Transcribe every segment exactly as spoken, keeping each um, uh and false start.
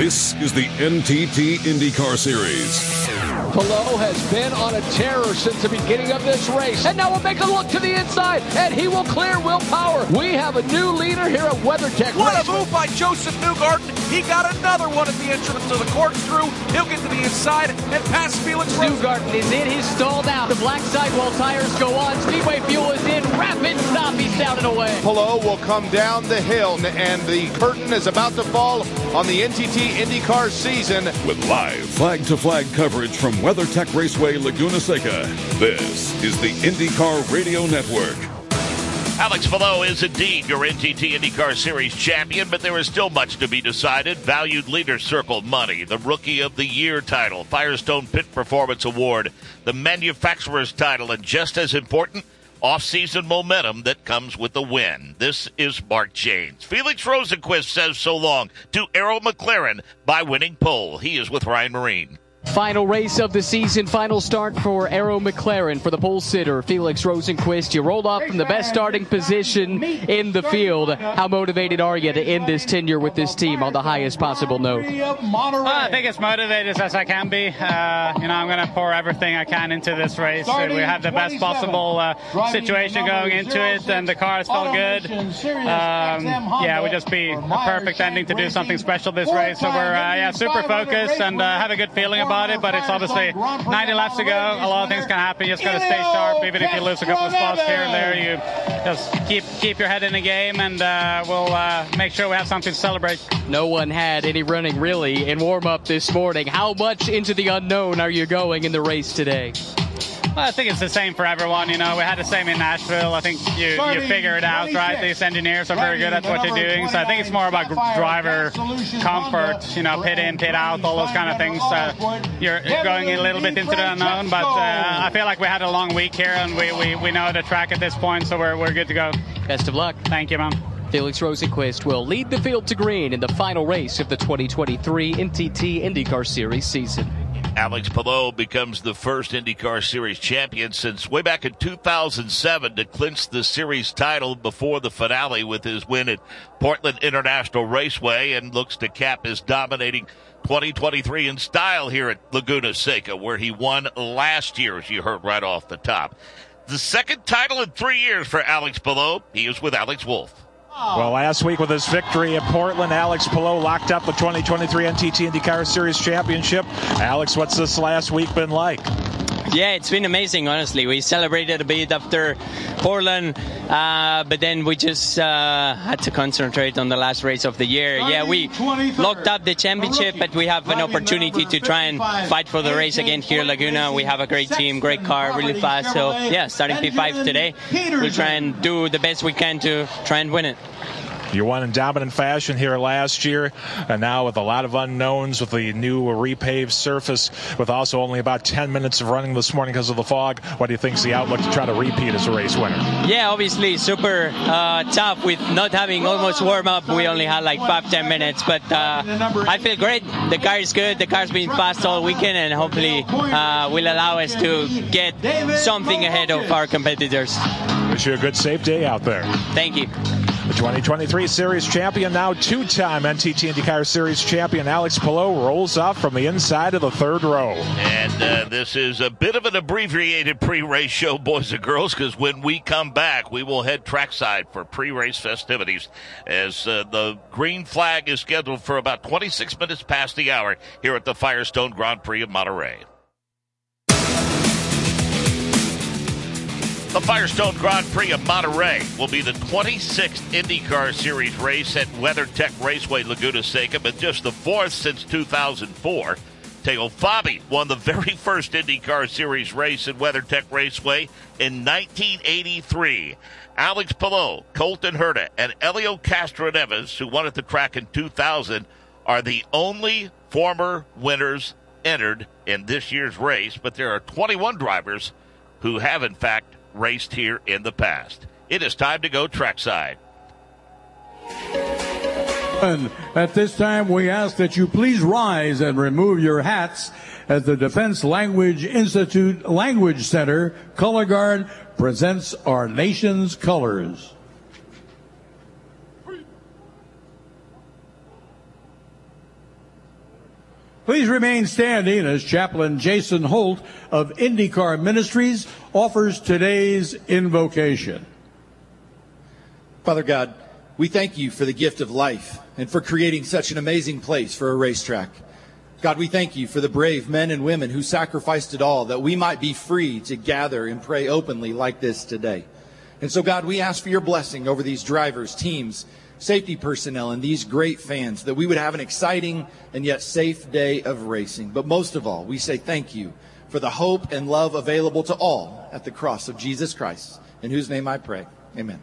This is the N T T IndyCar Series. Palou has been on a terror since the beginning of this race. And now we'll make a look to the inside, and he will clear Will Power. We have a new leader here at WeatherTech. What Raceway. A move by Joseph Newgarden. He got another one at the entrance to the corkscrew. He'll get to the inside and pass Felix Rosenqvist. Newgarden is in. He's stalled out. The black sidewall tires go on. Speedway fuel is in. Rapid stop. He's shouted away. Palou will come down the hill, and the curtain is about to fall on the N T T IndyCar season. With live flag-to-flag coverage from WeatherTech Raceway, Laguna Seca, this is the IndyCar Radio Network. Alex Palou is indeed your N T T IndyCar Series champion, but there is still much to be decided. Valued Leader Circle money, the Rookie of the Year title, Firestone Pit Performance Award, the Manufacturer's title, and just as important, off-season momentum that comes with the win. This is Mark Janes. Felix Rosenqvist says so long to Errol McLaren by winning pole. He is with Ryan Marine. Final race of the season, final start for Errol McLaren for the pole sitter, Felix Rosenqvist. You rolled off from the best starting position in the field. How motivated are you to end this tenure with this team on the highest possible note? Well, I think as motivated as I can be. Uh, you know, I'm going to pour everything I can into this race. We have the best possible uh, situation going into it, and the cars felt good. Um, yeah, it would just be a perfect ending to do something special this race. So we're uh, yeah, super focused and uh, have a good feeling about about it, but it's obviously ninety laps to go. A lot of things can happen. You just got to stay sharp. Even if you lose a couple of spots here and there, you just keep keep your head in the game, and uh, we'll uh, make sure we have something to celebrate. No one had any running, really, in warm-up this morning. How much into the unknown are you going in the race today? Well, I think it's the same for everyone, you know. We had the same in Nashville. I think you, you figure it out, right? These engineers are very good at what they're doing, so I think it's more about driver comfort, you know, pit in, pit out, all those kind of things. So you're going a little bit into the unknown, but uh, I feel like we had a long week here, and we, we, we know the track at this point, so we're, we're good to go. Best of luck. Thank you, man. Felix Rosenqvist will lead the field to green in the final race of the twenty twenty-three N T T IndyCar Series season. Alex Palou becomes the first IndyCar Series champion since way back in two thousand seven to clinch the series title before the finale with his win at Portland International Raceway, and looks to cap his dominating twenty twenty-three in style here at Laguna Seca, where he won last year, as you heard right off the top. The second title in three years for Alex Palou. He is with Alex Wolff. Well, last week with his victory at Portland, Alex Palou locked up the twenty twenty-three N T T IndyCar Series Championship. Alex, what's this last week been like? Yeah, it's been amazing, honestly. We celebrated a bit after Portland, uh, but then we just uh, had to concentrate on the last race of the year. Yeah, we locked up the championship, but we have an opportunity to try and fight for the race again here in Laguna. We have a great team, great car, really fast. So, yeah, starting P five today, we'll try and do the best we can to try and win it. You won in dominant fashion here last year, and now with a lot of unknowns with the new repaved surface, with also only about ten minutes of running this morning because of the fog, what do you think is the outlook to try to repeat as a race winner? Yeah, obviously super uh, tough with not having almost warm-up. We only had like five, ten minutes, but uh, I feel great. The car is good. The car's been fast all weekend, and hopefully uh, will allow us to get something ahead of our competitors. Wish you a good, safe day out there. Thank you. The twenty twenty-three Series champion, now two-time N T T IndyCar Series champion, Alex Palou rolls off from the inside of the third row. And uh, this is a bit of an abbreviated pre-race show, boys and girls, because when we come back, we will head trackside for pre-race festivities as uh, the green flag is scheduled for about twenty-six minutes past the hour here at the Firestone Grand Prix of Monterey. The Firestone Grand Prix of Monterey will be the twenty-sixth IndyCar Series race at WeatherTech Raceway, Laguna Seca, but just the fourth since two thousand four. Teo Fabi won the very first IndyCar Series race at WeatherTech Raceway in nineteen eighty-three. Alex Palou, Colton Herta, and Hélio Castroneves, who won at the track in two thousand, are the only former winners entered in this year's race, but there are twenty-one drivers who have, in fact, raced here in the past. It is time to go trackside. And at this time, we ask that you please rise and remove your hats as the Defense Language Institute Language Center Color Guard presents our nation's colors. Please remain standing as Chaplain Jason Holt of IndyCar Ministries offers today's invocation. Father God, we thank you for the gift of life and for creating such an amazing place for a racetrack. God, we thank you for the brave men and women who sacrificed it all that we might be free to gather and pray openly like this today. And so, God, we ask for your blessing over these drivers, teams, safety personnel, and these great fans, that we would have an exciting and yet safe day of racing. But most of all, we say thank you for the hope and love available to all at the cross of Jesus Christ, in whose name I pray. Amen.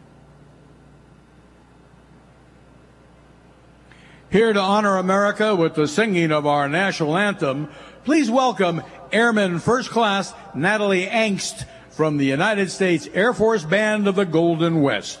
Here to honor America with the singing of our national anthem, please welcome Airman First Class Natalie Angst from the United States Air Force Band of the Golden West.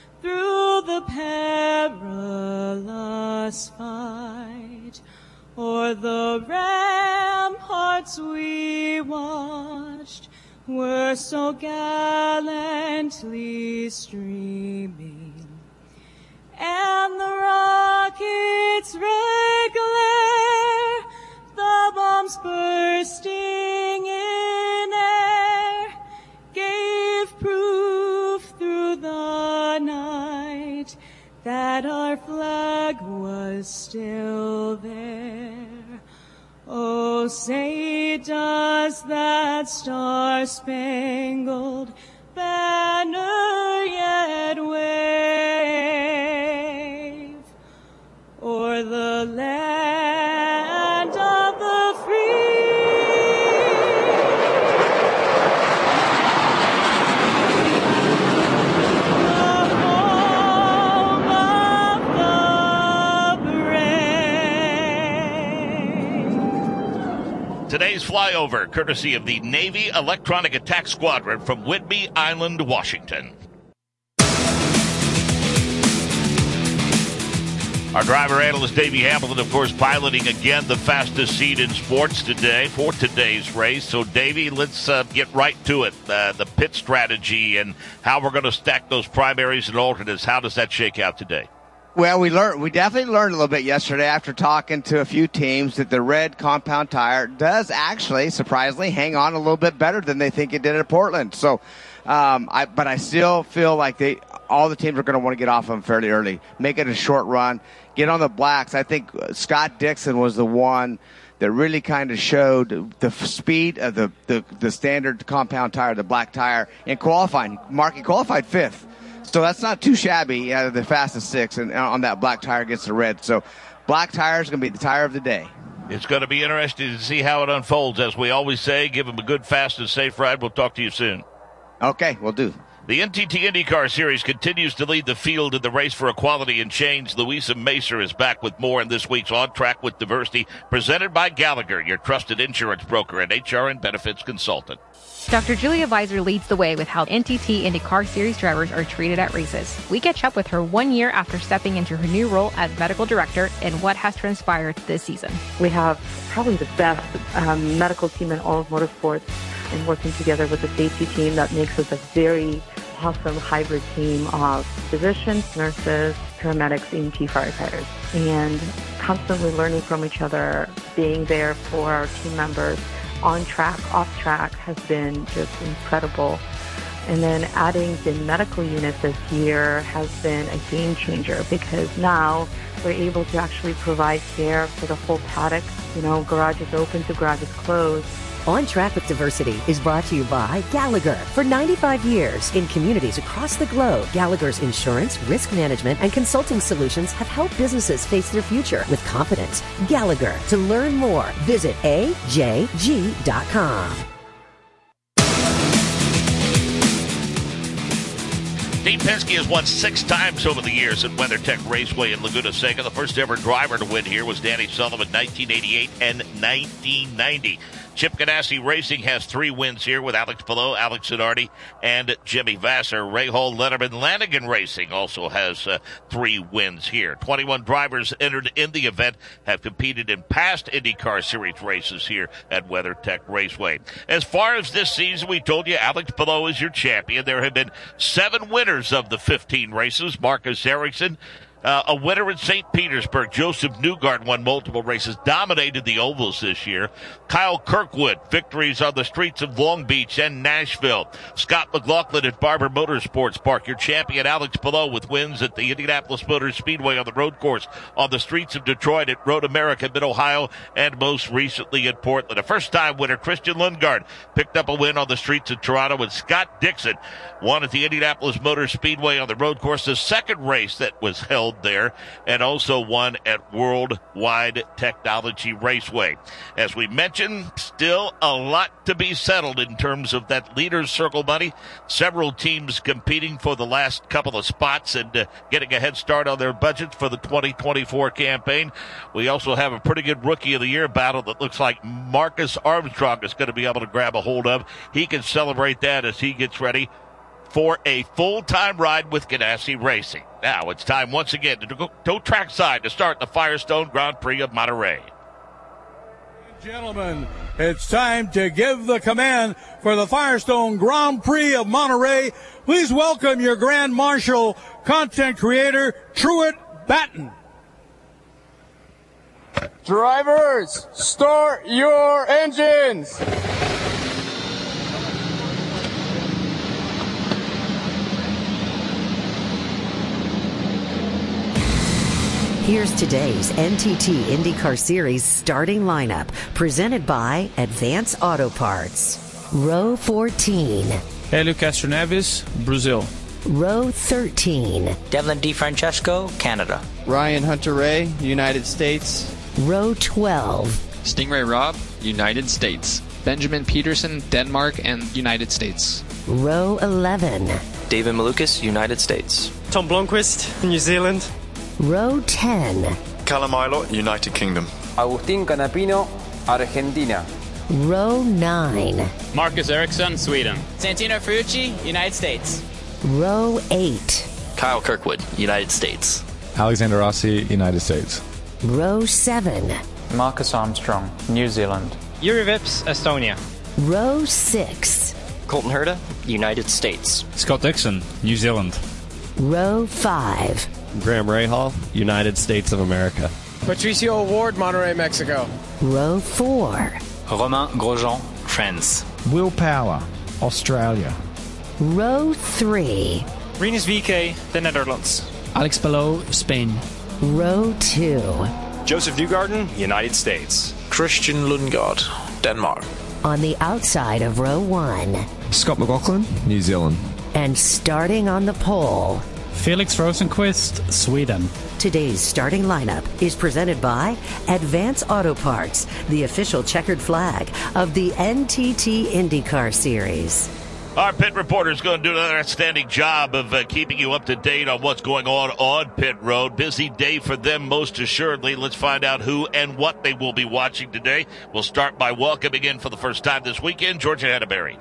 through the perilous fight o'er the ramparts we watched were so gallantly streaming, and the rocket's red glare, the bombs bursting in air, gave proof through the night that our flag was still there. Oh, say does that star-spangled banner yet wave o'er the land of the Today's flyover, courtesy of the Navy Electronic Attack Squadron from Whidbey Island, Washington. Our driver analyst, Davey Hamilton, of course, piloting again the fastest seat in sports today for today's race. So, Davey, let's uh, get right to it. Uh, the pit strategy and how we're going to stack those primaries and alternates. How does that shake out today? Well, we learned, we definitely learned a little bit yesterday after talking to a few teams that the red compound tire does actually, surprisingly, hang on a little bit better than they think it did at Portland. So, um, I, but I still feel like they, all the teams are going to want to get off them fairly early, make it a short run, get on the blacks. I think Scott Dixon was the one that really kind of showed the speed of the, the, the standard compound tire, the black tire, in qualifying. Markey qualified fifth. So that's not too shabby out of the fastest six, and on that black tire against the red. So black tire is going to be the tire of the day. It's going to be interesting to see how it unfolds. As we always say, give them a good, fast, and safe ride. We'll talk to you soon. Okay, we'll do. The N T T IndyCar Series continues to lead the field in the race for equality and change. Louisa Macer is back with more in this week's On Track with Diversity, presented by Gallagher, your trusted insurance broker and H R and benefits consultant. Doctor Julia Visor leads the way with how N T T IndyCar Series drivers are treated at races. We catch up with her one year after stepping into her new role as medical director and what has transpired this season. We have probably the best um, medical team in all of motorsports, and working together with the safety team, that makes us a very awesome hybrid team of physicians, nurses, paramedics, E M T firefighters, and constantly learning from each other, being there for our team members. On track, off track has been just incredible. And then adding the medical unit this year has been a game changer, because now we're able to actually provide care for the whole paddock. You know, garage is open to garage is closed. On Track with Diversity is brought to you by Gallagher. For ninety-five years, in communities across the globe, Gallagher's insurance, risk management, and consulting solutions have helped businesses face their future with confidence. Gallagher. To learn more, visit A J G dot com. Dean Penske has won six times over the years at WeatherTech Raceway in Laguna Seca. The first ever driver to win here was Danny Sullivan in nineteen eighty-eight and nineteen ninety. Chip Ganassi Racing has three wins here with Alex Palou, Alex Zanardi, and Jimmy Vassar. Rahal, Letterman, Lanigan Racing also has uh, three wins here. twenty-one drivers entered in the event have competed in past IndyCar Series races here at WeatherTech Raceway. As far as this season, we told you Alex Palou is your champion. There have been seven winners of the fifteen races. Marcus Ericsson, Uh, a winner in Saint Petersburg. Joseph Newgarden won multiple races, dominated the ovals this year. Kyle Kirkwood, victories on the streets of Long Beach and Nashville. Scott McLaughlin at Barber Motorsports Park. Your champion, Alex Palou, with wins at the Indianapolis Motor Speedway on the road course, on the streets of Detroit, at Road America, Mid-Ohio, and most recently at Portland. A first-time winner, Christian Lundgaard, picked up a win on the streets of Toronto, and Scott Dixon won at the Indianapolis Motor Speedway on the road course, the second race that was held there, and also won at Worldwide Technology Raceway. As we mentioned, still a lot to be settled in terms of that leaders circle money. Several teams competing for the last couple of spots and uh, getting a head start on their budgets for the twenty twenty-four campaign. We also have a pretty good Rookie of the Year battle that looks like Marcus Armstrong is going to be able to grab a hold of. He can celebrate that as he gets ready for a full-time ride with Ganassi Racing. Now it's time once again to go, go trackside to start the Firestone Grand Prix of Monterey. Gentlemen, it's time to give the command for the Firestone Grand Prix of Monterey. Please welcome your Grand Marshal, content creator, Truett Batten. Drivers, start your engines. Here's today's N T T IndyCar Series starting lineup, presented by Advance Auto Parts. Row fourteen. Hélio Castroneves, Brazil. Row thirteen. Devlin DeFrancesco, Canada. Ryan Hunter-Reay, United States. Row twelve. Stingray Robb, United States. Benjamin Pedersen, Denmark and United States. Row eleven. David Malukas, United States. Tom Blomqvist, New Zealand. Row ten. Callum Ilott, United Kingdom. Agustín Canapino, Argentina. Row nine. Marcus Ericsson, Sweden. Santino Ferrucci, United States. Row eight. Kyle Kirkwood, United States. Alexander Rossi, United States. Row seven. Marcus Armstrong, New Zealand. Jüri Vips, Estonia. Row six. Colton Herta, United States. Scott Dixon, New Zealand. Row five. Graham Rahal, United States of America. Patricio O'Ward, Monterey, Mexico. Row four. Romain Grosjean, France. Will Power, Australia. Row three. Rinus VeeKay, the Netherlands. Alex Palou, Spain. Row two. Joseph Newgarden, United States. Christian Lundgaard, Denmark. On the outside of row one. Scott McLaughlin, New Zealand. And starting on the pole, Felix Rosenqvist, Sweden. Today's starting lineup is presented by Advance Auto Parts, the official checkered flag of the N T T IndyCar Series. Our pit reporter is going to do another outstanding job of uh, keeping you up to date on what's going on on pit road. Busy day for them, most assuredly. Let's find out who and what they will be watching today. We'll start by welcoming in for the first time this weekend, Georgia Henneberry.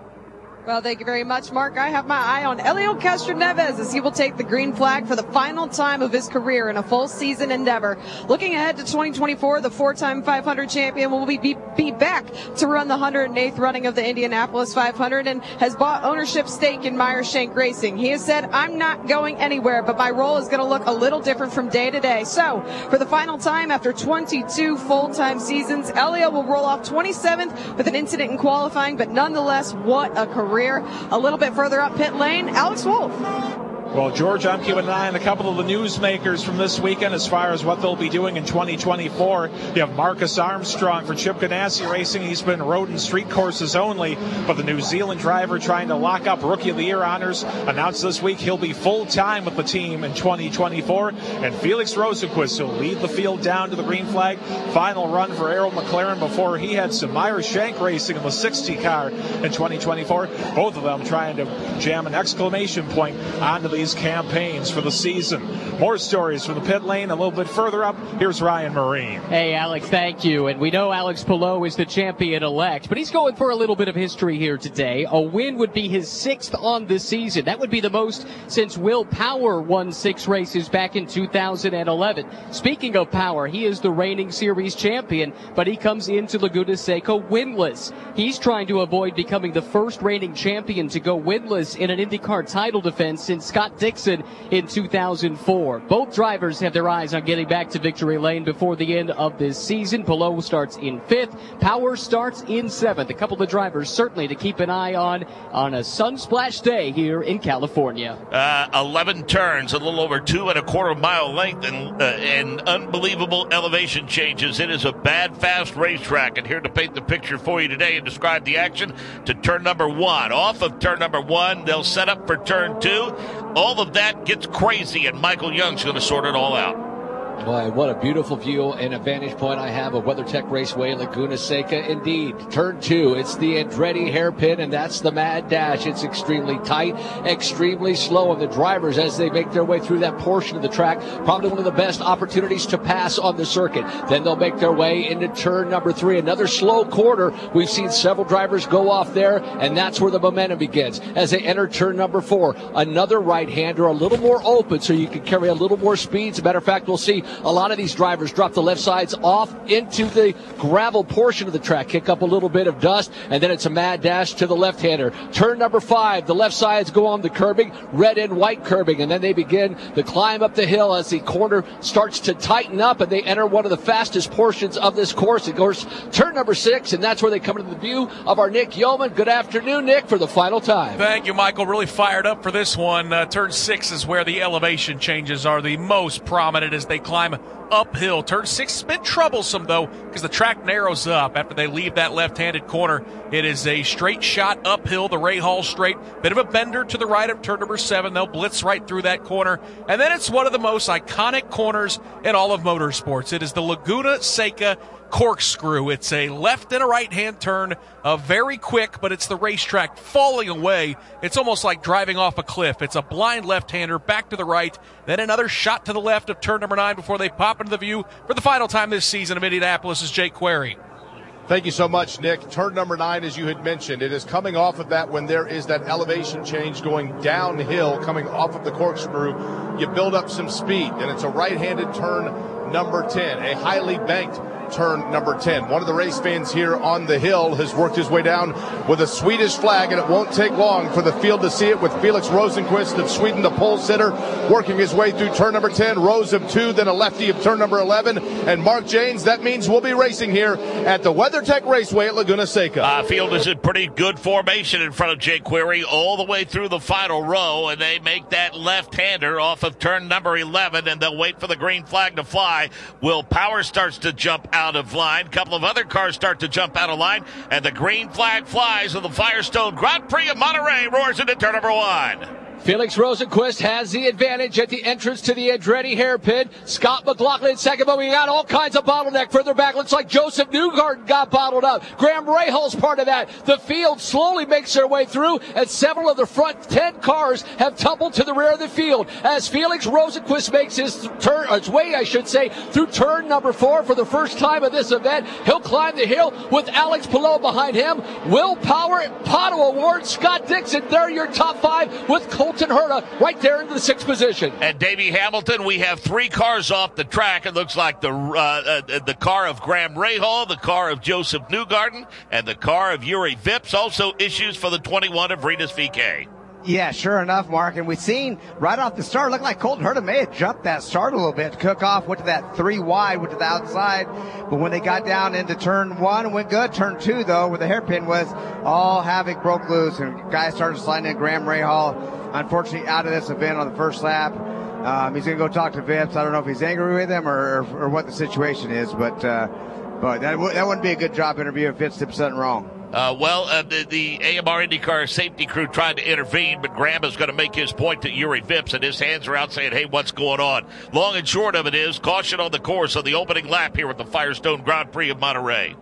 Well, thank you very much, Mark. I have my eye on Hélio Castroneves as he will take the green flag for the final time of his career in a full season endeavor. Looking ahead to twenty twenty-four, the four-time five hundred champion will be, be, be back to run the one hundred eighth running of the Indianapolis five hundred and has bought ownership stake in Meyer-Shank Racing. He has said, I'm not going anywhere, but my role is going to look a little different from day to day. So, for the final time after twenty-two full-time seasons, Hélio will roll off twenty-seventh with an incident in qualifying, but nonetheless, what a career. Rear. A little bit further up pit lane, Alex Wolf. Well, George, I'm keeping an eye on a couple of the newsmakers from this weekend as far as what they'll be doing in twenty twenty-four. You have Marcus Armstrong for Chip Ganassi Racing. He's been road and street courses only, but the New Zealand driver trying to lock up Rookie of the Year honors announced this week he'll be full-time with the team in twenty twenty-four. And Felix Rosenqvist will lead the field down to the green flag. Final run for Errol McLaren before he heads to Meyer-Shank Racing in the sixty car in twenty twenty-four. Both of them trying to jam an exclamation point onto the these campaigns for the season. More stories from the pit lane a little bit further up. Here's Ryan Marine. Hey, Alex, thank you. And we know Alex Palou is the champion-elect, but he's going for a little bit of history here today. A win would be his sixth on the season. That would be the most since Will Power won six races back in two thousand eleven. Speaking of Power, he is the reigning series champion, but he comes into Laguna Seca winless. He's trying to avoid becoming the first reigning champion to go winless in an IndyCar title defense since Scott Dixon in two thousand four. Both drivers have their eyes on getting back to victory lane before the end of this season. Palou starts in fifth. Power starts in seventh. A couple of drivers certainly to keep an eye on on a sunsplash day here in California. Uh, eleven turns, a little over two and a quarter mile length, and, uh, and unbelievable elevation changes. It is a bad, fast racetrack. And here to paint the picture for you today and describe the action to turn number one. Off of turn number one, they'll set up for turn two. All of that gets crazy, and Michael Young's going to sort it all out. Boy, what a beautiful view and a vantage point I have of WeatherTech Raceway in Laguna Seca. Indeed, turn two, it's the Andretti hairpin, and that's the mad dash. It's extremely tight, extremely slow, and the drivers, as they make their way through that portion of the track, probably one of the best opportunities to pass on the circuit. Then they'll make their way into turn number three. Another slow quarter. We've seen several drivers go off there, and that's where the momentum begins. As they enter turn number four, another right-hander, a little more open, so you can carry a little more speed. As a matter of fact, we'll see a lot of these drivers drop the left sides off into the gravel portion of the track, kick up a little bit of dust, and then it's a mad dash to the left-hander. Turn number five, the left sides go on the curbing, red and white curbing, and then they begin the climb up the hill as the corner starts to tighten up, and they enter one of the fastest portions of this course. It goes turn number six, and that's where they come into the view of our Nick Yeoman. Good afternoon, Nick, for the final time. Thank you, Michael. Really fired up for this one. Uh, turn six is where the elevation changes are the most prominent as they climb uphill. Turn six has been troublesome, though, because the track narrows up after they leave that left-handed corner. It is a straight shot uphill, the Rahal straight. Bit of a bender to the right of turn number seven. They'll blitz right through that corner. And then it's one of the most iconic corners in all of motorsports. It is the Laguna Seca Corkscrew. It's a left and a right-hand turn, uh, very quick, but it's the racetrack falling away. It's almost like driving off a cliff. It's a blind left-hander, back to the right, then another shot to the left of turn number nine before they pop into the view for the final time this season of Indianapolis. Is Jake Query. Thank you so much, Nick. Turn number nine, as you had mentioned, it is coming off of that when there is that elevation change going downhill, coming off of the Corkscrew. You build up some speed, and it's a right-handed turn number ten, a highly banked turn number ten. One of the race fans here on the hill has worked his way down with a Swedish flag, and it won't take long for the field to see it, with Felix Rosenqvist of Sweden, the pole sitter, working his way through turn number ten, rows of two, then a lefty of turn number eleven, and Mark Janes. That means we'll be racing here at the WeatherTech Raceway at Laguna Seca. Uh, field is in pretty good formation in front of Jake Query all the way through the final row, and they make that left-hander off of turn number eleven, and they'll wait for the green flag to fly. Will Power starts to jump out out of line. A couple of other cars start to jump out of line, and the green flag flies and the Firestone Grand Prix of Monterey roars into turn number one. Felix Rosenqvist has the advantage at the entrance to the Andretti hairpin. Scott McLaughlin second, but we got all kinds of bottleneck further back. Looks like Joseph Newgarden got bottled up. Graham Rahal's part of that. The field slowly makes their way through, and several of the front ten cars have tumbled to the rear of the field as Felix Rosenqvist makes his turn, or his way, I should say, through turn number four for the first time of this event. He'll climb the hill with Alex Palou behind him. Will Power, Pato O'Ward, Scott Dixon. They're your top five with Cole Colton Herta right there into the sixth position. And Davey Hamilton, we have three cars off the track. It looks like the uh, uh, the car of Graham Rahal, the car of Joseph Newgarden, and the car of Jüri Vips. Also issues for the twenty-one of Rinus VeeKay. Yeah, sure enough, Mark. And we've seen right off the start, looked like Colton Herta may have jumped that start a little bit. Cook off, went to that three wide, went to the outside. But when they got down into turn one, it went good. Turn two, though, where the hairpin was, all havoc broke loose. And guys started sliding in. Graham Rahal, unfortunately, out of this event on the first lap. Um, he's going to go talk to Vips. I don't know if he's angry with him or, or, or what the situation is. But, uh, but that, w- that wouldn't be a good job interview if Vips did something wrong. Uh, well, uh, the, the A M R IndyCar safety crew tried to intervene, but Graham is going to make his point to Jüri Vips, and his hands are out saying, hey, what's going on? Long and short of it is caution on the course on the opening lap here at the Firestone Grand Prix of Monterey.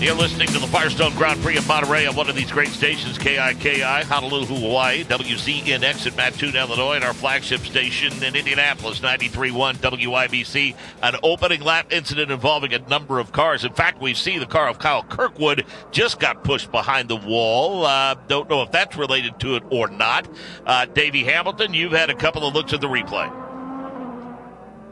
You're listening to the Firestone Grand Prix of Monterey on one of these great stations, K I K I, Honolulu, Hawaii, W Z N X in Mattoon, Illinois, and our flagship station in Indianapolis, ninety-three point one W I B C. An opening lap incident involving a number of cars. In fact, we see the car of Kyle Kirkwood just got pushed behind the wall. Uh, don't know if that's related to it or not. Uh, Davey Hamilton, you've had a couple of looks at the replay.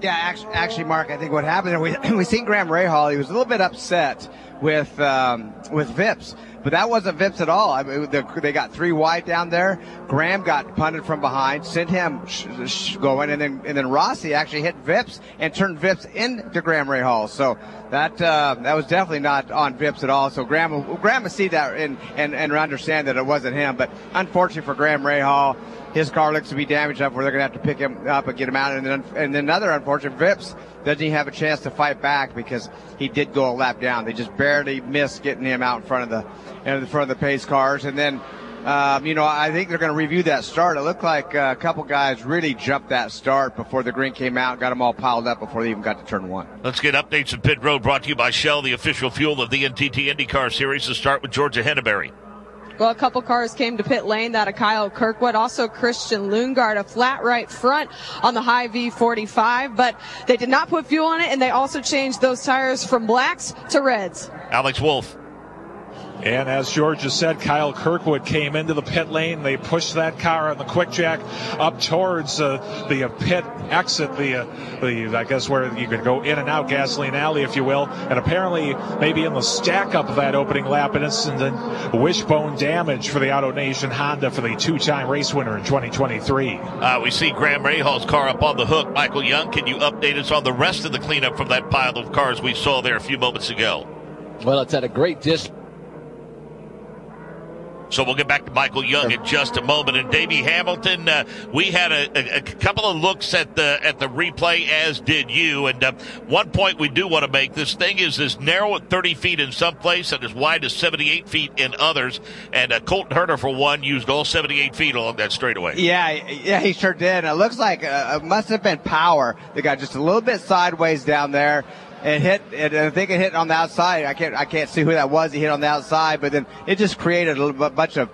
Yeah, actually, actually, Mark, I think what happened, we we seen Graham Rahal. He was a little bit upset with um, with Vips, but that wasn't Vips at all. I mean, the, they got three wide down there. Graham got punted from behind, sent him sh- sh- going, and then and then Rossi actually hit Vips and turned Vips into Graham Rahal. So that uh, that was definitely not on Vips at all. So Graham Graham will see that and and and understand that it wasn't him. But unfortunately for Graham Rahal, his car looks to be damaged up where they're going to have to pick him up and get him out. And then, and then another unfortunate, Vips doesn't even have a chance to fight back because he did go a lap down. They just barely missed getting him out in front of the, in front of the pace cars. And then, um, you know, I think they're going to review that start. It looked like a couple guys really jumped that start before the green came out, got them all piled up before they even got to turn one. Let's get updates on pit road brought to you by Shell, the official fuel of the N T T IndyCar Series. To start with Georgia Henneberry. Well, a couple cars came to pit lane, that of Kyle Kirkwood, also Christian Lundgaard, a flat right front on the high V forty-five, but they did not put fuel on it, and they also changed those tires from blacks to reds. Alex Wolf. And as George just said, Kyle Kirkwood came into the pit lane. They pushed that car on the quick jack up towards uh, the uh, pit exit, the, uh, the I guess where you could go in and out, gasoline alley, if you will. And apparently, maybe in the stack up of that opening lap, an incident wishbone damage for the Auto Nation Honda for the two-time race winner in twenty twenty-three. Uh, we see Graham Rahal's car up on the hook. Michael Young, can you update us on the rest of the cleanup from that pile of cars we saw there a few moments ago? Well, it's at a great distance. So we'll get back to Michael Young in just a moment. And Davey Hamilton, uh, we had a, a, a couple of looks at the at the replay, as did you. And uh, one point we do want to make, this thing is as narrow at thirty feet in some place and as wide as seventy-eight feet in others. And uh, Colton Herta, for one, used all seventy-eight feet along that straightaway. Yeah, yeah, he sure did. And it looks like uh, it must have been power. They got just a little bit sideways down there. It hit, it, I think it hit on the outside. I can't, I can't see who that was. He hit on the outside, but then it just created a, little, a bunch of,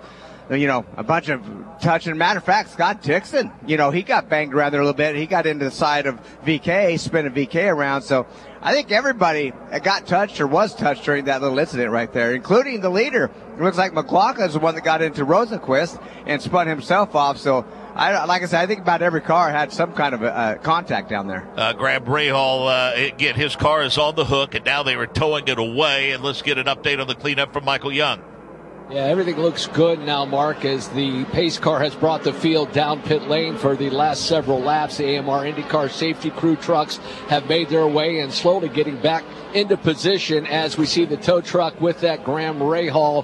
you know, a bunch of touch. And matter of fact, Scott Dixon, you know, he got banged around there a little bit. He got into the side of VeeKay, spinning VeeKay around. So I think everybody got touched or was touched during that little incident right there, including the leader. It looks like McLaughlin is the one that got into Rosenqvist and spun himself off. So, I, like I said, I think about every car had some kind of a, uh, contact down there. Uh, Graham Rahal, uh, again, his car is on the hook, and now they were towing it away. And let's get an update on the cleanup from Michael Young. Yeah, everything looks good now, Mark, as the pace car has brought the field down pit lane for the last several laps. The A M R IndyCar safety crew trucks have made their way and slowly getting back into position as we see the tow truck with that Graham Rahal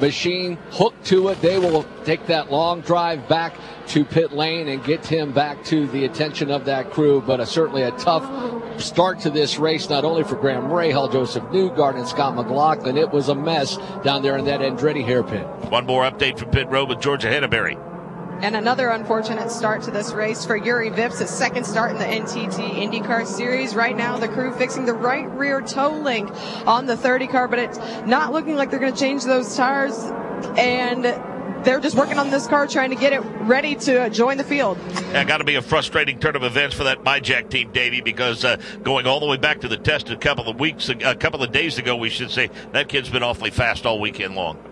machine hooked to it. They will take that long drive back to pit lane and get him back to the attention of that crew. But a, certainly a tough start to this race, not only for Graham Rahal, Joseph Newgarden, and Scott McLaughlin. It was a mess down there in that Andretti hairpin. One more update from pit road with Georgia Henneberry. And another unfortunate start to this race for Jüri Vips, his second start in the N T T IndyCar Series. Right now, the crew fixing the right rear toe link on the thirty car, but it's not looking like they're going to change those tires. And they're just working on this car, trying to get it ready to join the field. Yeah, got to be a frustrating turn of events for that MyJack team, Davey, because uh, going all the way back to the test a couple of weeks, a couple of days ago, we should say, that kid's been awfully fast all weekend long.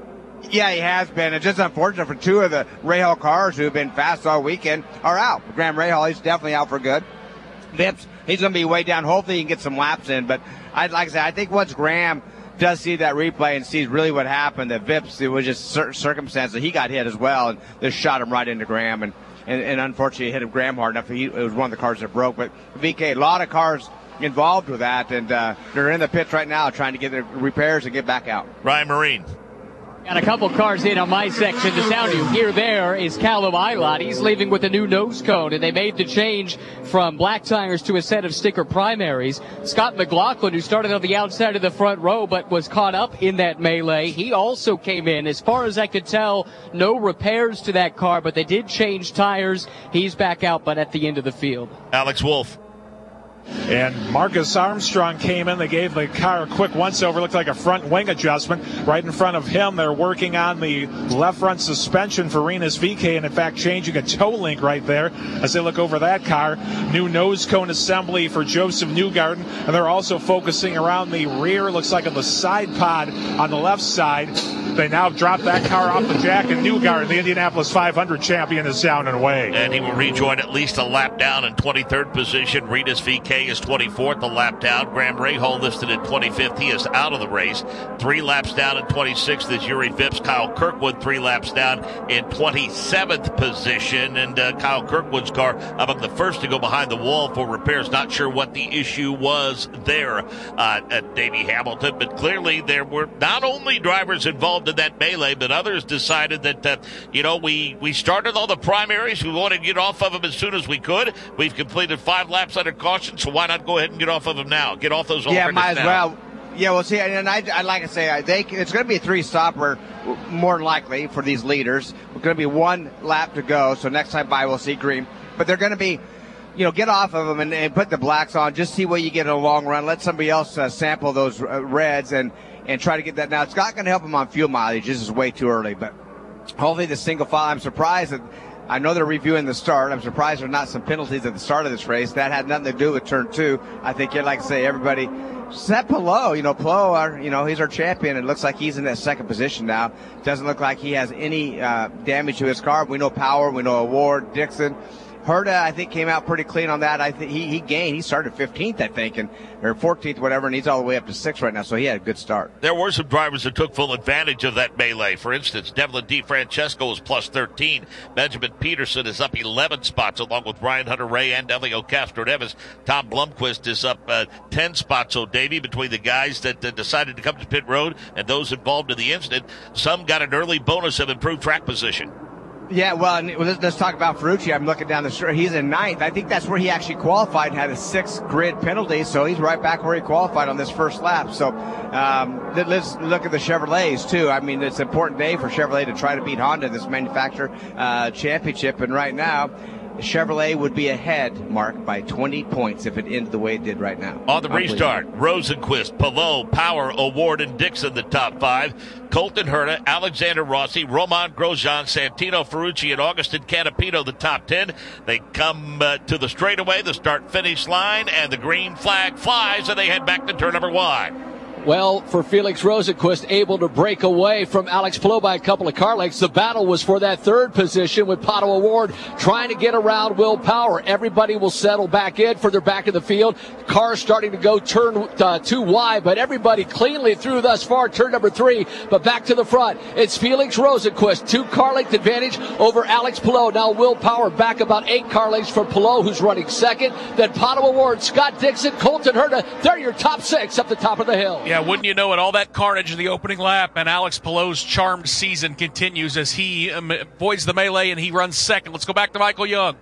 Yeah, he has been. It's just unfortunate for two of the Rahal cars who have been fast all weekend are out. Graham Rahal, he's definitely out for good. Vips, he's going to be way down. Hopefully he can get some laps in. But I'd like to say, I think once Graham does see that replay and sees really what happened, that Vips, it was just certain circumstances. He got hit as well, and just shot him right into Graham. And, and, and unfortunately, it hit him Graham hard enough. He, it was one of the cars that broke. But VeeKay, a lot of cars involved with that. And uh, they're in the pits right now trying to get their repairs and get back out. Ryan Marine. Got a couple cars in on my section. The sound you hear there is Callum Ilott. He's leaving with a new nose cone, and they made the change from black tires to a set of sticker primaries. Scott McLaughlin, who started on the outside of the front row but was caught up in that melee, he also came in. As far as I could tell, no repairs to that car, but they did change tires. He's back out, but at the end of the field. Alex Wolf. And Marcus Armstrong came in. They gave the car a quick once-over. Looked like a front wing adjustment. Right in front of him, they're working on the left front suspension for Rinus VeeKay, and in fact changing a toe link right there as they look over that car. New nose cone assembly for Joseph Newgarden, and they're also focusing around the rear. Looks like on the side pod on the left side. They now drop that car off the jack, and Newgarden, the Indianapolis five hundred champion, is down and away. And he will rejoin at least a lap down in twenty-third position. Rinus VeeKay is twenty-fourth, a lap down. Graham Rahal listed at twenty-fifth. He is out of the race. Three laps down in twenty-sixth is Jüri Vips. Kyle Kirkwood, three laps down in twenty-seventh position. And uh, Kyle Kirkwood's car among the first to go behind the wall for repairs. Not sure what the issue was there uh, at Davey Hamilton, but clearly there were not only drivers involved to that melee, but others decided that, uh, you know, we, we started all the primaries. We wanted to get off of them as soon as we could. We've completed five laps under caution, so why not go ahead and get off of them now? Get off those alternates now. Yeah, might as well. Yeah, well, see, and I'd, I'd like to say, I think it's going to be a three-stopper, more likely, for these leaders. It's going to be one lap to go, so next time by we'll see green. But they're going to be, you know, get off of them and, and put the blacks on. Just see what you get in the long run. Let somebody else uh, sample those uh, reds and and try to get that. Now, it's not going to help him on fuel mileage. This is way too early, but hopefully the single file. I'm surprised that, I know they're reviewing the start. I'm surprised there are not some penalties at the start of this race. That had nothing to do with turn two. I think you'd like to say everybody, set Palou, you know, Palou, our, you know, he's our champion. It looks like he's in that second position now. Doesn't look like he has any uh, damage to his car. We know Power, we know O'Ward, Dixon. Herta, I think, came out pretty clean on that. I think he, he gained. He started fifteenth, I think, and or fourteenth, whatever, and he's all the way up to sixth right now, so he had a good start. There were some drivers that took full advantage of that melee. For instance, Devlin DeFrancesco is plus thirteen. Benjamin Pedersen is up eleven spots, along with Ryan Hunter-Reay and Hélio Castroneves. Tom Blomqvist is up uh, ten spots, so Davey, between the guys that uh, decided to come to pit road and those involved in the incident, some got an early bonus of improved track position. Yeah, well, and let's, let's talk about Ferrucci. I'm looking down the street. He's in ninth. I think that's where he actually qualified and had a six-grid penalty, so he's right back where he qualified on this first lap. So um, let's look at the Chevrolets, too. I mean, it's an important day for Chevrolet to try to beat Honda in this manufacturer uh, championship, and right now Chevrolet would be ahead, Mark, by twenty points if it ended the way it did right now. On the restart, Rosenqvist, Palou, Power, O'Ward, and Dixon, the top five. Colton Herta, Alexander Rossi, Romain Grosjean, Santino Ferrucci, and Agustín Canapino, the top ten. They come uh, to the straightaway, the start-finish line, and the green flag flies, and they head back to turn number one. Well, for Felix Rosenqvist, able to break away from Alex Palou by a couple of car lengths. The battle was for that third position with Pato O'Ward trying to get around Will Power. Everybody will settle back in for their back of the field. Cars starting to go turn uh, too wide, but everybody cleanly through thus far, turn number three. But back to the front, it's Felix Rosenqvist, two car length advantage over Alex Palou. Now Will Power back about eight car lengths for Palou, who's running second. Then Pato O'Ward, Scott Dixon, Colton Herta. They're your top six up the top of the hill. Yeah. Yeah, wouldn't you know it, all that carnage in the opening lap, and Alex Palou's charmed season continues as he avoids the melee and he runs second. Let's go back to Michael Young.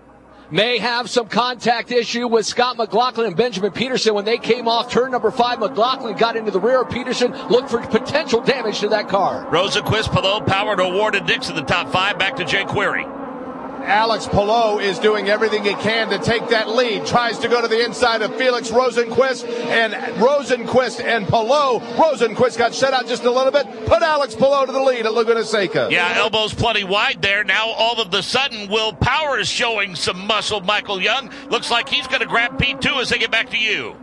May have some contact issue with Scott McLaughlin and Benjamin Pedersen when they came off turn number five. McLaughlin got into the rear of Pedersen, looked for potential damage to that car. Rosenqvist, Palou, Power, O'Ward, and Dixon, the top five. Back to Jay Query. Alex Palou is doing everything he can to take that lead. Tries to go to the inside of Felix Rosenqvist, and Rosenqvist and Palou. Rosenqvist got shut out just a little bit. Put Alex Palou to the lead at Laguna Seca. Yeah, elbows plenty wide there. Now all of the sudden, Will Power is showing some muscle. Michael Young looks like he's going to grab P two as they get back to you.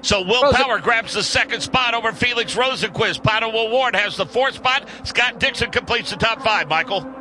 So Will Rosen- Power grabs the second spot over Felix Rosenqvist. Pato O'Ward has the fourth spot. Scott Dixon completes the top five, Michael.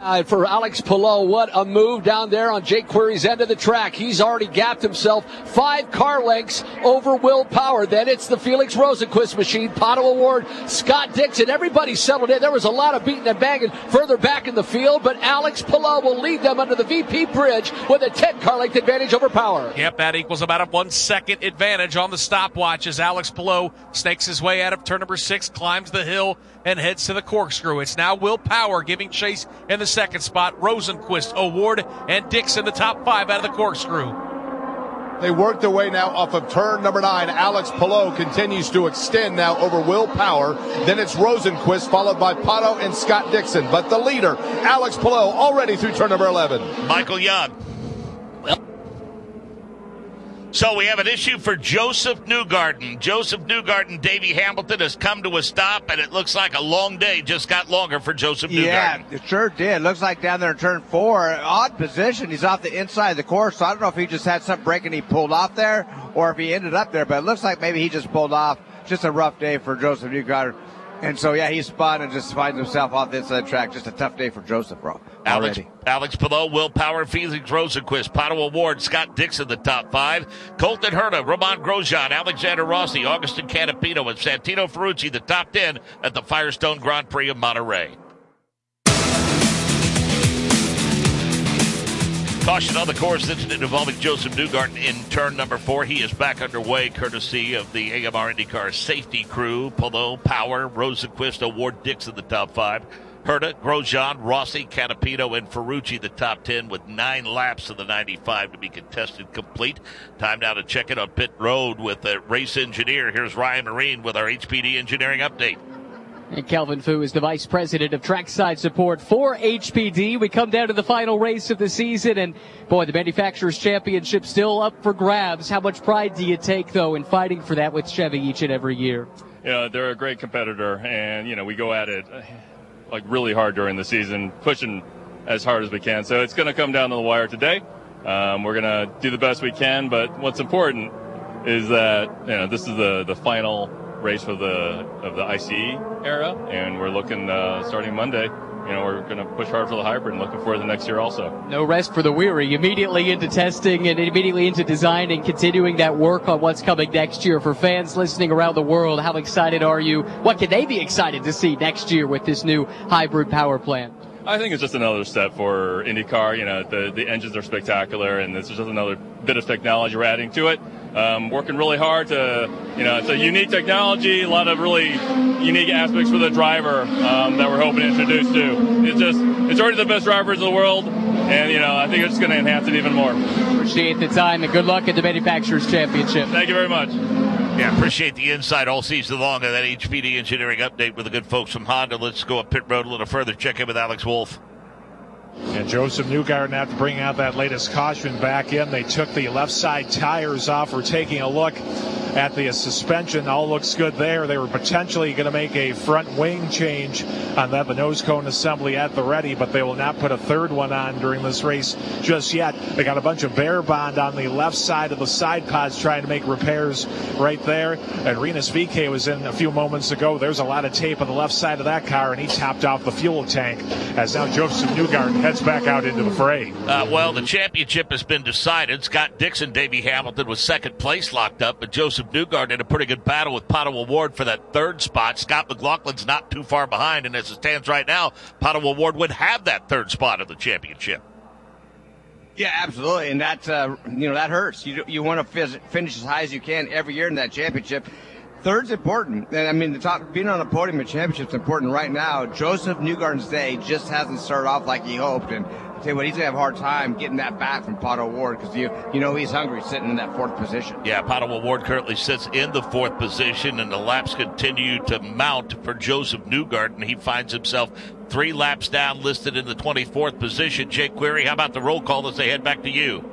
Uh, for Alex Palou, what a move down there on Jake Query's end of the track. He's already gapped himself five car lengths over Will Power. Then it's the Felix Rosenqvist machine, Pato O'Ward, Scott Dixon. Everybody settled in. There was a lot of beating and banging further back in the field, but Alex Palou will lead them under the V P bridge with a ten car length advantage over Power. Yep, that equals about a one second advantage on the stopwatch as Alex Palou snakes his way out of turn number six, climbs the hill, and heads to the corkscrew. It's now Will Power giving chase in the second spot. Rosenqvist, O'Ward, and Dixon, the top five out of the corkscrew. They work their way now off of turn number nine. Alex Palou continues to extend now over Will Power. Then it's Rosenqvist, followed by Pato and Scott Dixon. But the leader, Alex Palou, already through turn number eleven. Michael Young. So we have an issue for Joseph Newgarden. Joseph Newgarden, Davey Hamilton has come to a stop, and it looks like a long day just got longer for Joseph Newgarden. Yeah, it sure did. Looks like down there in turn four, odd position. He's off the inside of the course, so I don't know if he just had some break and he pulled off there or if he ended up there, but it looks like maybe he just pulled off. Just a rough day for Joseph Newgarden. And so, yeah, he's spun and just finds himself off the inside track. Just a tough day for Joseph, bro. Alex, Alex Palou, Will Power, Felix Rosenqvist, Pato O'Ward, Scott Dixon, the top five. Colton Herta, Romain Grosjean, Alexander Rossi, Agustín Canapino, and Santino Ferrucci, the top ten at the Firestone Grand Prix of Monterey. Caution on the course incident involving Joseph Newgarden in turn number four. He is back underway courtesy of the A M R IndyCar safety crew. Palou, Power, Rosenqvist, O'Ward, Dixon, the top five. Herta, Grosjean, Rossi, Canapino, and Ferrucci, the top ten, with nine laps of the ninety-five to be contested complete. Time now to check in on pit road with the race engineer. Here's Ryan Marine with our H P D engineering update. And Calvin Fu is the Vice President of Trackside Support for H P D. We come down to the final race of the season, and boy, the Manufacturers Championship still up for grabs. How much pride do you take, though, in fighting for that with Chevy each and every year? Yeah, they're a great competitor, and, you know, we go at it, like, really hard during the season, pushing as hard as we can. So it's going to come down to the wire today. Um, we're going to do the best we can, but what's important is that, you know, this is the, the final race for the of the I C E era, and we're looking uh, starting Monday. You know, we're going to push hard for the hybrid and looking forward to the next year also. No rest for the weary. Immediately into testing and immediately into design and continuing that work on what's coming next year. For fans listening around the world, how excited are you? What can they be excited to see next year with this new hybrid power plant? I think it's just another step for IndyCar. You know, the the engines are spectacular, and this is just another bit of technology we're adding to it. Um, working really hard to, you know, it's a unique technology, a lot of really unique aspects for the driver um, that we're hoping to introduce to. It's just, it's already the best drivers in the world, and, you know, I think it's going to enhance it even more. Appreciate the time, and good luck at the Manufacturers Championship. Thank you very much. Yeah, appreciate the insight all season long on that H P D engineering update with the good folks from Honda. Let's go up pit road a little further, check in with Alex Wolf. And Joseph Newgarden, after bringing out that latest caution back in, they took the left side tires off. We're taking a look at the suspension. All looks good there. They were potentially going to make a front wing change on that, the nose cone assembly at the ready, but they will not put a third one on during this race just yet. They got a bunch of bare bond on the left side of the side pods trying to make repairs right there. And Rinus VeeKay was in a few moments ago. There's a lot of tape on the left side of that car, and he topped off the fuel tank as now Joseph Newgarden heads back out into the fray. Uh, well, the championship has been decided. Scott Dixon, Davey Hamilton was second place locked up, but Joseph Newgarden had a pretty good battle with Pato O'Ward for that third spot. Scott McLaughlin's not too far behind, and as it stands right now, Pato O'Ward would have that third spot of the championship. Yeah, absolutely, and that uh, you know that hurts. You you want to f- finish as high as you can every year in that championship. Third's important, and I mean, the top being on a podium at championship's important right now. Joseph Newgarden's day just hasn't started off like he hoped, and I'll tell you what, he's gonna have a hard time getting that back from Pato O'Ward because you you know he's hungry, sitting in that fourth position. Yeah, Pato O'Ward currently sits in the fourth position, and the laps continue to mount for Joseph Newgarden. He finds himself three laps down, listed in the twenty-fourth position. Jake Query, how about the roll call as they head back to you?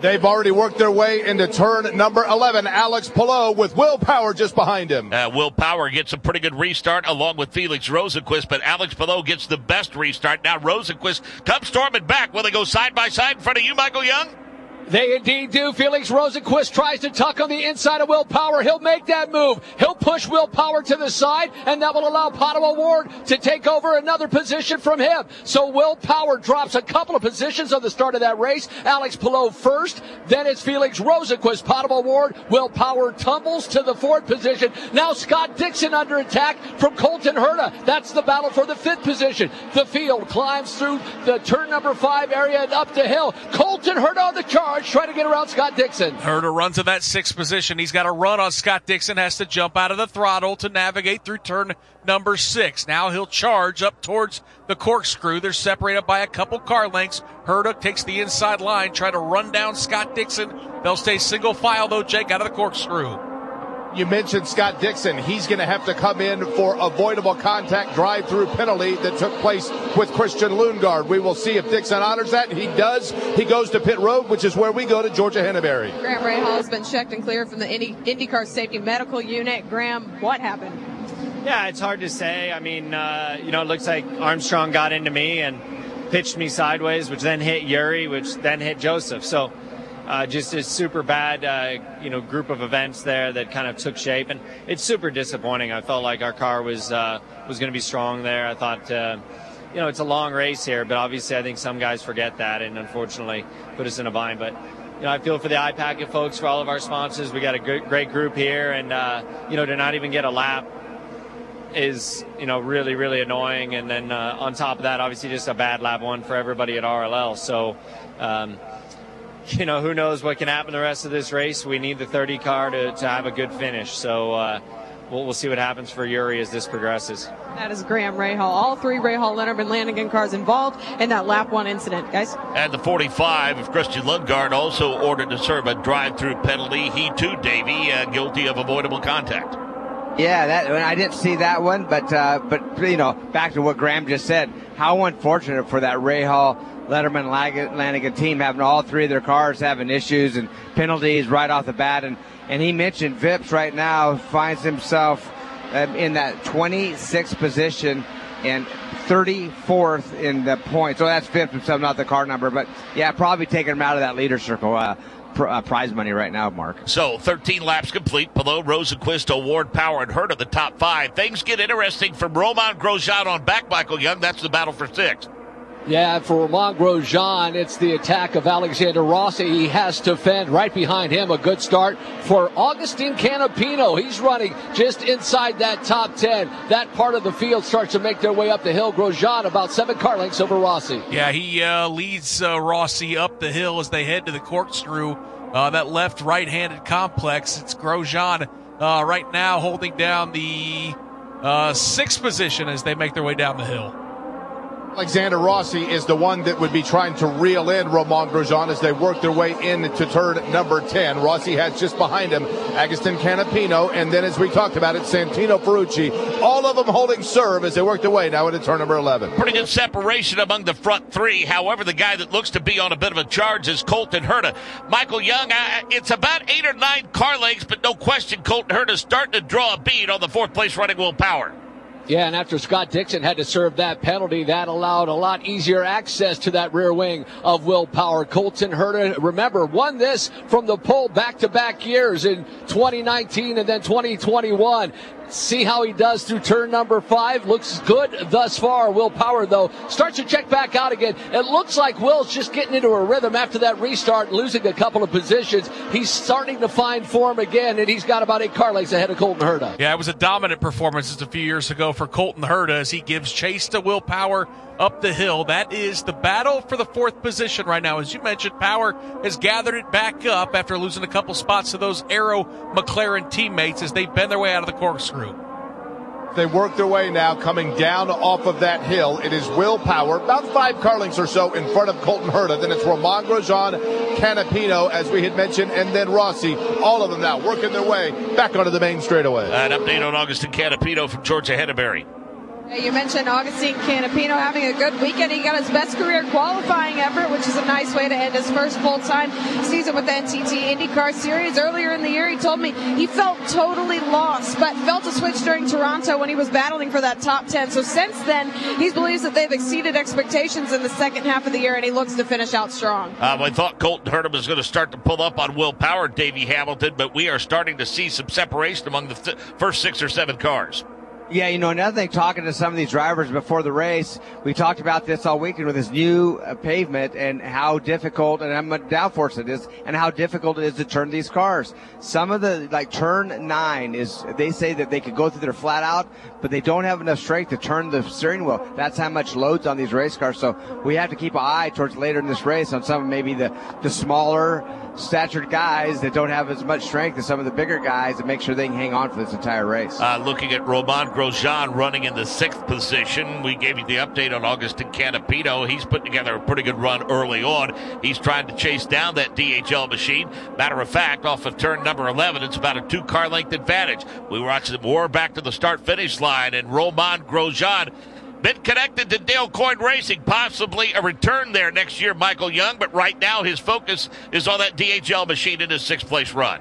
They've already worked their way into turn number eleven. Alex Palou with Will Power just behind him. Uh, Will Power gets a pretty good restart along with Felix Rosenqvist, but Alex Palou gets the best restart. Now Rosenqvist comes storming back. Will they go side by side in front of you, Michael Young? They indeed do. Felix Rosenqvist tries to tuck on the inside of Will Power. He'll make that move. He'll push Will Power to the side, and that will allow Pato O'Ward to take over another position from him. So Will Power drops a couple of positions on the start of that race. Alex Palou first, then it's Felix Rosenqvist, Pato O'Ward. Will Power tumbles to the fourth position. Now Scott Dixon under attack from Colton Herta. That's the battle for the fifth position. The field climbs through the turn number five area and up the hill. Colton Herta on the charge, trying to get around Scott Dixon. Herta runs to that sixth position. He's got a run on Scott Dixon, has to jump out of the throttle to navigate through turn number six. Now he'll charge up towards the corkscrew. They're separated by a couple car lengths. Herta takes the inside line, trying to run down Scott Dixon. They'll stay single file, though, Jake, out of the corkscrew. you mentioned Scott Dixon. He's going to have to come in for avoidable contact drive-through penalty that took place with Christian Lundgaard. We will see if Dixon honors that. He does. He goes to pit road, which is where we go to Georgia Henneberry. Graham Rahal has been checked and cleared from the Indy, IndyCar Safety Medical Unit. Graham, what happened? Yeah, it's hard to say. I mean, uh, you know, it looks like Armstrong got into me and pitched me sideways, which then hit Jüri, which then hit Joseph. So uh, just a super bad, uh, you know, group of events there that kind of took shape. And it's super disappointing. I felt like our car was uh, was going to be strong there. I thought, uh, you know, it's a long race here, but obviously I think some guys forget that and unfortunately put us in a bind. But you know, I feel for the iPacket folks, for all of our sponsors. We got a good, great group here, and, uh, you know, to not even get a lap is, you know, really, really annoying. And then uh, on top of that, obviously just a bad lap one for everybody at R L L. So, um, you know, who knows what can happen the rest of this race. We need the thirty car to, to have a good finish. So uh, we'll, we'll see what happens for Jüri as this progresses. That is Graham Rahal. All three Rahal, Leonard, and Lanigan cars involved in that lap one incident, guys. At the forty-five, if Christian Lundgaard also ordered to serve a drive-through penalty, he too, Davey, uh, guilty of avoidable contact. Yeah, that I didn't see that one, but uh, but you know, back to what Graham just said, how unfortunate for that Rahal, Letterman, Lanigan team, having all three of their cars having issues and penalties right off the bat, and and he mentioned Vips right now finds himself um, in that twenty-sixth position and thirty-fourth in the points. So that's Vips himself, not the car number, but yeah, probably taking him out of that leader circle. Uh, Uh, prize money right now, Mark. So thirteen laps complete. Palou, Rosenqvist, O'Ward, Power, and Herta, the top five. Things get interesting from Romain Grosjean on back, Michael Young. That's the battle for sixth. Yeah, for Romain Grosjean, it's the attack of Alexander Rossi. He has to fend. Right behind him, a good start for Agustín Canapino. He's running just inside that top ten. That part of the field starts to make their way up the hill. Grosjean about seven car lengths over Rossi. Yeah, he uh, leads uh, Rossi up the hill as they head to the Corkscrew, uh, that left right-handed complex. It's Grosjean uh, right now holding down the uh, sixth position as they make their way down the hill. Alexander Rossi is the one that would be trying to reel in Romain Grosjean as they work their way into turn number ten. Rossi has just behind him Agustín Canapino, and then as we talked about it, Santino Ferrucci. All of them holding serve as they work their way now into turn number eleven. Pretty good separation among the front three. However, the guy that looks to be on a bit of a charge is Colton Herta. Michael Young, I, it's about eight or nine car lengths, but no question Colton Herta is starting to draw a bead on the fourth place running Will Power. Yeah, and after Scott Dixon had to serve that penalty, that allowed a lot easier access to that rear wing of Will Power. Colton Herta, remember, won this from the pole back-to-back years in twenty nineteen and then twenty twenty-one. See how he does through turn number five. Looks good thus far. Will Power, though, starts to check back out again. It looks like Will's just getting into a rhythm after that restart, losing a couple of positions. He's starting to find form again, and he's got about eight car lengths ahead of Colton Herta. Yeah, it was a dominant performance just a few years ago for Colton Herta as he gives chase to Will Power up the hill. That is the battle for the fourth position right now. As you mentioned, Power has gathered it back up after losing a couple spots to those Arrow McLaren teammates as they bend their way out of the Corkscrew. They work their way now coming down off of that hill. It is Will Power, about five car lengths or so in front of Colton Herta. Then it's Romain Grosjean, Canapino, as we had mentioned, and then Rossi. All of them now working their way back onto the main straightaway. An update on Agustín Canapino from Georgia Henneberry. You mentioned Agustín Canapino having a good weekend. He got his best career qualifying effort, which is a nice way to end his first full-time season with the N T T IndyCar Series. Earlier in the year, he told me he felt totally lost, but felt a switch during Toronto when he was battling for that top ten. So since then, he believes that they've exceeded expectations in the second half of the year, and he looks to finish out strong. Uh, I thought Colton Herta was going to start to pull up on Will Power, Davey Hamilton, but we are starting to see some separation among the th- first six or seven cars. Yeah, you know, another thing, talking to some of these drivers before the race, we talked about this all weekend with this new uh, pavement and how difficult, and I'm a downforce it is, and how difficult it is to turn these cars. Some of the, like, turn nine is, they say that they could go through there flat out, but they don't have enough strength to turn the steering wheel. That's how much load's on these race cars, so we have to keep an eye towards later in this race on some of maybe the, the smaller statured guys that don't have as much strength as some of the bigger guys, and make sure they can hang on for this entire race. Uh, looking at Romain Grosjean, Grosjean running in the sixth position. We gave you the update on Agustín Canapino. He's put together a pretty good run early on. He's trying to chase down that D H L machine. Matter of fact, off of turn number eleven, it's about a two-car length advantage. We watch the war back to the start-finish line, and Romain Grosjean been connected to Dale Coyne Racing, possibly a return there next year, Michael Young, but right now his focus is on that D H L machine in his sixth-place run.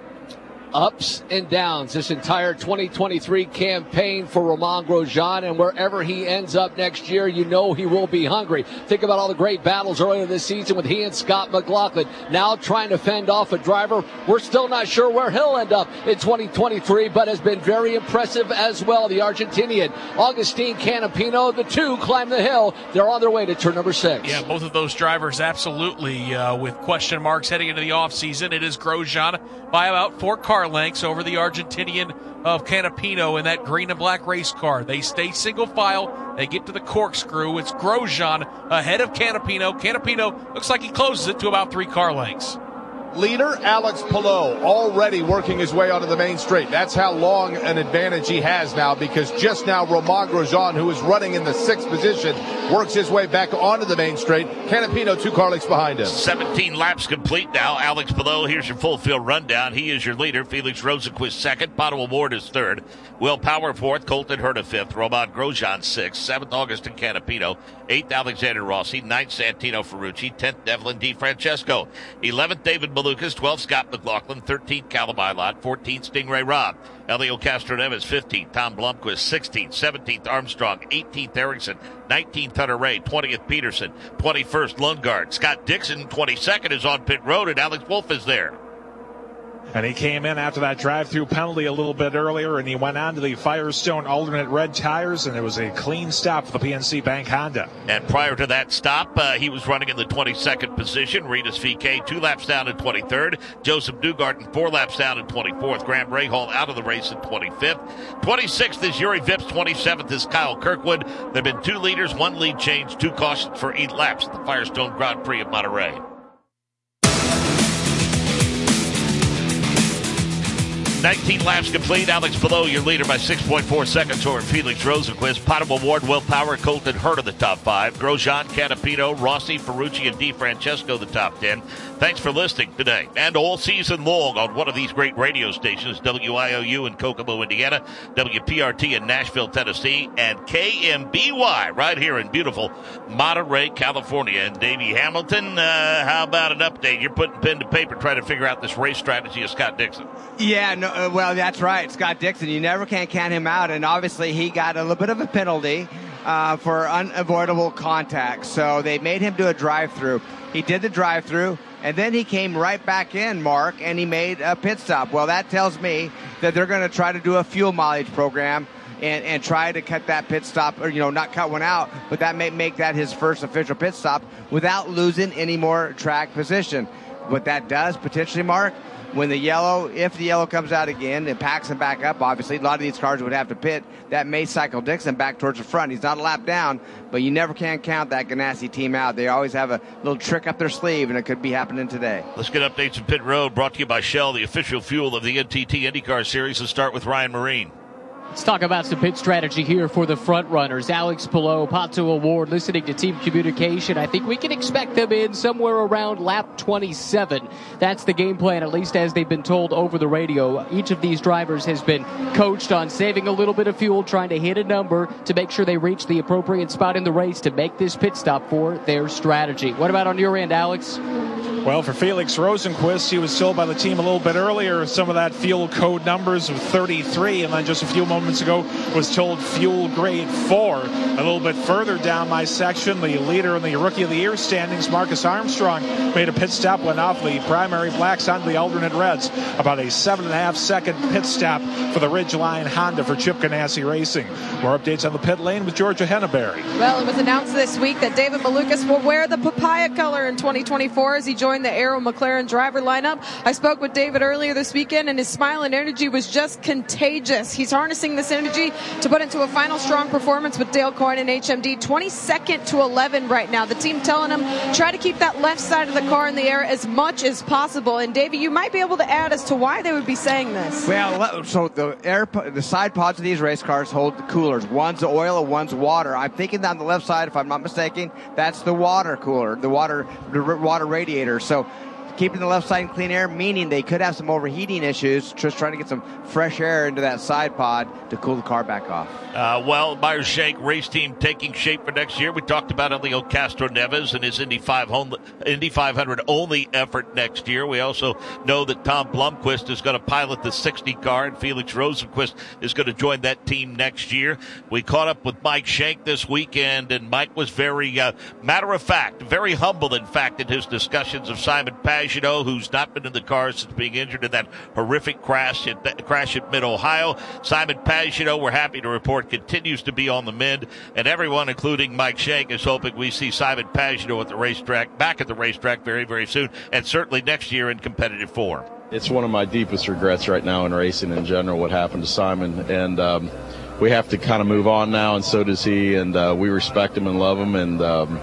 Ups and downs this entire twenty twenty-three campaign for Romain Grosjean, and wherever he ends up next year, you know he will be hungry. Think about all the great battles earlier this season with he and Scott McLaughlin, now trying to fend off a driver. We're still not sure where he'll end up in twenty twenty-three, but has been very impressive as well. The Argentinian, Agustín Canapino, the two climb the hill. They're on their way to turn number six. Yeah, both of those drivers absolutely uh, with question marks heading into the offseason. It is Grosjean by about four cars lengths over the Argentinian of Canapino in that green and black race car. They stay single file. They get to the corkscrew. It's Grosjean ahead of Canapino. Canapino looks like he closes it to about three car lengths. Leader Alex Palou already working his way onto the main straight. That's how long an advantage he has now, because just now Romain Grosjean, who is running in the sixth position, works his way back onto the main straight. Canapino two car lengths behind him. seventeen laps complete now. Alex Palou, here's your full field rundown. He is your leader. Felix Rosenqvist second. Pato O'Ward is third. Will Power fourth. Colton Herta fifth. Romain Grosjean sixth. Seventh, Agustín Canapino. Eighth, Alexander Rossi. Ninth, Santino Ferrucci. Tenth, Devlin DeFrancesco. Eleventh, David Malukas, twelfth, Scott McLaughlin, thirteenth, Callum Ilott, fourteenth, Stingray Robb, Hélio Castroneves, fifteenth, Tom Blomqvist, sixteenth, seventeenth, Armstrong, eighteenth, Ericsson, nineteenth, Hunter-Reay, twentieth, Pedersen, twenty-first, Lundgaard. Scott Dixon, twenty-second, is on pit road, and Alex Wolff is there. And he came in after that drive-through penalty a little bit earlier, and he went on to the Firestone alternate red tires, and it was a clean stop for the P N C Bank Honda. And prior to that stop, uh, he was running in the twenty-second position. Rinus VeeKay two laps down in twenty-third. Joseph Newgarden four laps down in twenty-fourth. Graham Rahal out of the race in twenty-fifth. twenty-sixth is Jüri Vips. twenty-seventh is Kyle Kirkwood. There have been two leaders, one lead change, two cautions for eight laps at the Firestone Grand Prix of Monterey. nineteen laps complete. Alex Palou, your leader by six point four seconds over Felix Rosenqvist. Pato O'Ward, Will Power, Colton Herta, the top five. Grosjean, Canapino, Rossi, Ferrucci, and DeFrancesco, the top ten. Thanks for listening today and all season long on one of these great radio stations, W I O U in Kokomo, Indiana, W P R T in Nashville, Tennessee, and K M B Y right here in beautiful Monterey, California. And Davey Hamilton, uh, how about an update? You're putting pen to paper trying to figure out this race strategy of Scott Dixon. Yeah, no. Uh, well, that's right, Scott Dixon. You never can count him out, and obviously he got a little bit of a penalty uh, for unavoidable contact. So they made him do a drive-through. He did the drive-through, and then he came right back in, Mark, and he made a pit stop. Well, that tells me that they're going to try to do a fuel mileage program and, and try to cut that pit stop, or, you know, not cut one out, but that may make that his first official pit stop without losing any more track position. What that does potentially, Mark, when the yellow, if the yellow comes out again, it packs him back up, obviously. A lot of these cars would have to pit. That may cycle Dixon back towards the front. He's not a lap down, but you never can count that Ganassi team out. They always have a little trick up their sleeve, and it could be happening today. Let's get updates on pit road, brought to you by Shell, the official fuel of the N T T IndyCar Series. Let's start with Ryan Marine. Let's talk about some pit strategy here for the front runners. Alex Palou, Pato O'Ward, listening to team communication. I think we can expect them in somewhere around lap twenty-seven. That's the game plan, at least as they've been told over the radio. Each of these drivers has been coached on saving a little bit of fuel, trying to hit a number to make sure they reach the appropriate spot in the race to make this pit stop for their strategy. What about on your end, Alex? Well, for Felix Rosenqvist, he was told by the team a little bit earlier some of that fuel code numbers of thirty-three, and then just a few moments ago was told fuel grade four. A little bit further down my section, the leader in the Rookie of the Year standings, Marcus Armstrong, made a pit stop, went off the primary blacks onto the alternate reds. About a seven and a half second pit stop for the Ridgeline Honda for Chip Ganassi Racing. More updates on the pit lane with Georgia Henneberry. Well, it was announced this week that David Malukas will wear the papaya color in twenty twenty-four as he joins join the Arrow McLaren driver lineup. I spoke with David earlier this weekend, and his smile and energy was just contagious. He's harnessing this energy to put into a final strong performance with Dale Coyne and H M D. twenty-second to eleven right now. The team telling him, try to keep that left side of the car in the air as much as possible. And, David, you might be able to add as to why they would be saying this. Well, so the air, the side pods of these race cars hold the coolers. One's oil and one's water. I'm thinking on the left side, if I'm not mistaken, that's the water cooler, the water, the water radiator. So keeping the left side in clean air, meaning they could have some overheating issues, just trying to get some fresh air into that side pod to cool the car back off. Uh, well, Myers Shank race team taking shape for next year. We talked about Hélio Castroneves and his Indy five hundred only effort next year. We also know that Tom Blomqvist is going to pilot the sixty car, and Felix Rosenqvist is going to join that team next year. We caught up with Mike Shank this weekend, and Mike was very uh, matter-of-fact, very humble, in fact, in his discussions of Simon Pagino, you know, who's not been in the car since being injured in that horrific crash at, crash at Mid-Ohio. Simon Pagino, we're happy to report, continues to be on the mend, and everyone, including Mike Shank, is hoping we see Simon Pagino at the racetrack, back at the racetrack very, very soon, and certainly next year in competitive form. It's one of my deepest regrets right now in racing in general, what happened to Simon, and um, we have to kind of move on now, and so does he, and uh, we respect him and love him, and um,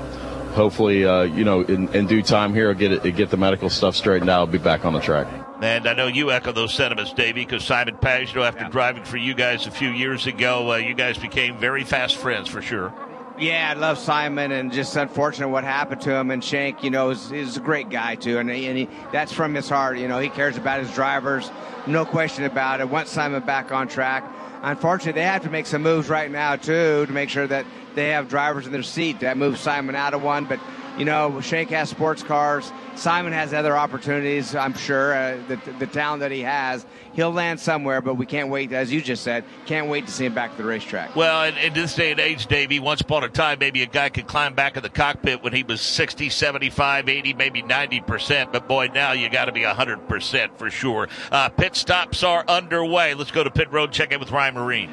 hopefully, uh, you know, in, in due time here, I'll get it, get the medical stuff straightened out. I'll be back on the track. And I know you echo those sentiments, Davey, because Simon Pagino, after yeah. driving for you guys a few years ago, uh, you guys became very fast friends for sure. Yeah, I love Simon, and just unfortunate what happened to him. And Shank, you know, is, is a great guy, too. And, he, and he, that's from his heart. You know, he cares about his drivers, no question about it. Wants Simon back on track. Unfortunately, they have to make some moves right now, too, to make sure that they have drivers in their seat. That moves Simon out of one. But, you know, Shank has sports cars. Simon has other opportunities, I'm sure. Uh, the, the talent that he has, he'll land somewhere, but we can't wait, as you just said, can't wait to see him back at the racetrack. Well, in, in this day and age, Davey, once upon a time, maybe a guy could climb back in the cockpit when he was sixty, seventy-five, eighty, maybe ninety percent. But, boy, now you got to be one hundred percent for sure. Uh, pit stops are underway. Let's go to pit road, check in with Ryan Marine.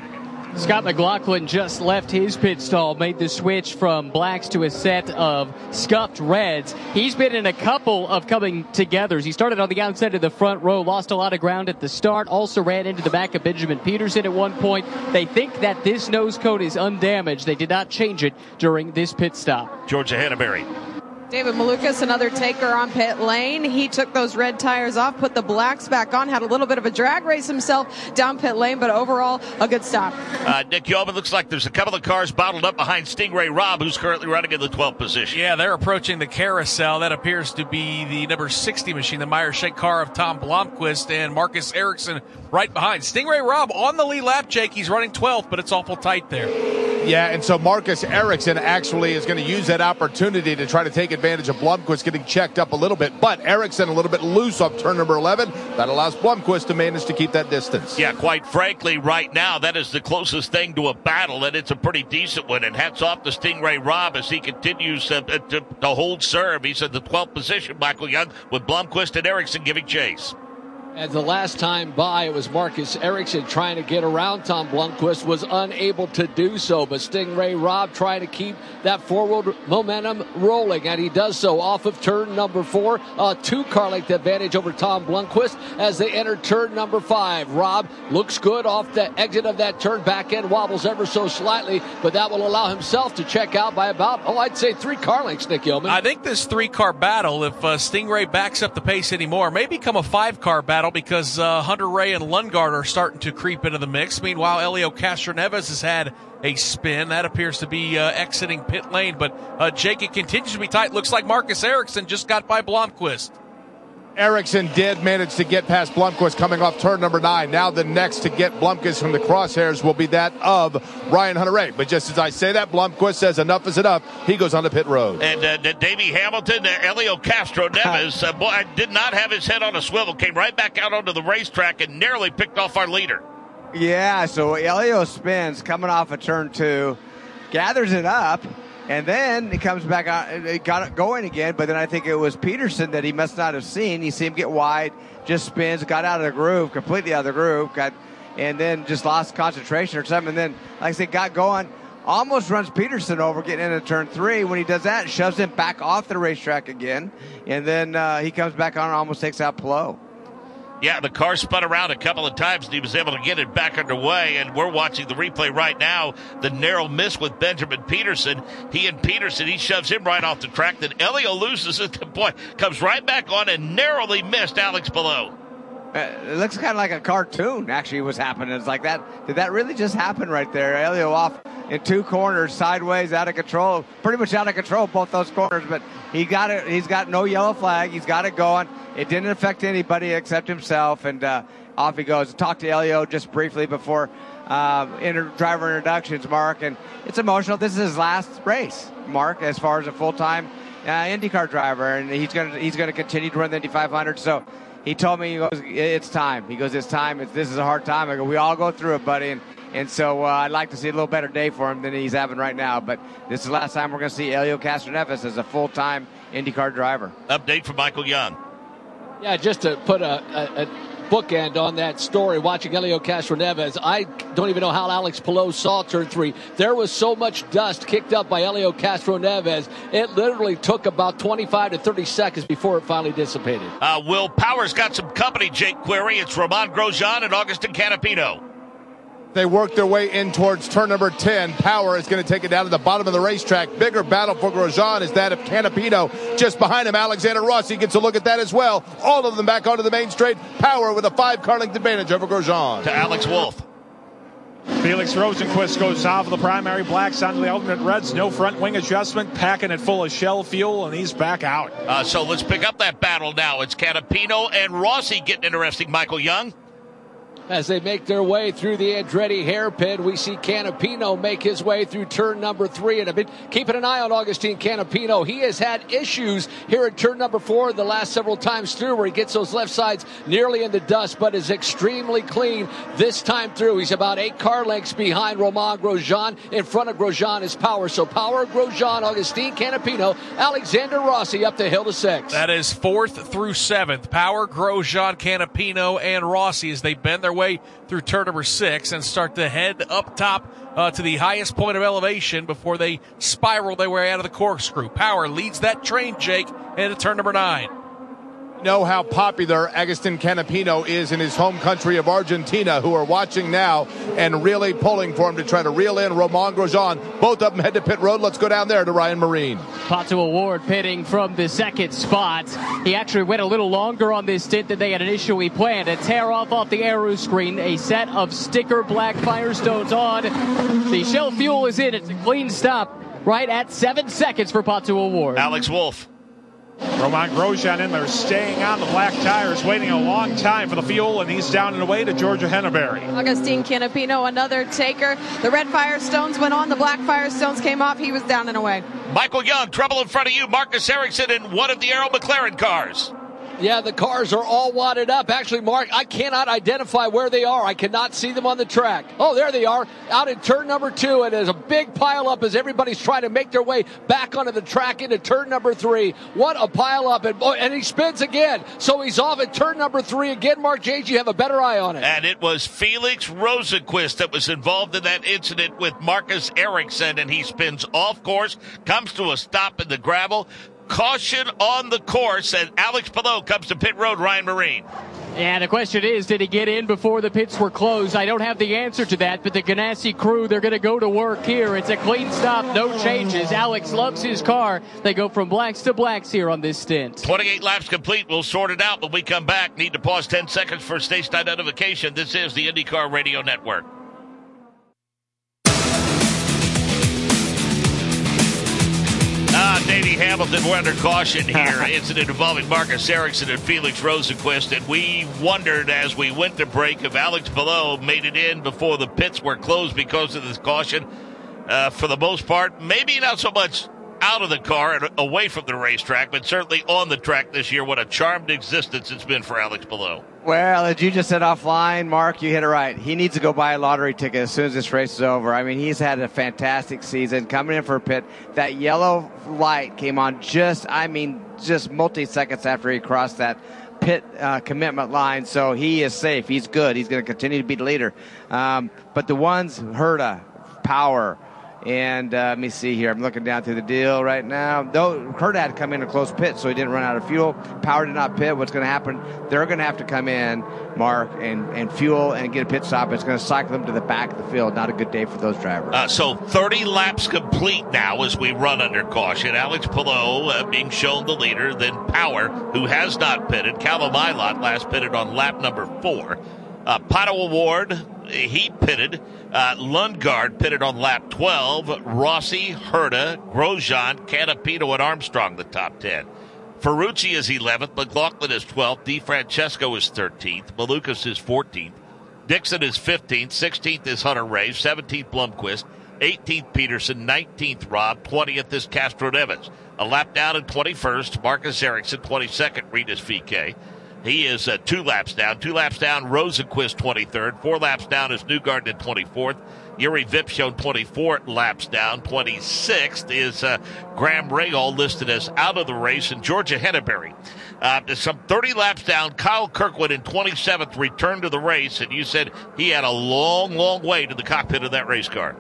Scott McLaughlin just left his pit stall, made the switch from blacks to a set of scuffed reds. He's been in a couple of coming togethers. He started on the outside of the front row, lost a lot of ground at the start, also ran into the back of Benjamin Pedersen at one point. They think that this nose cone is undamaged. They did not change it during this pit stop. Georgia Hannaberry. David Malukas, another taker on pit lane. He took those red tires off, put the blacks back on, had a little bit of a drag race himself down pit lane, but overall, a good stop. Uh, Nick Yeoman, looks like there's a couple of cars bottled up behind Stingray Robb, who's currently running in the twelfth position. Yeah, they're approaching the carousel. That appears to be the number sixty machine, the Meyer Shank car of Tom Blomqvist and Marcus Ericsson right behind. Stingray Robb on the lead lap, Jake. He's running twelfth, but it's awful tight there. Yeah, and so Marcus Ericsson actually is going to use that opportunity to try to take advantage of Blomqvist getting checked up a little bit, but Ericsson a little bit loose off turn number eleven. That allows Blomqvist to manage to keep that distance. Yeah, quite frankly, right now, that is the closest thing to a battle, and it's a pretty decent one. And hats off to Stingray Robb as he continues uh, to, to hold serve. He's in the twelfth position, Michael Young, with Blomqvist and Ericsson giving chase. And the last time by, it was Marcus Ericsson trying to get around Tom Blomqvist, was unable to do so. But Stingray Robb trying to keep that forward momentum rolling, and he does so off of turn number four. A two-car length advantage over Tom Blomqvist as they enter turn number five. Robb looks good off the exit of that turn. Back end wobbles ever so slightly, but that will allow himself to check out by about, oh, I'd say three car lengths, Nick Yeoman. I think this three-car battle, if uh, Stingray backs up the pace anymore, may become a five-car battle, because uh, Hunter-Reay and Lundgaard are starting to creep into the mix. Meanwhile, Hélio Castroneves has had a spin. That appears to be uh, exiting pit lane, but uh, Jake, it continues to be tight. Looks like Marcus Ericsson just got by Blomqvist. Ericsson did manage to get past Blomqvist coming off turn number nine. Now the next to get Blomqvist from the crosshairs will be that of Ryan Hunter-Reay. But just as I say that, Blomqvist says enough is enough. He goes on to pit road. And uh, Davey Hamilton, uh, Hélio Castroneves, uh, boy, did not have his head on a swivel. Came right back out onto the racetrack and narrowly picked off our leader. Yeah, so Hélio spins coming off of turn two, gathers it up. And then it comes back on, it got it going again, but then I think it was Pedersen that he must not have seen. He seemed to get wide, just spins, got out of the groove, completely out of the groove, got, and then just lost concentration or something. And then, like I said, got going, Almost runs Pedersen over getting into turn three. When he does that, shoves him back off the racetrack again. And then uh, he comes back on and almost takes out Palou. Yeah, the car spun around a couple of times, and he was able to get it back underway, and we're watching the replay right now. The narrow miss with Benjamin Pedersen. He and Pedersen, he shoves him right off the track. Then Hélio loses at the point, comes right back on, and narrowly missed Alex Palou. Uh, it looks kind of like a cartoon, actually, was happening. It's like that. Did that really just happen right there? Hélio off in two corners, sideways, out of control. Pretty much out of control, both those corners, but he got it. He's got no yellow flag. He's got it going. It didn't affect anybody except himself, and uh, off he goes. Talked to Hélio just briefly before um, inter- driver introductions, Mark, and it's emotional. This is his last race, Mark, as far as a full-time uh, IndyCar driver, and he's going to he's going to continue to run the Indy five hundred, so... He told me, he goes, it's time. He goes, it's time. It's, this is a hard time. I go, we all go through it, buddy. And, and so uh, I'd like to see a little better day for him than he's having right now. But this is the last time we're going to see Hélio Castroneves as a full-time IndyCar driver. Update from Michael Young. Yeah, just to put a, a, a bookend on that story, watching Hélio Castroneves, I don't even know how Alex Palou saw turn three. There was so much dust kicked up by Hélio Castroneves, it literally took about twenty-five to thirty seconds before it finally dissipated. Uh, Will Power's got some company, Jake Query. It's Romain Grosjean and Agustín Canapino. They work their way in towards turn number ten. Power is going to take it down to the bottom of the racetrack. Bigger battle for Grosjean is that of Canapino. Just behind him, Alexander Rossi gets a look at that as well. All of them back onto the main straight. Power with a five-car length advantage over Grosjean. To Alex Wolff. Felix Rosenqvist goes off of the primary blacks onto the alternate reds. No front wing adjustment. Packing it full of shell fuel, and he's back out. Uh, so let's pick up that battle now. It's Canapino and Rossi getting interesting, Michael Young. As they make their way through the Andretti hairpin, we see Canapino make his way through turn number three. And I've been keeping an eye on Agustín Canapino. He has had issues here at turn number four the last several times through, where he gets those left sides nearly in the dust, but is extremely clean this time through. He's about eight car lengths behind Romain Grosjean. In front of Grosjean is Power. So Power, Grosjean, Agustín Canapino, Alexander Rossi up the hill to six. That is fourth through seventh. Power, Grosjean, Canapino, and Rossi as they bend their way through turn number six and start to head up top uh, to the highest point of elevation before they spiral their way out of the corkscrew. Power leads that train, Jake, into turn number nine. Know how popular Agustín Canapino is in his home country of Argentina, who are watching now and really pulling for him to try to reel in Romain Grosjean. Both of them head to pit road. Let's go down there to Ryan Marine. Pato O'Ward pitting from the second spot. He actually went a little longer on this stint than they had initially planned. A tear off off the aero screen, a set of sticker black Firestones on. The shell fuel is in. It's a clean stop right at seven seconds for Pato O'Ward. Alex Wolff. Romain Grosjean in there, staying on the black tires, waiting a long time for the fuel, and he's down and away to Georgia Henneberry. Agustín Canapino, another taker. The red Firestones went on, the black Firestones came off, he was down and away. Michael Young, trouble in front of you. Marcus Ericsson in one of the Arrow McLaren cars. Yeah, the cars are all wadded up. Actually, Mark, I cannot identify where they are. I cannot see them on the track. Oh, there they are, out in turn number two, and there's a big pileup as everybody's trying to make their way back onto the track into turn number three. What a pileup, and, oh, and he spins again. So he's off at turn number three again. Mark James, you have a better eye on it. And it was Felix Rosenqvist that was involved in that incident with Marcus Ericsson, and he spins off course, comes to a stop in the gravel. Caution on the course, and Alex Palou comes to pit road, Ryan Marine. Yeah, the question is, did he get in before the pits were closed? I don't have the answer to that, but the Ganassi crew, they're going to go to work here. It's a clean stop, no changes. Alex loves his car. They go from blacks to blacks here on this stint. twenty-eight laps complete. We'll sort it out when we come back. Need to pause ten seconds for station identification. This is the IndyCar Radio Network. Ah, Davey Hamilton, we're under caution here. Incident involving Marcus Ericsson and Felix Rosenqvist, and we wondered as we went to break if Alex Palou made it in before the pits were closed because of this caution. Uh, for the most part, maybe not so much out of the car and away from the racetrack, but certainly on the track this year. What a charmed existence it's been for Alex Palou. Well, as you just said offline, Mark, you hit it right. He needs to go buy a lottery ticket as soon as this race is over. I mean, he's had a fantastic season coming in for a pit. That yellow light came on just, I mean, just multi-seconds after he crossed that pit uh, commitment line. So he is safe. He's good. He's going to continue to be the leader. Um, but the ones, Herta, Power, And uh, let me see here. I'm looking down through the deal right now. Though Herta had to come in a close pit, so he didn't run out of fuel. Power did not pit. What's going to happen, they're going to have to come in, Mark, and, and fuel and get a pit stop. It's going to cycle them to the back of the field. Not a good day for those drivers. Uh, so thirty laps complete now as we run under caution. Alex Palou uh, being shown the leader. Then Power, who has not pitted. Callum Ilott last pitted on lap number four. Uh, Pato O'Ward, he pitted. Uh, Lundgaard pitted on lap twelve. Rossi, Herta, Grosjean, Canapino, and Armstrong, the top ten. Ferrucci is eleventh. McLaughlin is twelfth. DeFrancesco is thirteenth. Malukas is fourteenth. Dixon is fifteenth. sixteenth is Hunter-Reay. seventeenth, Blomqvist. eighteenth, Pedersen. nineteenth, Robb. twentieth is Castroneves. A lap down in twenty-first. Marcus Ericsson. twenty-second, Rinus VeeKay. He is uh, two laps down. Two laps down, Rosenqvist twenty-third. Four laps down is Newgarden at twenty-fourth. Jüri Vips shown twenty-four laps down. twenty-sixth is uh, Graham Rahal, listed as out of the race, and Georgia Henneberry. Uh, some thirty laps down, Kyle Kirkwood in twenty-seventh returned to the race, and you said he had a long, long way to the cockpit of that race car.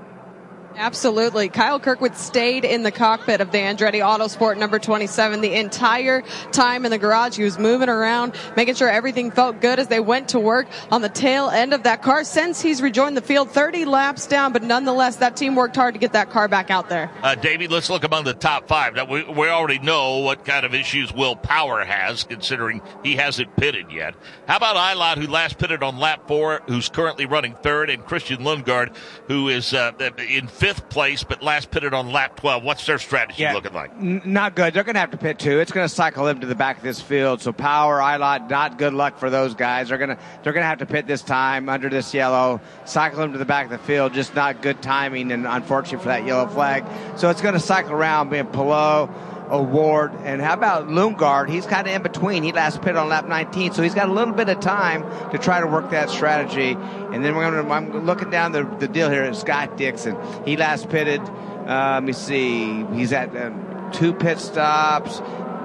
Absolutely. Kyle Kirkwood stayed in the cockpit of the Andretti Autosport number twenty-seven the entire time in the garage. He was moving around, making sure everything felt good as they went to work on the tail end of that car. Since he's rejoined the field, thirty laps down, but nonetheless, that team worked hard to get that car back out there. Uh, Davey, let's look among the top five. Now, we, we already know what kind of issues Will Power has, considering he hasn't pitted yet. How about Ilott, who last pitted on lap four, who's currently running third, and Christian Lundgaard, who is uh, in fifth place, but last pitted on lap twelve. What's their strategy yeah, looking like? N- not good. They're going to have to pit two. It's going to cycle them to the back of this field. So Power, Ilott, not good luck for those guys. They're going to they're going to have to pit this time under this yellow, cycle them to the back of the field. Just not good timing, and unfortunately for that yellow flag. So it's going to cycle around, being Palou, O'Ward, and how about Lundgaard? He's kind of in between. He last pitted on lap nineteen, so he's got a little bit of time to try to work that strategy. And then we're going to, I'm looking down the, the deal here at Scott Dixon. He last pitted, uh, let me see, he's at um, two pit stops,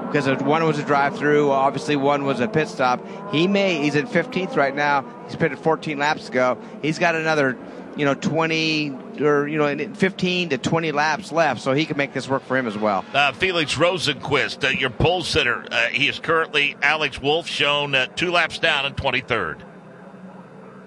because one was a drive-through, obviously one was a pit stop. He may, he's in fifteenth right now. He's pitted fourteen laps ago. He's got another, you know, twenty or, you know, fifteen to twenty laps left, so he can make this work for him as well. Uh, Felix Rosenqvist, uh, your pole sitter, uh, he is currently Alex Wolf, shown uh, two laps down in twenty-third.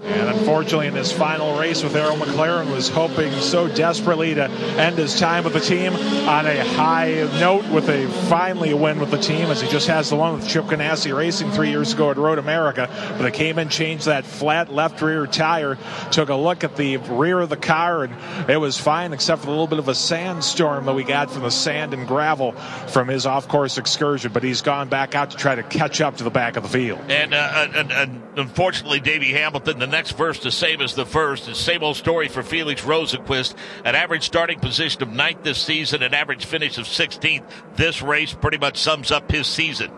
And unfortunately, in his final race with Errol McLaren, was hoping so desperately to end his time with the team on a high note with a finally win with the team, as he just has the one with Chip Ganassi Racing three years ago at Road America. But it came in, changed that flat left rear tire, took a look at the rear of the car, and it was fine except for a little bit of a sandstorm that we got from the sand and gravel from his off-course excursion. But he's gone back out to try to catch up to the back of the field. And, uh, and, and unfortunately, Davey Hamilton, the next verse the same as the first. The same old story for Felix Rosenqvist. An average starting position of ninth this season, an average finish of sixteenth. This race pretty much sums up his season.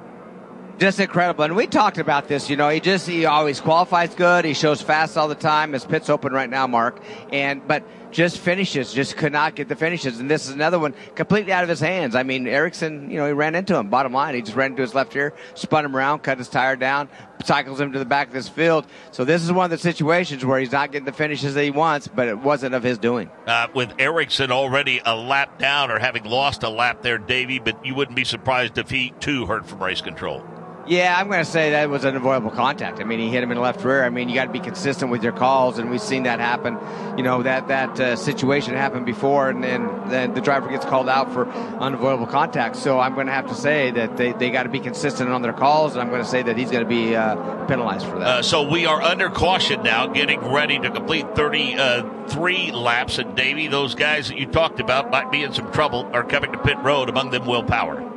Just incredible. And we talked about this, you know, he just, he always qualifies good. He shows fast all the time. His pit's open right now, Mark. And, but just finishes, just could not get the finishes. And this is another one completely out of his hands. I mean, Ericsson, you know, he ran into him. Bottom line, he just ran into his left ear, spun him around, cut his tire down, cycles him to the back of this field. So this is one of the situations where he's not getting the finishes that he wants, but it wasn't of his doing. Uh, with Ericsson already a lap down, or having lost a lap there, Davey, but you wouldn't be surprised if he, too, heard from race control. Yeah, I'm going to say that was an avoidable contact. I mean, he hit him in the left rear. I mean, you got to be consistent with your calls, and we've seen that happen. You know, that that uh, situation happened before, and then the driver gets called out for unavoidable contact. So I'm going to have to say that they, they got to be consistent on their calls, and I'm going to say that he's going to be uh, penalized for that. Uh, so we are under caution now, getting ready to complete thirty-three laps. And, Davey, those guys that you talked about might be in some trouble, are coming to pit road, among them Will Power.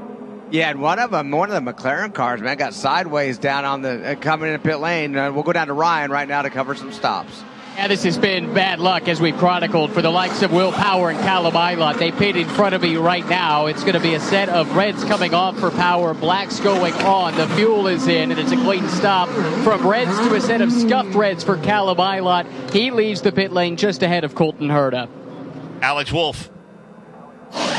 Yeah, and one of them, one of the McLaren cars, man, got sideways down on the, uh, coming in pit lane. Uh, we'll go down to Ryan right now to cover some stops. Yeah, this has been bad luck, as we've chronicled, for the likes of Will Power and Callum Ilott. They pit in front of me right now. It's going to be a set of reds coming off for Power, blacks going on. The fuel is in, and it's a clean stop from reds to a set of scuffed reds for Callum Ilott. He leaves the pit lane just ahead of Colton Herta. Alex Wolf.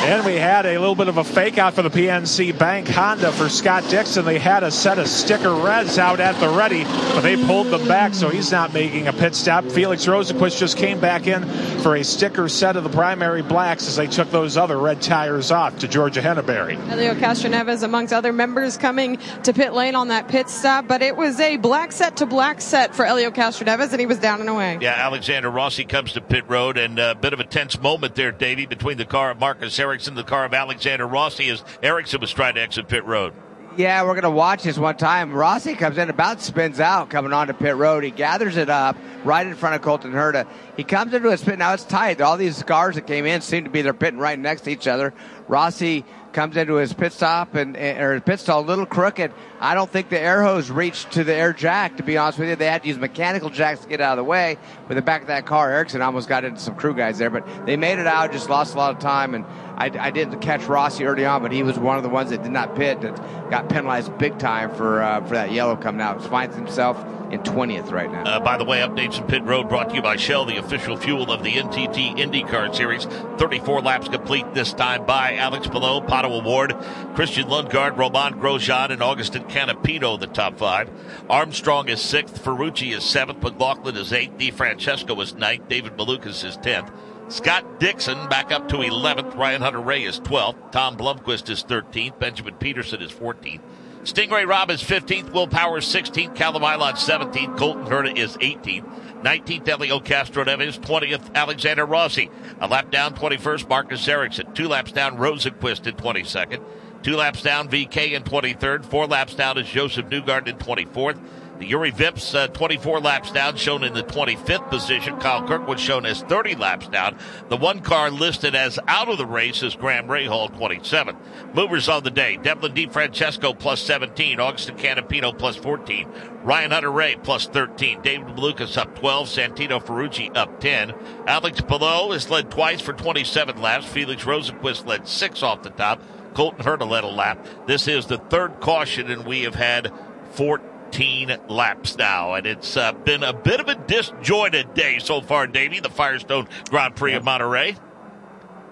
And we had a little bit of a fake out for the P N C Bank Honda for Scott Dixon. They had a set of sticker reds out at the ready, but they pulled them back, so he's not making a pit stop. Felix Rosenqvist just came back in for a sticker set of the primary blacks as they took those other red tires off to Georgia Henneberry. Hélio Castroneves, amongst other members, coming to pit lane on that pit stop, but it was a black set to black set for Hélio Castroneves, and he was down and away. Yeah, Alexander Rossi comes to pit road, and a bit of a tense moment there, Davey, between the car of Marcus Ericsson, the car of Alexander Rossi, as Ericsson was trying to exit pit road. Yeah, we're going to watch this one time. Rossi comes in, about spins out, coming onto pit road. He gathers it up right in front of Colton Herta. He comes into a spin. Now it's tight. All these cars that came in seem to be they're pitting right next to each other. Rossi comes into his pit stop, and or his pit stall a little crooked. I don't think the air hose reached to the air jack, to be honest with you. They had to use mechanical jacks to get out of the way. With the back of that car, Ericsson almost got into some crew guys there, but they made it out, just lost a lot of time. And I, I didn't catch Rossi early on, but he was one of the ones that did not pit, that got penalized big time for uh, for that yellow coming out. Finds himself in twentieth right now. Uh, by the way, updates from pit road brought to you by Shell, the official fuel of the N T T IndyCar Series. thirty-four laps complete this time by Alex Palou, Pato O'Ward, Christian Lundgaard, Romain Grosjean, and Agustín Canapino, the top five. Armstrong is sixth, Ferrucci is seventh, McLaughlin is eighth, DeFrancesco is ninth, David Malukas is tenth. Scott Dixon back up to eleventh. Ryan Hunter-Reay is twelfth. Tom Blomqvist is thirteenth. Benjamin Pedersen is fourteenth. Stingray Robb is fifteenth. Will Power is sixteenth. Callum Ilott seventeenth. Colton Herta is eighteenth. nineteenth, Hélio Castroneves. twentieth, Alexander Rossi. A lap down, twenty-first, Marcus Ericsson. Two laps down, Rosenqvist in twenty-second. Two laps down, VeeKay in twenty-third. Four laps down is Joseph Newgarden in twenty-fourth. The Jüri Vips, uh, twenty-four laps down, shown in the twenty-fifth position. Kyle Kirkwood shown as thirty laps down. The one car listed as out of the race is Graham Rahal, twenty-seventh. Movers on the day: Devlin DeFrancesco plus seventeen, Agustín Canapino plus fourteen, Ryan Hunter-Reay plus thirteen, David Malukas up twelve, Santino Ferrucci up ten. Alex Palou has led twice for twenty-seven laps. Felix Rosenqvist led six off the top. Colton Herta led a lap. This is the third caution, and we have had fourteen. fourteen laps now, and it's uh, been a bit of a disjointed day so far, Davey, the Firestone Grand Prix of Monterey.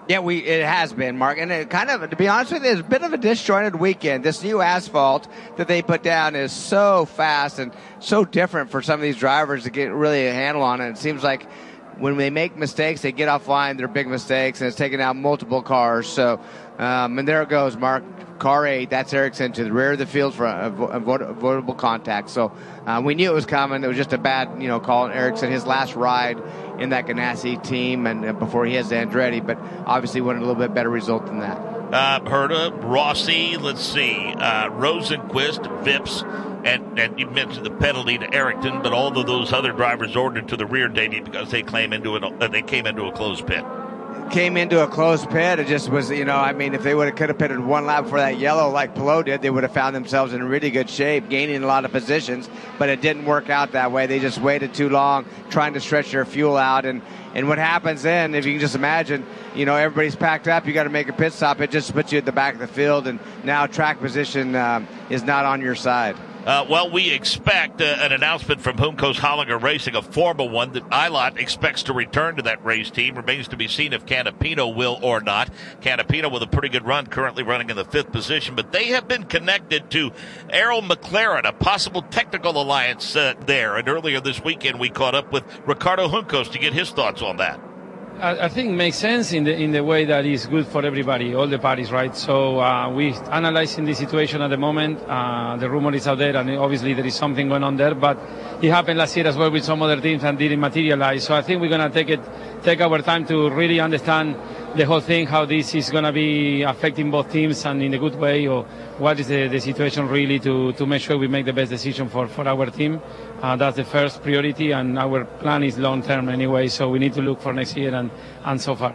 Yeah, we it has been, Mark, and it kind of, to be honest with you, it's a bit of a disjointed weekend. This new asphalt that they put down is so fast and so different for some of these drivers to get really a handle on it. It seems like when they make mistakes, they get offline, they're big mistakes, and it's taking out multiple cars. So, um, and there it goes, Mark. Car eight, that's Ericsson to the rear of the field for avoidable contact. So uh, we knew it was coming. It was just a bad, you know, call on Ericsson, his last ride in that Ganassi team, and uh, before he has Andretti, but obviously wanted a little bit better result than that. Uh, Herta, Rossi, let's see, uh, Rosenqvist, Vips, and, and you mentioned the penalty to Ericsson, but all of those other drivers ordered to the rear, Davey, because they came into an, uh, they came into a closed pit. Came into a closed pit. It just was, you know, I mean, if they would have could have pitted one lap for that yellow like Palou did, they would have found themselves in really good shape, gaining a lot of positions, but it didn't work out that way. They just waited too long trying to stretch their fuel out, and and what happens then, if you can just imagine, you know, everybody's packed up, you got to make a pit stop, it just puts you at the back of the field, and now track position um, is not on your side. Uh, well, we expect uh, an announcement from Humco's Hollinger Racing, a formal one, that Ilott expects to return to that race team. Remains to be seen if Canapino will or not. Canapino with a pretty good run, currently running in the fifth position, but they have been connected to Errol McLaren, a possible technical alliance uh, there. And earlier this weekend, we caught up with Ricardo Juncos to get his thoughts on that. I, I think it makes sense in the in the way that is good for everybody, all the parties, right? So uh, we're analyzing the situation at the moment. Uh, the rumor is out there, and obviously there is something going on there. But it happened last year as well with some other teams and didn't materialize. So I think we're going to take it, take our time to really understand the whole thing, how this is going to be affecting both teams and in a good way, or what is the, the situation really to, to make sure we make the best decision for, for our team. Uh, that's the first priority, and our plan is long-term anyway, so we need to look for next year and, and so far.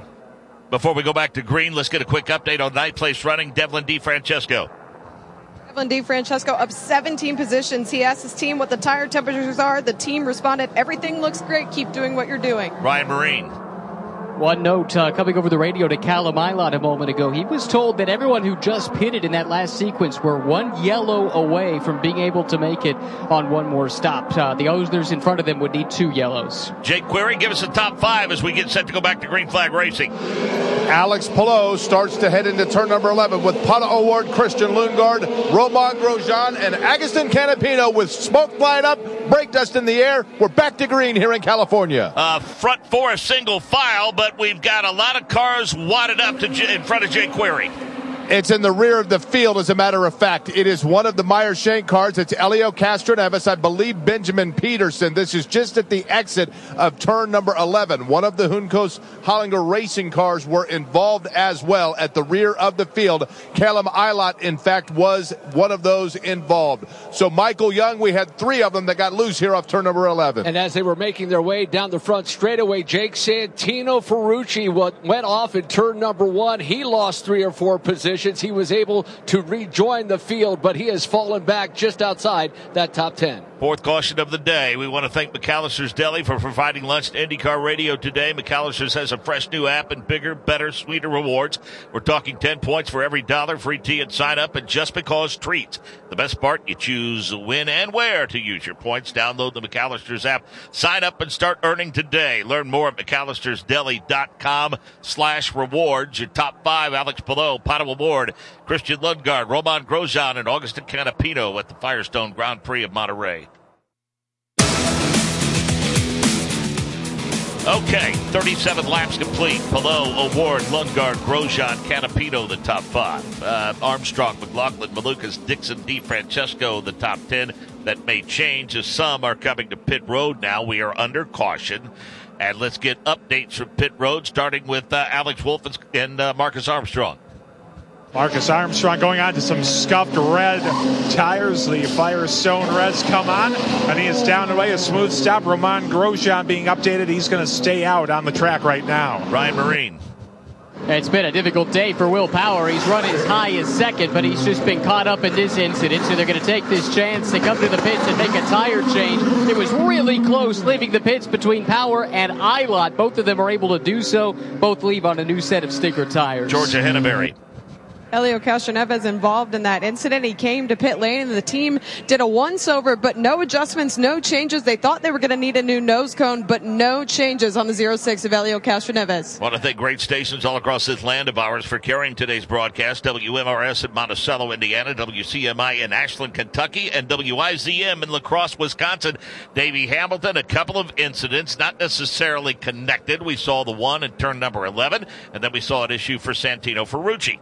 Before we go back to green, let's get a quick update on ninth place running, Devlin DeFrancesco. Devlin DeFrancesco up seventeen positions. He asked his team what the tire temperatures are. The team responded, everything looks great. Keep doing what you're doing. Ryan Marine. One note uh, coming over the radio to Callum Ilott a moment ago. He was told that everyone who just pitted in that last sequence were one yellow away from being able to make it on one more stop. Uh, the Ozners in front of them would need two yellows. Jake Query, give us the top five as we get set to go back to Green Flag Racing. Alex Palou starts to head into turn number eleven with Pato O'Ward, Christian Lundgaard, Romain Grosjean, and Agustín Canapino with smoke flying up, brake dust in the air. We're back to green here in California. Uh, front four, a single file, but But we've got a lot of cars wadded up to J- in front of Jake Query. It's in the rear of the field, as a matter of fact. It is one of the Meyer-Shank cars. It's Hélio Castroneves, I believe Benjamin Pedersen. This is just at the exit of turn number eleven. One of the Hunkos Hollinger Racing cars were involved as well at the rear of the field. Callum Ilott, in fact, was one of those involved. So Michael Young, we had three of them that got loose here off turn number eleven. And as they were making their way down the front straightaway, Jake, Santino Ferrucci went off in turn number one. He lost three or four positions. He was able to rejoin the field, but he has fallen back just outside that top ten. Fourth caution of the day. We want to thank McAllister's Deli for providing lunch to IndyCar Radio today. McAllister's has a fresh new app and bigger, better, sweeter rewards. We're talking ten points for every dollar, free tea and sign up, and just because treats. The best part, you choose when and where to use your points. Download the McAllister's app, sign up, and start earning today. Learn more at McAllister's Deli dot com slash rewards. Your top five, Alex Palou, Pato O'Ward, Christian Lundgaard, Romain Grosjean, and Agustín Canapino at the Firestone Grand Prix of Monterey. Okay, thirty-seven laps complete. Palou, O'Ward, Lundgaard, Grosjean, Canapino, the top five. Uh, Armstrong, McLaughlin, Malukas, Dixon, DeFrancesco, the top ten. That may change as some are coming to pit road now. We are under caution. And let's get updates from pit road, starting with uh, Alex Wolff and uh, Marcus Armstrong. Marcus Armstrong going on to some scuffed red tires. The Firestone Reds come on, and he is down the way. A smooth stop. Romain Grosjean being updated. He's going to stay out on the track right now. Ryan Marine. It's been a difficult day for Will Power. He's run as high as second, but he's just been caught up in this incident, so they're going to take this chance to come to the pits and make a tire change. It was really close leaving the pits between Power and Ilott. Both of them are able to do so. Both leave on a new set of sticker tires. Georgia Henneberry. Hélio Castroneves involved in that incident. He came to pit lane, and the team did a once-over, but no adjustments, no changes. They thought they were going to need a new nose cone, but no changes on the zero six of Hélio Castroneves. I want to thank great stations all across this land of ours for carrying today's broadcast. W M R S in Monticello, Indiana, W C M I in Ashland, Kentucky, and W I Z M in La Crosse, Wisconsin. Davey Hamilton, a couple of incidents, not necessarily connected. We saw the one in turn number eleven, and then we saw an issue for Santino Ferrucci.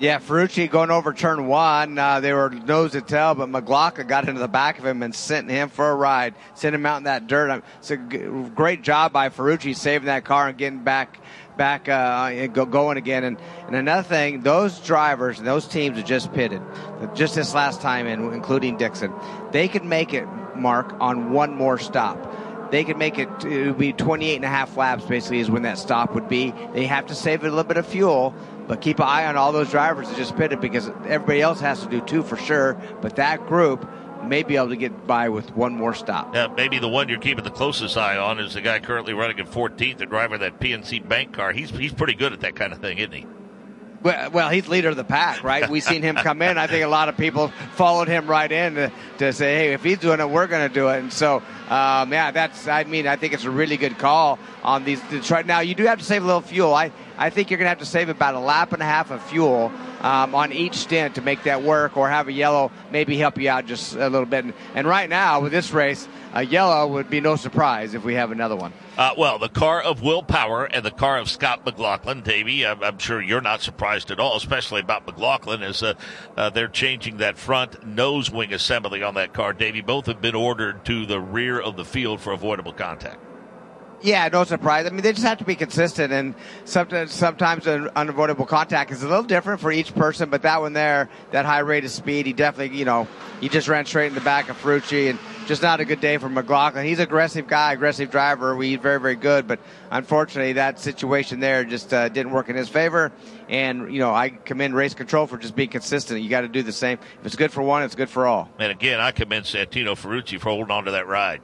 Yeah, Ferrucci going over turn one. Uh, they were nose to tail, but McLaughlin got into the back of him and sent him for a ride, sent him out in that dirt. It's a g- great job by Ferrucci saving that car and getting back back uh, and go, going again. And, and another thing, those drivers and those teams that just pitted, just this last time, in, including Dixon, they could make it, Mark, on one more stop. They could make it, it would be twenty-eight and a half laps, basically, is when that stop would be. They have to save a little bit of fuel, but keep an eye on all those drivers that just pitted, because everybody else has to do two for sure, but that group may be able to get by with one more stop. Yeah, maybe the one you're keeping the closest eye on is the guy currently running in fourteenth, the driver of that P N C Bank car. He's he's pretty good at that kind of thing, isn't he? Well, well, he's leader of the pack, right? We've seen him come in. I think a lot of people followed him right in to, to say, hey, if he's doing it, we're going to do it. And so, um, yeah, that's, I mean, I think it's a really good call on these. Now, you do have to save a little fuel. I, I think you're going to have to save about a lap and a half of fuel um, on each stint to make that work, or have a yellow maybe help you out just a little bit. And, and right now, with this race, a yellow would be no surprise if we have another one. Uh, well, the car of Will Power and the car of Scott McLaughlin, Davey, I'm, I'm sure you're not surprised at all, especially about McLaughlin, as uh, uh, they're changing that front nose wing assembly on that car. Davey, both have been ordered to the rear of the field for avoidable contact. Yeah, no surprise. I mean, they just have to be consistent, and sometimes, sometimes an unavoidable contact is a little different for each person, but that one there, that high rate of speed, he definitely, you know, he just ran straight in the back of Ferrucci, and just not a good day for McLaughlin. He's an aggressive guy, aggressive driver. He's very, very good, but unfortunately that situation there just uh, didn't work in his favor, and, you know, I commend race control for just being consistent. You got to do the same. If it's good for one, it's good for all. And again, I commend Santino Ferrucci for holding on to that ride.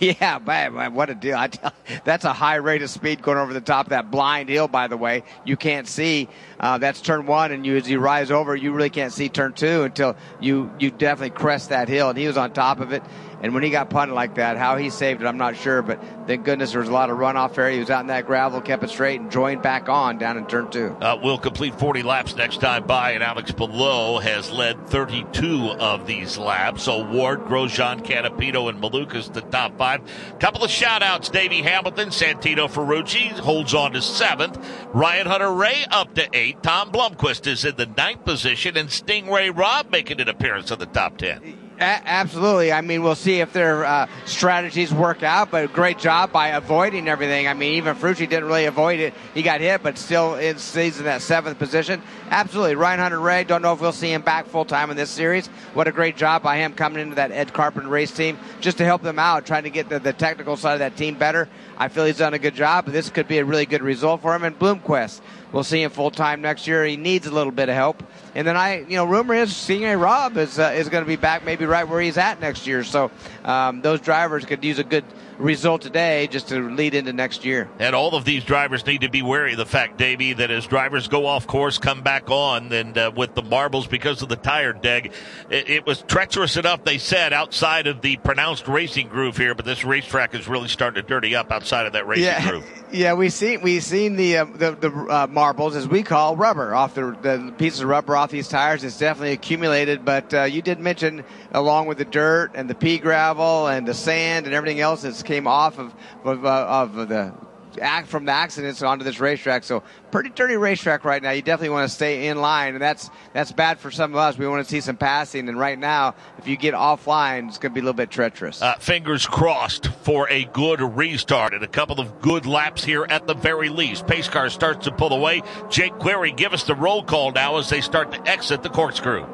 Yeah, man, what a deal. I tell, that's a high rate of speed going over the top of that blind hill, by the way. You can't see. Uh, that's turn one, and you, as you rise over, you really can't see turn two until you, you definitely crest that hill, and he was on top of it. And when he got punted like that, how he saved it, I'm not sure, but thank goodness there was a lot of runoff there. He was out in that gravel, kept it straight, and joined back on down in turn two. Uh, we'll complete forty laps next time by, and Alex Palou has led thirty-two of these laps. So Ward, Grosjean, Canapino, and Malukas, the top five. Couple of shout-outs, Davey Hamilton, Santino Ferrucci holds on to seventh. Ryan Hunter-Reay up to eighth. Tom Blomqvist is in the ninth position, and Stingray Robb making an appearance in the top ten. A- absolutely. I mean, we'll see if their uh, strategies work out, but great job by avoiding everything. I mean, even Ferrucci didn't really avoid it. He got hit, but still in stays in that seventh position. Absolutely. Ryan Hunter-Reay, don't know if we'll see him back full-time in this series. What a great job by him coming into that Ed Carpenter race team just to help them out, trying to get the, the technical side of that team better. I feel he's done a good job, but this could be a really good result for him. And Blomqvist, we'll see him full-time next year. He needs a little bit of help. And then I, you know, rumor is Stingray Robb is uh, is going to be back maybe right where he's at next year. So um, those drivers could use a good result today just to lead into next year. And all of these drivers need to be wary of the fact, Davey, that as drivers go off course, come back on, and uh, with the marbles because of the tire deg, it, it was treacherous enough, they said, outside of the pronounced racing groove here, but this racetrack is really starting to dirty up outside of that racing yeah. groove. Yeah, we see, we seen the uh, the, the uh, marbles, as we call rubber, off the, the pieces of rubber off these tires. It's definitely accumulated, but uh, you did mention, along with the dirt and the pea gravel and the sand and everything else that's came off of of, uh, of the act from the accidents onto this racetrack. So pretty dirty racetrack right now. You definitely want to stay in line, and that's that's bad for some of us. We want to see some passing, and right now, if you get offline, it's going to be a little bit treacherous. Uh, fingers crossed for a good restart and a couple of good laps here at the very least. Pace car starts to pull away. Jake Query, give us the roll call now as they start to exit the Corkscrew.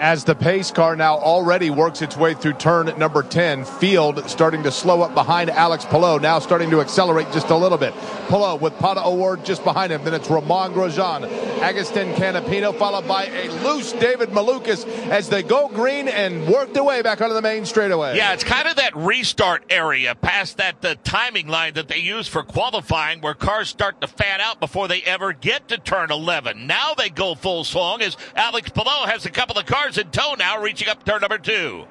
As the pace car now already works its way through turn number ten, Field starting to slow up behind Alex Palou, now starting to accelerate just a little bit. Palou with Pato O'Ward just behind him. Then it's Romain Grosjean, Agustín Canapino, followed by a loose David Malukas as they go green and work their way back onto the main straightaway. Yeah, it's kind of that restart area past that uh, timing line that they use for qualifying where cars start to fan out before they ever get to turn eleven. Now they go full swung as Alex Palou has a couple of cars in tow now, reaching up turn number two.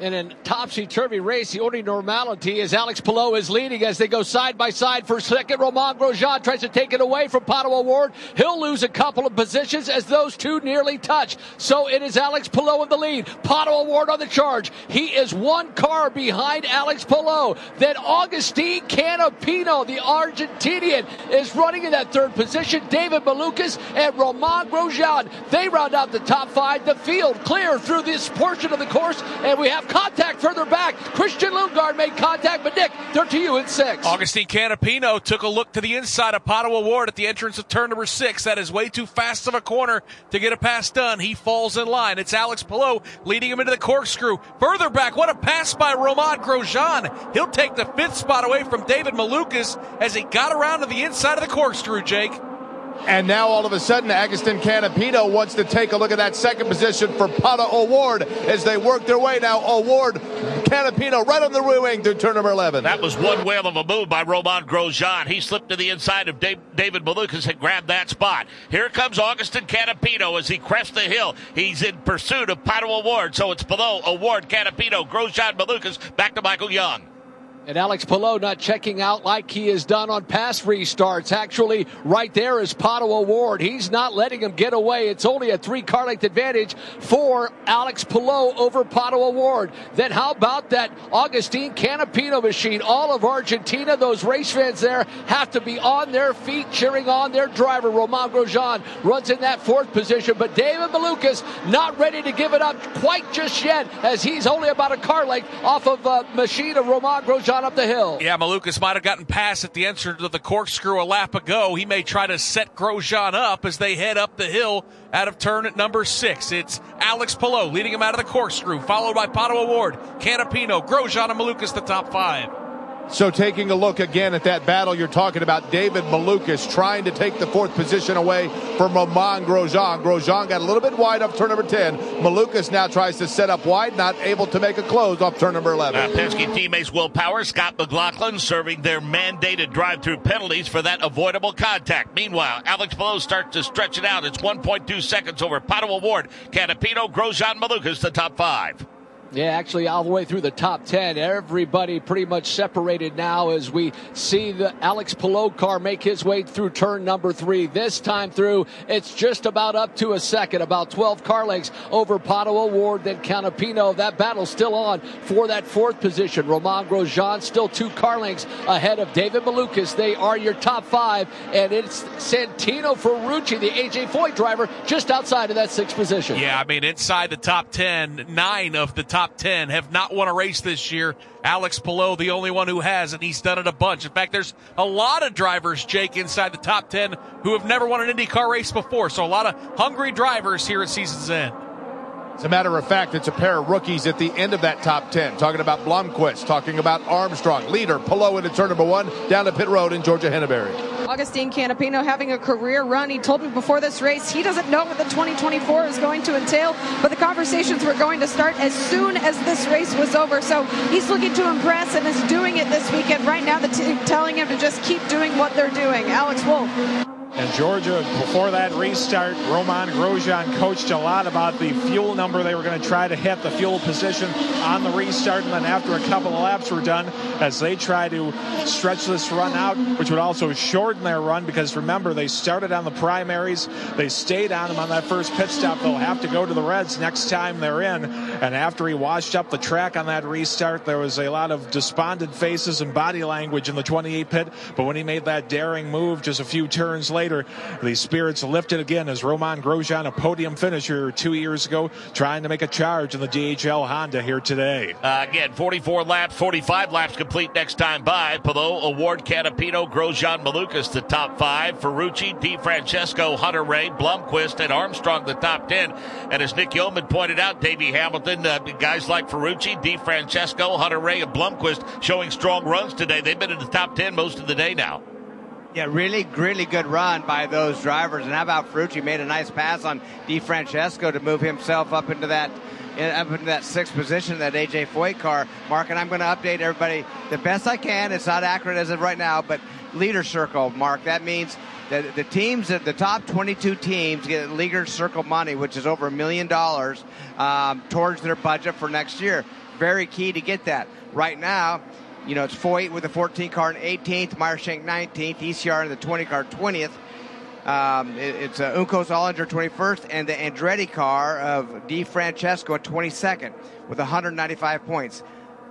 And in a topsy-turvy race, the only normality is Alex Palou is leading as they go side by side for second. Romain Grosjean tries to take it away from Pato O'Ward. He'll lose a couple of positions as those two nearly touch. So it is Alex Palou in the lead. Pato O'Ward on the charge. He is one car behind Alex Palou. Then Agustín Canapino, the Argentinian, is running in that third position. David Malukas and Romain Grosjean, they round out the top five. The field clear through this portion of the course, and we have contact further back. Christian Lundgaard made contact, but Nick, they're to you in six. Agustín Canapino took a look to the inside of Pato O'Ward at the entrance of turn number six. That is way too fast of a corner to get a pass done. He falls in line. It's Alex Palou leading him into the Corkscrew. Further back, what a pass by Romain Grosjean. He'll take the fifth spot away from David Malukas as he got around to the inside of the Corkscrew, Jake. And now, all of a sudden, Agustín Canapino wants to take a look at that second position for Pato O'Ward as they work their way now. O'Ward, Canapino right on the rear wing through turn number eleven. That was one whale of a move by Romain Grosjean. He slipped to the inside of Dave, David Malukas and grabbed that spot. Here comes Agustín Canapino as he crests the hill. He's in pursuit of Pato O'Ward, so it's Palou, O'Ward, Canapino, Grosjean, Malukas, back to Michael Young. And Alex Palou not checking out like he has done on past restarts. Actually, right there is Pato O'Ward. He's not letting him get away. It's only a three-car length advantage for Alex Palou over Pato O'Ward. Then how about that Agustín Canapino machine? All of Argentina, those race fans there, have to be on their feet cheering on their driver. Romain Grosjean runs in that fourth position, but David Malukas not ready to give it up quite just yet as he's only about a car length off of a machine of Romain Grosjean up the hill. Yeah, Malukas might have gotten past at the entrance of the Corkscrew a lap ago. He may try to set Grosjean up as they head up the hill out of turn at number six. It's Alex Palou leading him out of the Corkscrew, followed by Pato O'Ward, Canapino, Grosjean, and Malukas, the top five. So taking a look again at that battle, you're talking about David Malukas trying to take the fourth position away from Romain Grosjean. Grosjean got a little bit wide off turn number ten. Malukas now tries to set up wide, not able to make a close off turn number eleven. Uh, Penske teammates Will Power, Scott McLaughlin serving their mandated drive-through penalties for that avoidable contact. Meanwhile, Alex Palou starts to stretch it out. It's one point two seconds over Pato O'Ward, Canapino, Grosjean, Malukas, the top five. Yeah, actually all the way through the top ten. Everybody pretty much separated now as we see the Alex Palou car make his way through turn number three. This time through, it's just about up to a second, about twelve car lengths over Pato O'Ward, then Canapino. That battle's still on for that fourth position. Romain Grosjean still two car lengths ahead of David Malukas. They are your top five, and it's Santino Ferrucci, the A J Foyt driver, just outside of that sixth position. Yeah, I mean, inside the top ten, nine of the top Top ten have not won a race this year. Alex Palou, the only one who has, and he's done it a bunch. In fact, there's a lot of drivers, Jake, inside the top ten who have never won an IndyCar race before. So a lot of hungry drivers here at season's end. As a matter of fact, it's a pair of rookies at the end of that top ten. Talking about Blomqvist, talking about Armstrong, leader, Palou into turn number one, down to pit road in Georgia Henneberry. Agustín Canapino having a career run. He told me before this race he doesn't know what the twenty twenty-four is going to entail, but the conversations were going to start as soon as this race was over. So he's looking to impress and is doing it this weekend. Right now, the team telling him to just keep doing what they're doing. Alex Wolff. And Georgia, before that restart, Romain Grosjean coached a lot about the fuel number they were going to try to hit, the fuel position on the restart, and then after a couple of laps were done, as they try to stretch this run out, which would also shorten their run, because remember, they started on the primaries, they stayed on them on that first pit stop. They'll have to go to the Reds next time they're in, and after he washed up the track on that restart, there was a lot of despondent faces and body language in the twenty-eight pit, but when he made that daring move just a few turns later, Later, the spirits lifted again as Romain Grosjean, a podium finisher two years ago, trying to make a charge in the D H L Honda here today. Uh, again, forty-four laps, forty-five laps complete next time by. Palou, O'Ward, Canapino, Grosjean, Malukas, the top five. Ferrucci, DeFrancesco, Hunter-Reay, Blomqvist, and Armstrong, the top ten. And as Nick Yeoman pointed out, Davey Hamilton, uh, guys like Ferrucci, DeFrancesco, Hunter-Reay, and Blomqvist showing strong runs today. They've been in the top ten most of the day now. Yeah, really, really good run by those drivers. And how about Ferrucci made a nice pass on DeFrancesco to move himself up into that up into that sixth position, that A J Foyt car. Mark, and I'm going to update everybody the best I can. It's not accurate as of right now, but leader circle, Mark. That means that the teams, that the top twenty-two teams get leader circle money, which is over a million dollars um, towards their budget for next year. Very key to get that. Right now, you know, it's Foyt with the fourteen car in eighteenth, Meyershank nineteenth, E C R in the twenty car twentieth. Um, it, it's uh, Unkos Olinger twenty-first, and the Andretti car of DeFrancesco at twenty-second with one hundred ninety-five points.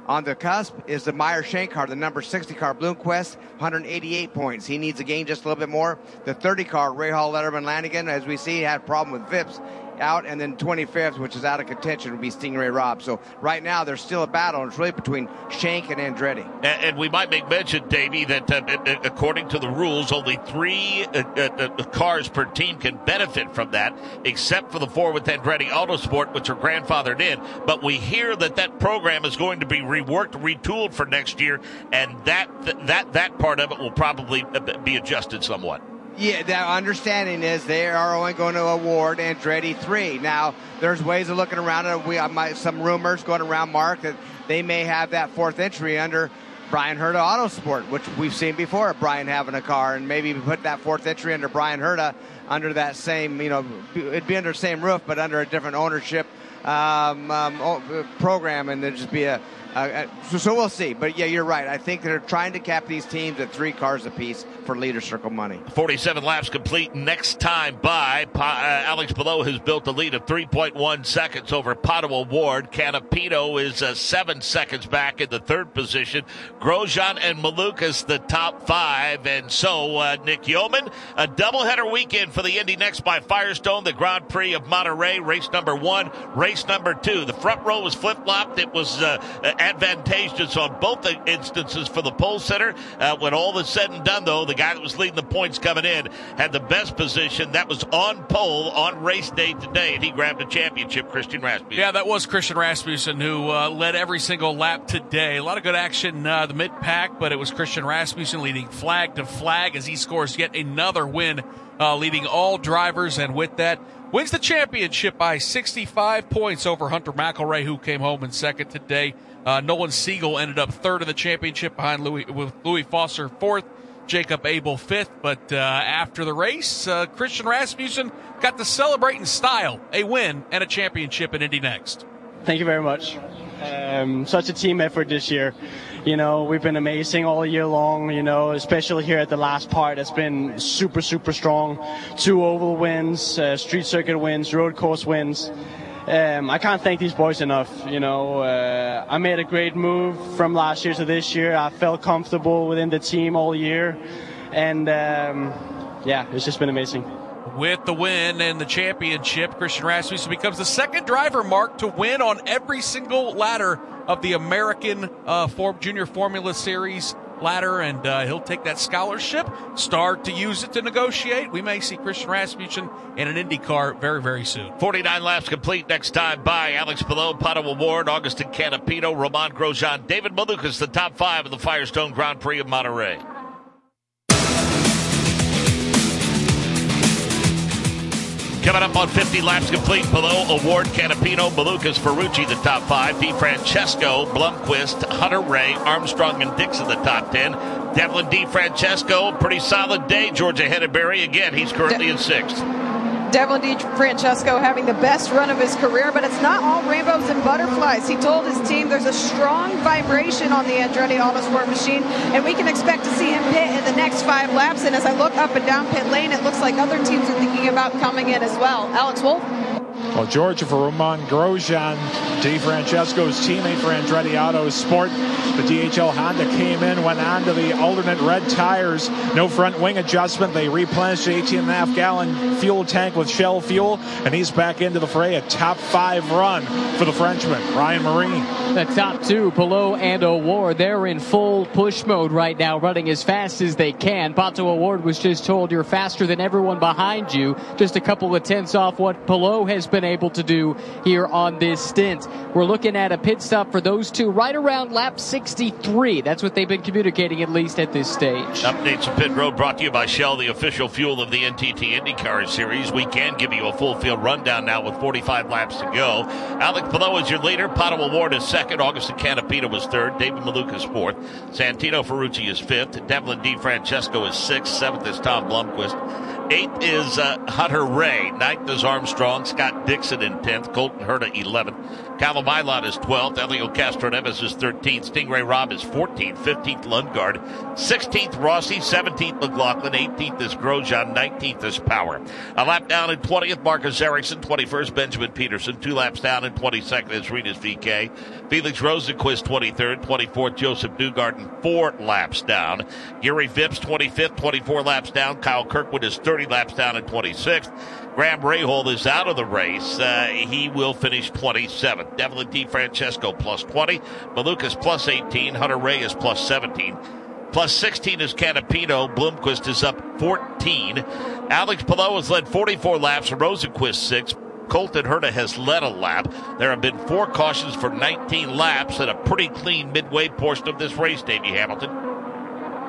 On the cusp is the Meyershank car, the number sixty car, Blomqvist, one hundred eighty-eight points. He needs to gain just a little bit more. The thirty car, Rahal, Letterman, Lanigan, as we see, had a problem with Vips out, and then twenty-fifth, which is out of contention, would be Stingray Robb. So right now there's still a battle, and it's really between Shank and Andretti. And, and we might make mention, Davey, that uh, according to the rules, only three uh, uh, cars per team can benefit from that, except for the four with Andretti Autosport, which are grandfathered in. But we hear that that program is going to be reworked, retooled for next year, and that that that part of it will probably be adjusted somewhat. Yeah, the understanding is they are only going to award Andretti three. Now, there's ways of looking around it. We might, some rumors going around, Mark, that they may have that fourth entry under Brian Herta Autosport, which we've seen before, Brian having a car, and maybe put that fourth entry under Brian Herta under that same, you know, it'd be under the same roof, but under a different ownership um, um, program, and there'd just be a Uh, so, so we'll see. But, yeah, you're right. I think they're trying to cap these teams at three cars apiece for leader circle money. forty-seven laps complete next time by. Pa- uh, Alex Palou has built a lead of three point one seconds over Pato O'Ward. Canapino is uh, seven seconds back in the third position. Grosjean and Malukas the top five. And so, uh, Nick Yeoman, a doubleheader weekend for for the Indy next by Firestone, the Grand Prix of Monterey, race number one, race number two. The front row was flip-flopped. It was uh, advantageous on both instances for the pole sitter. Uh, when all was said and done, though, the guy that was leading the points coming in had the best position. That was on pole on race day today, and he grabbed a championship, Christian Rasmussen. Yeah, that was Christian Rasmussen who uh, led every single lap today. A lot of good action, uh, the mid-pack, but it was Christian Rasmussen leading flag to flag as he scores yet another win, uh, leading all drivers, and with that, wins the championship by sixty-five points over Hunter McElroy, who came home in second today. Uh, Nolan Siegel ended up third in the championship behind Louis, with Louis Foster fourth, Jacob Abel fifth, but uh, after the race, uh, Christian Rasmussen got to celebrate in style a win and a championship in Indy Next. Thank you very much. Um, such a team effort this year. You know, we've been amazing all year long, you know, especially here at the last part. It's been super, super strong. Two oval wins, uh, street circuit wins, road course wins. Um, I can't thank these boys enough. You know, uh, I made a great move from last year to this year. I felt comfortable within the team all year. And, um, yeah, it's just been amazing. With the win and the championship, Christian Rasmussen becomes the second driver, Mark, to win on every single ladder of the American uh, Form, Junior Formula Series ladder, and uh, he'll take that scholarship, start to use it to negotiate. We may see Christian Rasmussen in an IndyCar very, very soon. forty-nine laps complete next time by Alex Palou, Pato O'Ward, Agustín Canapino, Romain Grosjean, David Malukas, the top five of the Firestone Grand Prix of Monterey. Coming up on fifty laps complete, Palou, O'Ward, Canapino, Malukas, Ferrucci, the top five, DeFrancesco, Blomqvist, Hunter-Reay, Armstrong, and Dixon, the top ten. Devlin DeFrancesco, pretty solid day. Georgia Henneberry, again, he's currently De- in sixth. Devlin DeFrancesco having the best run of his career, but it's not all rainbows and butterflies. He told his team there's a strong vibration on the Andretti Autosport machine, and we can expect to see him pit in the next five laps. And as I look up and down pit lane, it looks like other teams are thinking about coming in as well. Alex Wolf? Well, Georgia for Romain Grosjean, DeFrancesco's teammate for Andretti Autosport. The D H L Honda came in, went on to the alternate red tires. No front wing adjustment. They replenished the eighteen and a half gallon fuel tank with Shell fuel, and he's back into the fray. A top five run for the Frenchman, Ryan Marine. The top two, Palou and O'Ward, they're in full push mode right now, running as fast as they can. Pato O'Ward was just told you're faster than everyone behind you, just a couple of tenths off what Palou has been able to do here on this stint. We're looking at a pit stop for those two right around lap sixty-three. That's what they've been communicating, at least at this stage. Updates of Pit Road brought to you by Shell, the official fuel of the N T T IndyCar Series. We can give you a full field rundown now with forty-five laps to go. Alex Palou is your leader. Pato O'Ward is second. Agustín Canapino was third. David Malukas fourth. Santino Ferrucci is fifth. Devlin DeFrancesco is sixth. Seventh is Tom Blomqvist. Eighth is uh, Hunter-Reay. Ninth is Armstrong. Scott Dixon in tenth. Colton Herta eleventh. Callum Ilott is twelfth. Hélio Castroneves is thirteenth. Stingray Robb is fourteenth. fifteenth, Lundgaard. sixteenth, Rossi. seventeenth, McLaughlin. eighteenth is Grosjean. nineteenth is Power. A lap down in twentieth, Marcus Ericsson. twenty-first, Benjamin Pedersen. Two laps down in twenty-second is Rinus VeeKay. Felix Rosenqvist, twenty-third. twenty-fourth, Joseph Newgarden. Four laps down. Jüri Vips, twenty-fifth. twenty-four laps down. Kyle Kirkwood is thirty. Laps down at twenty-sixth. Graham Rahal is out of the race. Uh, he will finish twenty-seventh. Devlin DeFrancesco plus twenty. Malukas plus eighteen. Hunter-Reay is plus seventeen. Plus sixteen is Canapino. Blomqvist is up fourteen. Alex Palou has led forty-four laps. Rosenqvist six. Colton Herta has led a lap. There have been four cautions for nineteen laps and a pretty clean midway portion of this race, Davey Hamilton.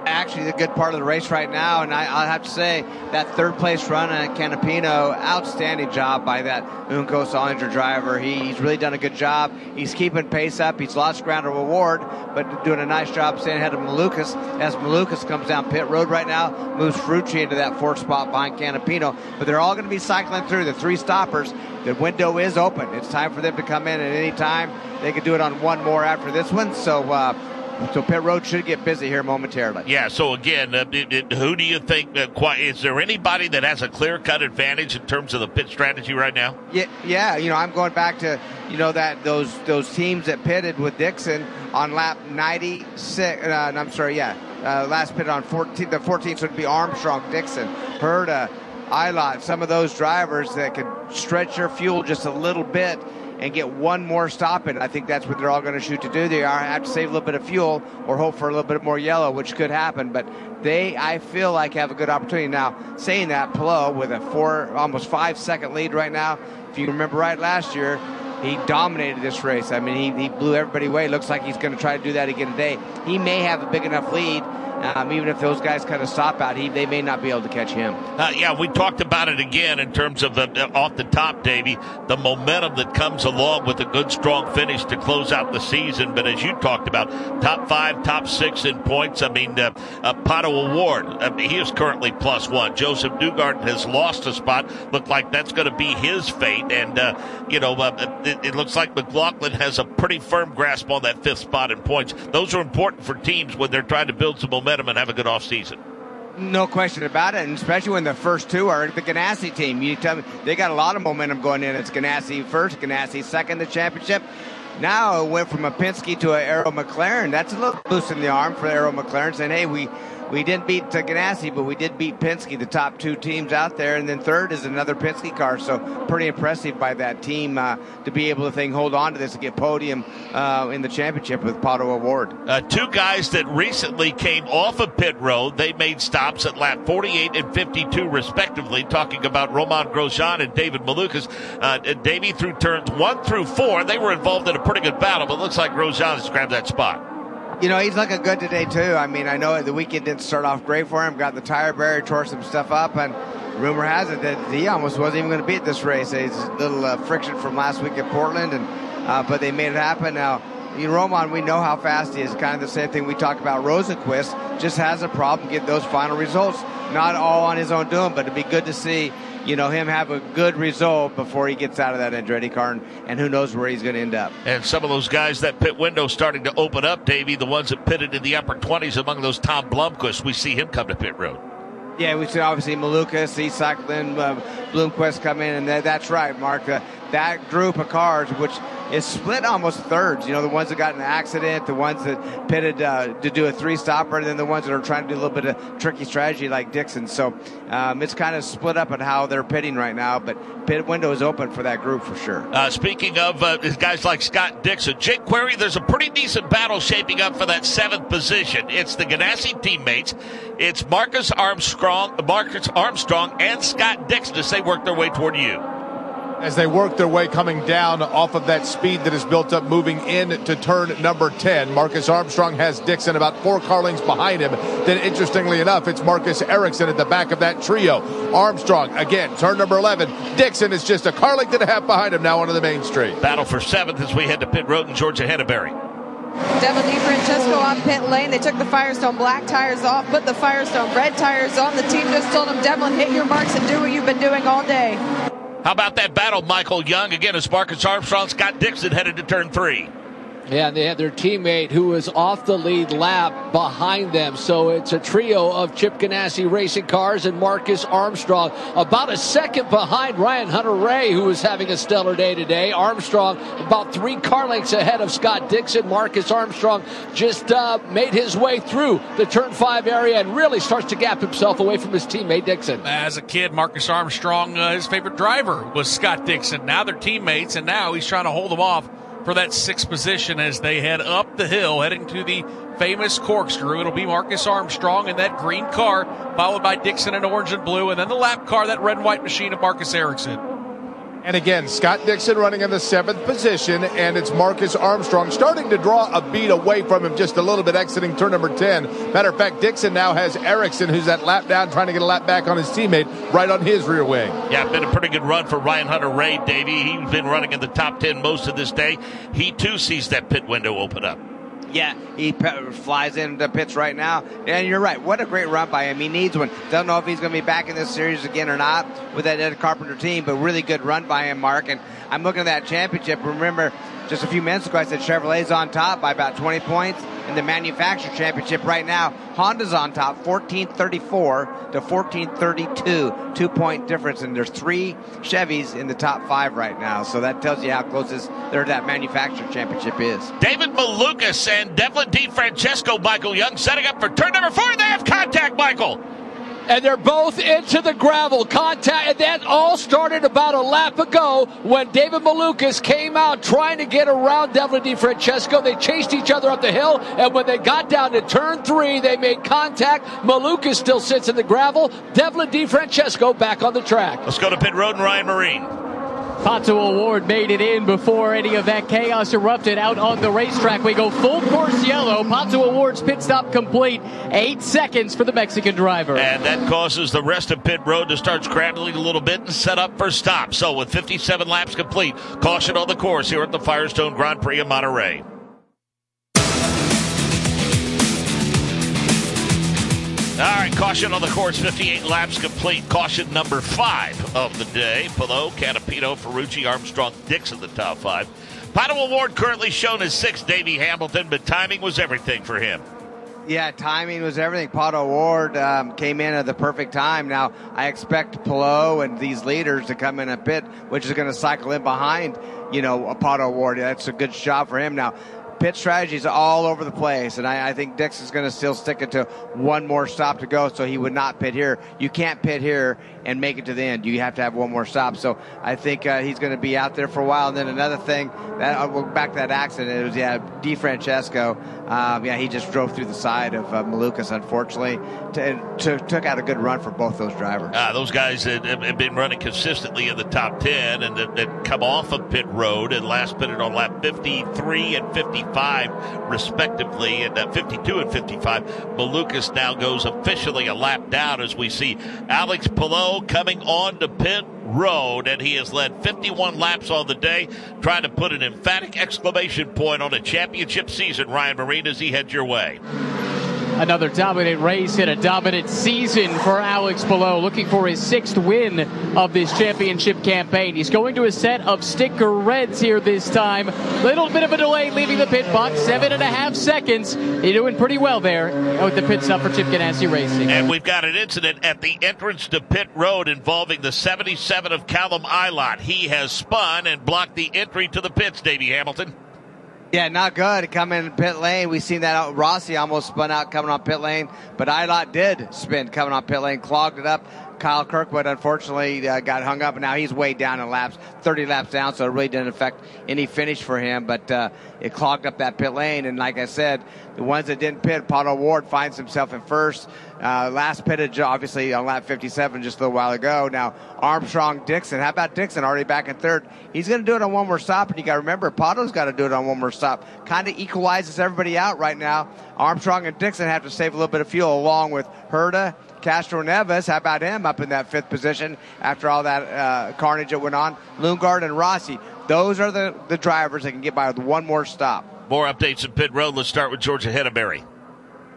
Actually, the good part of the race right now, and I, I'll have to say that third place run at Canapino, outstanding job by that Unco Solinger driver. He, he's really done a good job. He's keeping pace up. He's lost ground to O'Ward, but doing a nice job staying ahead of Malukas. As Malukas comes down pit road right now, moves Ferrucci into that fourth spot behind Canapino. But they're all going to be cycling through the three stoppers. The window is open. It's time for them to come in at any time. They could do it on one more after this one. So, uh, So pit road should get busy here momentarily. Yeah, so again, uh, it, it, who do you think, uh, quite, is there anybody that has a clear-cut advantage in terms of the pit strategy right now? Yeah, yeah, you know, I'm going back to, you know, that those those teams that pitted with Dixon on lap ninety-six, uh, I'm sorry, yeah, uh, last pit on fourteen, the fourteenth would be Armstrong, Dixon, Herta, Ilott, some of those drivers that could stretch their fuel just a little bit and get one more stop in. I think that's what they're all going to shoot to do. They are have to save a little bit of fuel or hope for a little bit more yellow, which could happen. But they, I feel like, have a good opportunity. Now, saying that, Palou with a four, almost five-second lead right now. If you remember right last year, he dominated this race. I mean, he, he blew everybody away. Looks like he's going to try to do that again today. He may have a big enough lead. Um, even if those guys kind of stop out, he, they may not be able to catch him. Uh, yeah, we talked about it again in terms of the uh, off the top, Davey, the momentum that comes along with a good, strong finish to close out the season. But as you talked about, top five, top six in points. I mean, uh, uh, Pato O'Ward, uh, he is currently plus one. Joseph Newgarden has lost a spot. Looked like that's going to be his fate. And, uh, you know, uh, it, it looks like McLaughlin has a pretty firm grasp on that fifth spot in points. Those are important for teams when they're trying to build some momentum and have a good offseason. No question about it, and especially when the first two are the Ganassi team. You tell me they got a lot of momentum going in. It's Ganassi first, Ganassi second, the championship. Now it went from a Penske to a Arrow McLaren. That's a little boost in the arm for Arrow McLaren, saying, hey, we, we didn't beat Ganassi, but we did beat Penske, the top two teams out there. And then third is another Penske car, so pretty impressive by that team uh, to be able to think, hold on to this and get podium uh, in the championship with Pato O'Ward. Uh, two guys that recently came off of pit road. They made stops at lap forty-eight and fifty-two, respectively, talking about Romain Grosjean and David Malukas. Uh, Davey, through turns one through four, they were involved in a pretty good battle, but it looks like Grosjean has grabbed that spot. You know, he's looking good today, too. I mean, I know the weekend didn't start off great for him. Got the tire barrier, tore some stuff up, and rumor has it that he almost wasn't even going to be at this race. It's a little uh, friction from last week at Portland, and uh, but they made it happen. Now, you know, Roman, we know how fast he is. Kind of the same thing we talked about. Rosenqvist just has a problem getting those final results. Not all on his own doing, but it'd be good to see, you know, him have a good result before he gets out of that Andretti car, and, and who knows where he's going to end up. And some of those guys, that pit window starting to open up, Davey, the ones that pitted in the upper twenties, among those Tom Blomqvist, we see him come to pit road. Yeah, we see obviously Malukas, Isak, Lynn, uh, Blomqvist come in, and that, that's right, Mark. Uh, that group of cars, which is split almost thirds, you know, the ones that got in an accident, the ones that pitted uh, to do a three-stopper, and then the ones that are trying to do a little bit of tricky strategy like Dixon. So um, it's kind of split up on how they're pitting right now, but pit window is open for that group for sure. Uh, speaking of uh, guys like Scott Dixon, Jake Query, there's a pretty decent battle shaping up for that seventh position. It's the Ganassi teammates. It's Marcus Armstrong. Marcus Armstrong and Scott Dixon as they work their way toward you. As they work their way coming down off of that speed that is built up moving in to turn number ten. Marcus Armstrong has Dixon about four car lengths behind him. Then, interestingly enough, it's Marcus Ericsson at the back of that trio. Armstrong, again, turn number eleven. Dixon is just a car length and a half behind him now onto the main street. Battle for seventh as we head to pit road in Georgia Henneberry. Devlin DeFrancesco on pit lane. They took the Firestone black tires off, put the Firestone red tires on. The team just told them, Devlin, hit your marks and do what you've been doing all day. How about that battle, Michael Young? Again, as Marcus Armstrong, Scott Dixon headed to turn three. Yeah, and they had their teammate who was off the lead lap behind them. So it's a trio of Chip Ganassi racing cars and Marcus Armstrong about a second behind Ryan Hunter-Reay, who is having a stellar day today. Armstrong about three car lengths ahead of Scott Dixon. Marcus Armstrong just uh, made his way through the turn five area and really starts to gap himself away from his teammate Dixon. As a kid, Marcus Armstrong, uh, his favorite driver was Scott Dixon. Now they're teammates, and now he's trying to hold them off for that sixth position as they head up the hill, heading to the famous Corkscrew. It'll be Marcus Armstrong in that green car, followed by Dixon in orange and blue, and then the lap car, that red and white machine of Marcus Ericsson. And again, Scott Dixon running in the seventh position, and it's Marcus Armstrong starting to draw a beat away from him just a little bit, exiting turn number ten. Matter of fact, Dixon now has Ericsson, who's that lap down, trying to get a lap back on his teammate, right on his rear wing. Yeah, been a pretty good run for Ryan Hunter-Reay, Davey. He's been running in the top ten most of this day. He, too, sees that pit window open up. Yeah, he pe- flies into pits right now. And you're right. What a great run by him. He needs one. Don't know if he's going to be back in this series again or not with that Ed Carpenter team, but really good run by him, Mark. And I'm looking at that championship. Remember, just a few minutes ago, I said Chevrolet's on top by about twenty points. In the manufacturer championship right now, Honda's on top, fourteen thirty-four to fourteen thirty-two, two-point difference, and there's three Chevys in the top five right now. So that tells you how close this, their, that manufacturer championship is. David Malukas and Devlin DeFrancesco, Michael Young, setting up for turn number four. They have contact, Michael. and they're both into the gravel contact. And that all started about a lap ago when David Malukas came out trying to get around Devlin DeFrancesco. They chased each other up the hill, and when they got down to turn three, they made contact. Malukas still sits in the gravel. Devlin DeFrancesco back on the track. Let's go to pit road and Ryan Marine. Pato O'Ward made it in before any of that chaos erupted out on the racetrack. We go full course yellow. Pato O'Ward's pit stop complete. Eight seconds for the Mexican driver. And that causes the rest of pit road to start scrabbling a little bit and set up for stop. So with fifty-seven laps complete, caution on the course here at the Firestone Grand Prix of Monterey. All right, caution on the course, fifty-eight laps complete. Caution number five of the day. Palou, Canapino, Ferrucci, Armstrong, Dixon, the top five. Pato O'Ward currently shown as sixth, Davey Hamilton, but timing was everything for him. Yeah, timing was everything. Pato O'Ward um, came in at the perfect time. Now, I expect Palou and these leaders to come in a pit, which is going to cycle in behind, you know, Pato O'Ward. That's a good shot for him now. Pit strategies all over the place, and I, I think Dixon's going to still stick it to one more stop to go, so he would not pit here. You can't pit here and make it to the end. You have to have one more stop, so I think uh, he's going to be out there for a while. And then another thing, that uh, well, back to that accident, it was, yeah, DeFrancesco. Um, yeah, he just drove through the side of uh, Malukas, unfortunately, to, and to, took out a good run for both those drivers. Uh, those guys that have been running consistently in the top ten and that, that come off of pit road and last pitted on lap fifty-three and fifty-five. Five respectively, and uh, fifty-two and fifty-five. Malukas now goes officially a lap down as we see Alex Palou coming on to pit road, and he has led fifty-one laps on the day, trying to put an emphatic exclamation point on a championship season. Ryan Marine, as he heads your way. Another dominant race and a dominant season for Alex Palou, looking for his sixth win of this championship campaign. He's going to a set of sticker reds here this time. Little bit of a delay leaving the pit box, seven and a half seconds. He's doing pretty well there with the pit stop for Chip Ganassi Racing. And we've got an incident at the entrance to pit road involving the seventy-seven of Callum Ilott. He has spun and blocked the entry to the pits, Davey Hamilton. Yeah, not good. Coming in pit lane, we seen that out. Rossi almost spun out coming on pit lane, but Ilott did spin coming on pit lane, clogged it up. Kyle Kirkwood, unfortunately, uh, got hung up, and now he's way down in laps, thirty laps down, so it really didn't affect any finish for him, but uh, it clogged up that pit lane, and like I said, the ones that didn't pit, Pato O'Ward finds himself in first. Uh, last pitted, obviously, on lap fifty-seven just a little while ago. Now, Armstrong, Dixon. How about Dixon already back in third? He's going to do it on one more stop, and you got to remember, Pato's got to do it on one more stop. Kind of equalizes everybody out right now. Armstrong and Dixon have to save a little bit of fuel along with Herta, Castroneves, how about him up in that fifth position after all that uh, carnage that went on? Lundgaard and Rossi. Those are the, the drivers that can get by with one more stop. More updates in pit road. Let's start with Georgia Henneberry.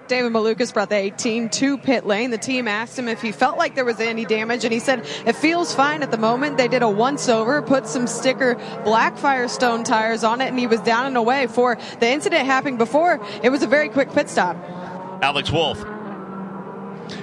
David Malukas brought the eighteen to pit lane. The team asked him if he felt like there was any damage, and he said, it feels fine at the moment. They did a once-over, put some sticker black Firestone tires on it, and he was down and away for the incident happening before. It was a very quick pit stop. Alex Wolf.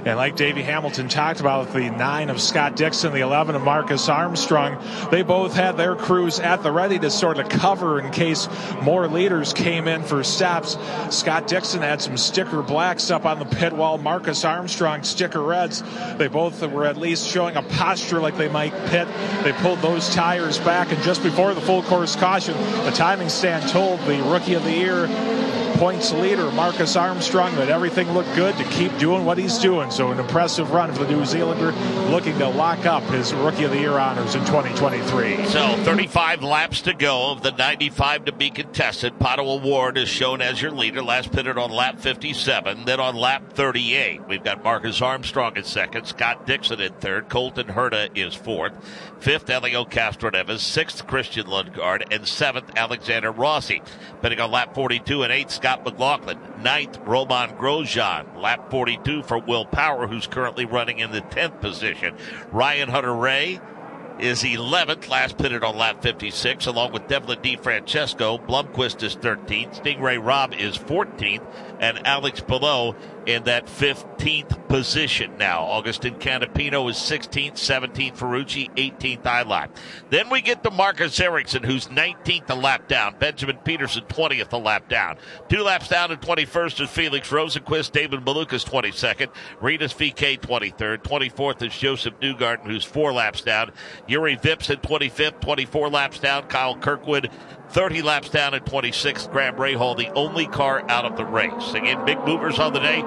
And like Davey Hamilton talked about, the nine of Scott Dixon, the eleven of Marcus Armstrong, they both had their crews at the ready to sort of cover in case more leaders came in for stops. Scott Dixon had some sticker blacks up on the pit wall. Marcus Armstrong, sticker reds. They both were at least showing a posture like they might pit. They pulled those tires back, and just before the full course caution, the timing stand told the Rookie of the Year points leader, Marcus Armstrong, that everything looked good to keep doing what he's doing. So an impressive run for the New Zealander, looking to lock up his Rookie of the Year honors in twenty twenty-three. So thirty-five laps to go of the ninety-five to be contested. Pato O'Ward is shown as your leader. Last pitted on lap fifty-seven. Then on lap thirty-eight, we've got Marcus Armstrong in second. Scott Dixon in third. Colton Herta is fourth. Fifth, Hélio Castroneves. Sixth, Christian Lundgaard. And seventh, Alexander Rossi. Pitting on lap forty-two and eighth, Scott Scott McLaughlin. Ninth, Romain Grosjean. Lap forty-two for Will Power, who's currently running in the tenth position. Ryan Hunter-Reay is eleventh, last pitted on lap fifty-six, along with Devlin DeFrancesco. Blomqvist is thirteenth. Stingray Robb is fourteenth. And Alex Palou in that fifteenth position now. Agustín Canapino is sixteenth, seventeenth Ferrucci, eighteenth Ilott. Then we get to Marcus Ericsson, who's nineteenth a lap down. Benjamin Pedersen, twentieth a lap down. Two laps down in twenty-first is Felix Rosenqvist. David Malukas, twenty-second. Rinus VeeKay, twenty-third. twenty-fourth is Joseph Newgarden, who's four laps down. Jüri Vips at twenty-fifth, twenty-four laps down. Kyle Kirkwood, thirty laps down at twenty-sixth. Graham Rahal, the only car out of the race. Again, big movers on the day.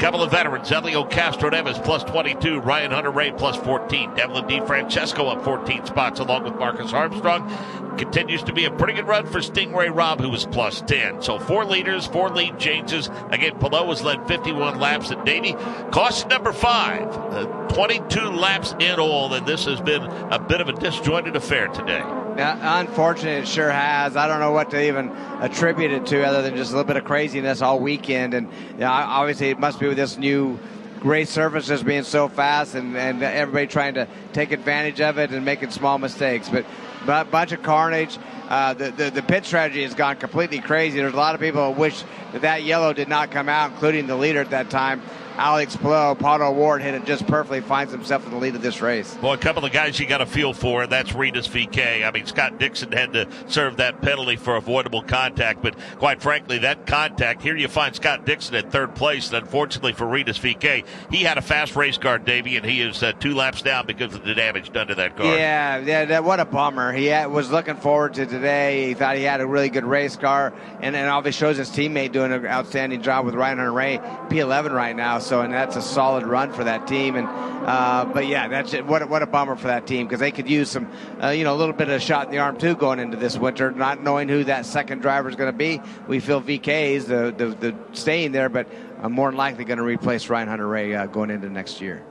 Couple of veterans, Hélio Castroneves plus twenty-two, Ryan Hunter-Reay plus fourteen, Devlin DeFrancesco up fourteen spots along with Marcus Armstrong. Continues to be a pretty good run for Stingray Robb, who was plus ten. So four leaders, four lead changes. Again, Palou has led fifty-one laps at Davey. Caution number five, uh, twenty-two laps in all, and this has been a bit of a disjointed affair today. Now, unfortunate, it sure has. I don't know what to even attribute it to other than just a little bit of craziness all weekend. And you know, obviously it must be with this new race surfaces being so fast and, and everybody trying to take advantage of it and making small mistakes. But a bunch of carnage. Uh, the, the, the pit strategy has gone completely crazy. There's a lot of people who wish that that yellow did not come out, including the leader at that time. Alex Palou, Pato O'Ward hit it just perfectly, finds himself in the lead of this race. Well, a couple of guys you got a feel for, and that's Rinus VeeKay. I mean, Scott Dixon had to serve that penalty for avoidable contact, but quite frankly, that contact, here you find Scott Dixon at third place, and unfortunately for Rinus VeeKay, he had a fast race car, Davey, and he is uh, two laps down because of the damage done to that car. Yeah, yeah that, what a bummer. He had, was looking forward to today. He thought he had a really good race car, and then obviously shows his teammate doing an outstanding job with Ryan Hunter-Reay, P eleven right now. So, and that's a solid run for that team. And uh, but yeah, that's it. What, what a bummer for that team because they could use some, uh, you know, a little bit of a shot in the arm too going into this winter. Not knowing who that second driver is going to be, we feel VeeKay is the, the the staying there, but I'm more than likely going to replace Ryan Hunter-Reay uh, going into next year.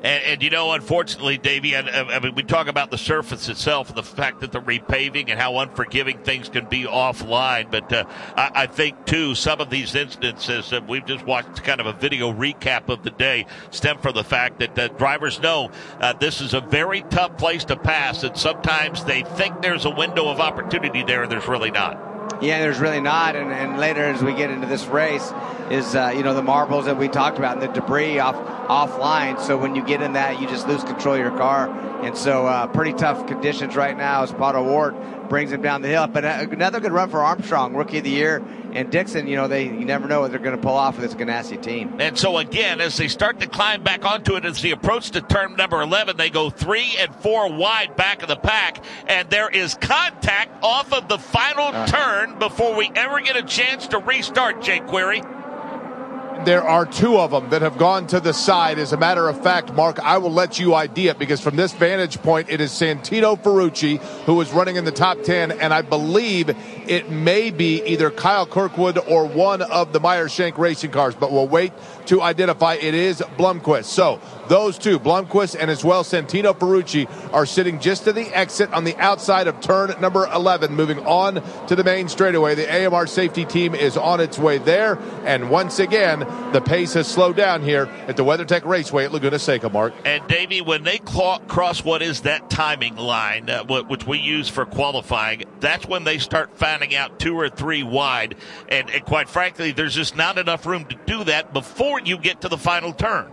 And, and, you know, unfortunately, Davey, I, I mean, we talk about the surface itself and the fact that the repaving and how unforgiving things can be offline. But uh, I, I think, too, some of these instances, and we've just watched kind of a video recap of the day, stem from the fact that uh, drivers know uh, this is a very tough place to pass. And sometimes they think there's a window of opportunity there, and there's really not. Yeah, there's really not. And, and later as we get into this race is, uh, you know, the marbles that we talked about and the debris off offline. So when you get in that, you just lose control of your car. And so uh, pretty tough conditions right now as Pato O'Ward brings him down the hill. But another good run for Armstrong, rookie of the year. And Dixon, you know, they you never know what they're going to pull off with this Ganassi team. And so, again, as they start to climb back onto it, as they approach to turn number eleven, they go three and four wide back of the pack. And there is contact off of the final uh-huh. turn before we ever get a chance to restart, Jake Query. There are two of them that have gone to the side. As a matter of fact, Mark, I will let you I D it because from this vantage point, it is Santino Ferrucci who is running in the top ten, and I believe it may be either Kyle Kirkwood or one of the Meyer-Shank racing cars, but we'll wait to identify. It is Blomqvist. So those two, Blomqvist and as well Santino Ferrucci, are sitting just to the exit on the outside of turn number eleven, moving on to the main straightaway. The A M R safety team is on its way there, and once again, the pace has slowed down here at the WeatherTech Raceway at Laguna Seca, Mark. And, Davey, when they claw- cross what is that timing line, uh, which we use for qualifying, that's when they start finding out two or three wide. And, and quite frankly, there's just not enough room to do that before you get to the final turn.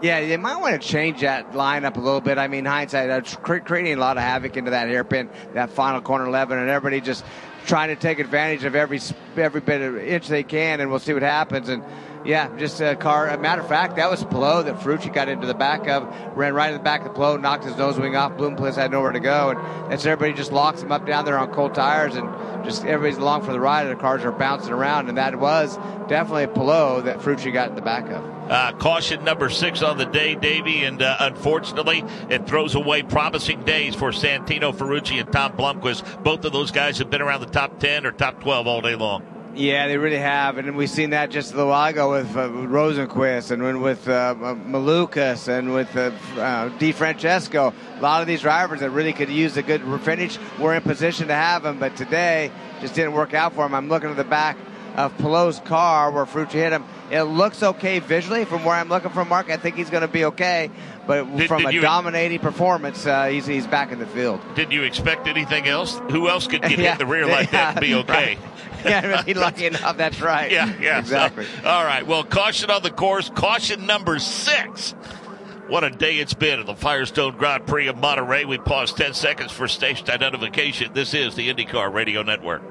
Yeah, they might want to change that line up a little bit. I mean, hindsight, it's creating a lot of havoc into that hairpin, that final corner eleven, and everybody just trying to take advantage of every every bit of inch they can, and we'll see what happens. And yeah, just a car. A matter of fact, that was Palou that Ferrucci got into the back of, ran right in the back of Palou, knocked his nose wing off. Blomqvist had nowhere to go, and that's everybody just locks him up down there on cold tires, and just everybody's along for the ride, and the cars are bouncing around, and that was definitely Palou that Ferrucci got in the back of. Uh, caution number six on the day, Davey, and uh, unfortunately, it throws away promising days for Santino Ferrucci and Tom Blomqvist. Both of those guys have been around the top ten or top twelve all day long. Yeah, they really have, and we've seen that just a little while ago with uh, Rosenqvist and with uh, Malukas and with uh, uh, DeFrancesco. A lot of these drivers that really could use a good finish were in position to have them, but today just didn't work out for them. I'm looking at the back of Palou's car where Ferrucci hit him. It looks okay visually from where I'm looking from, Mark. I think he's going to be okay. But did, from did a you, dominating performance, uh, he's he's back in the field. Did you expect anything else? Who else could get yeah, hit in the rear like yeah, that and be okay? Right. Yeah, be lucky enough. That's right. Yeah, yeah. Exactly. So, all right. Well, caution on the course. Caution number six. What a day it's been at the Firestone Grand Prix of Monterey. We pause ten seconds for station identification. This is the IndyCar Radio Network.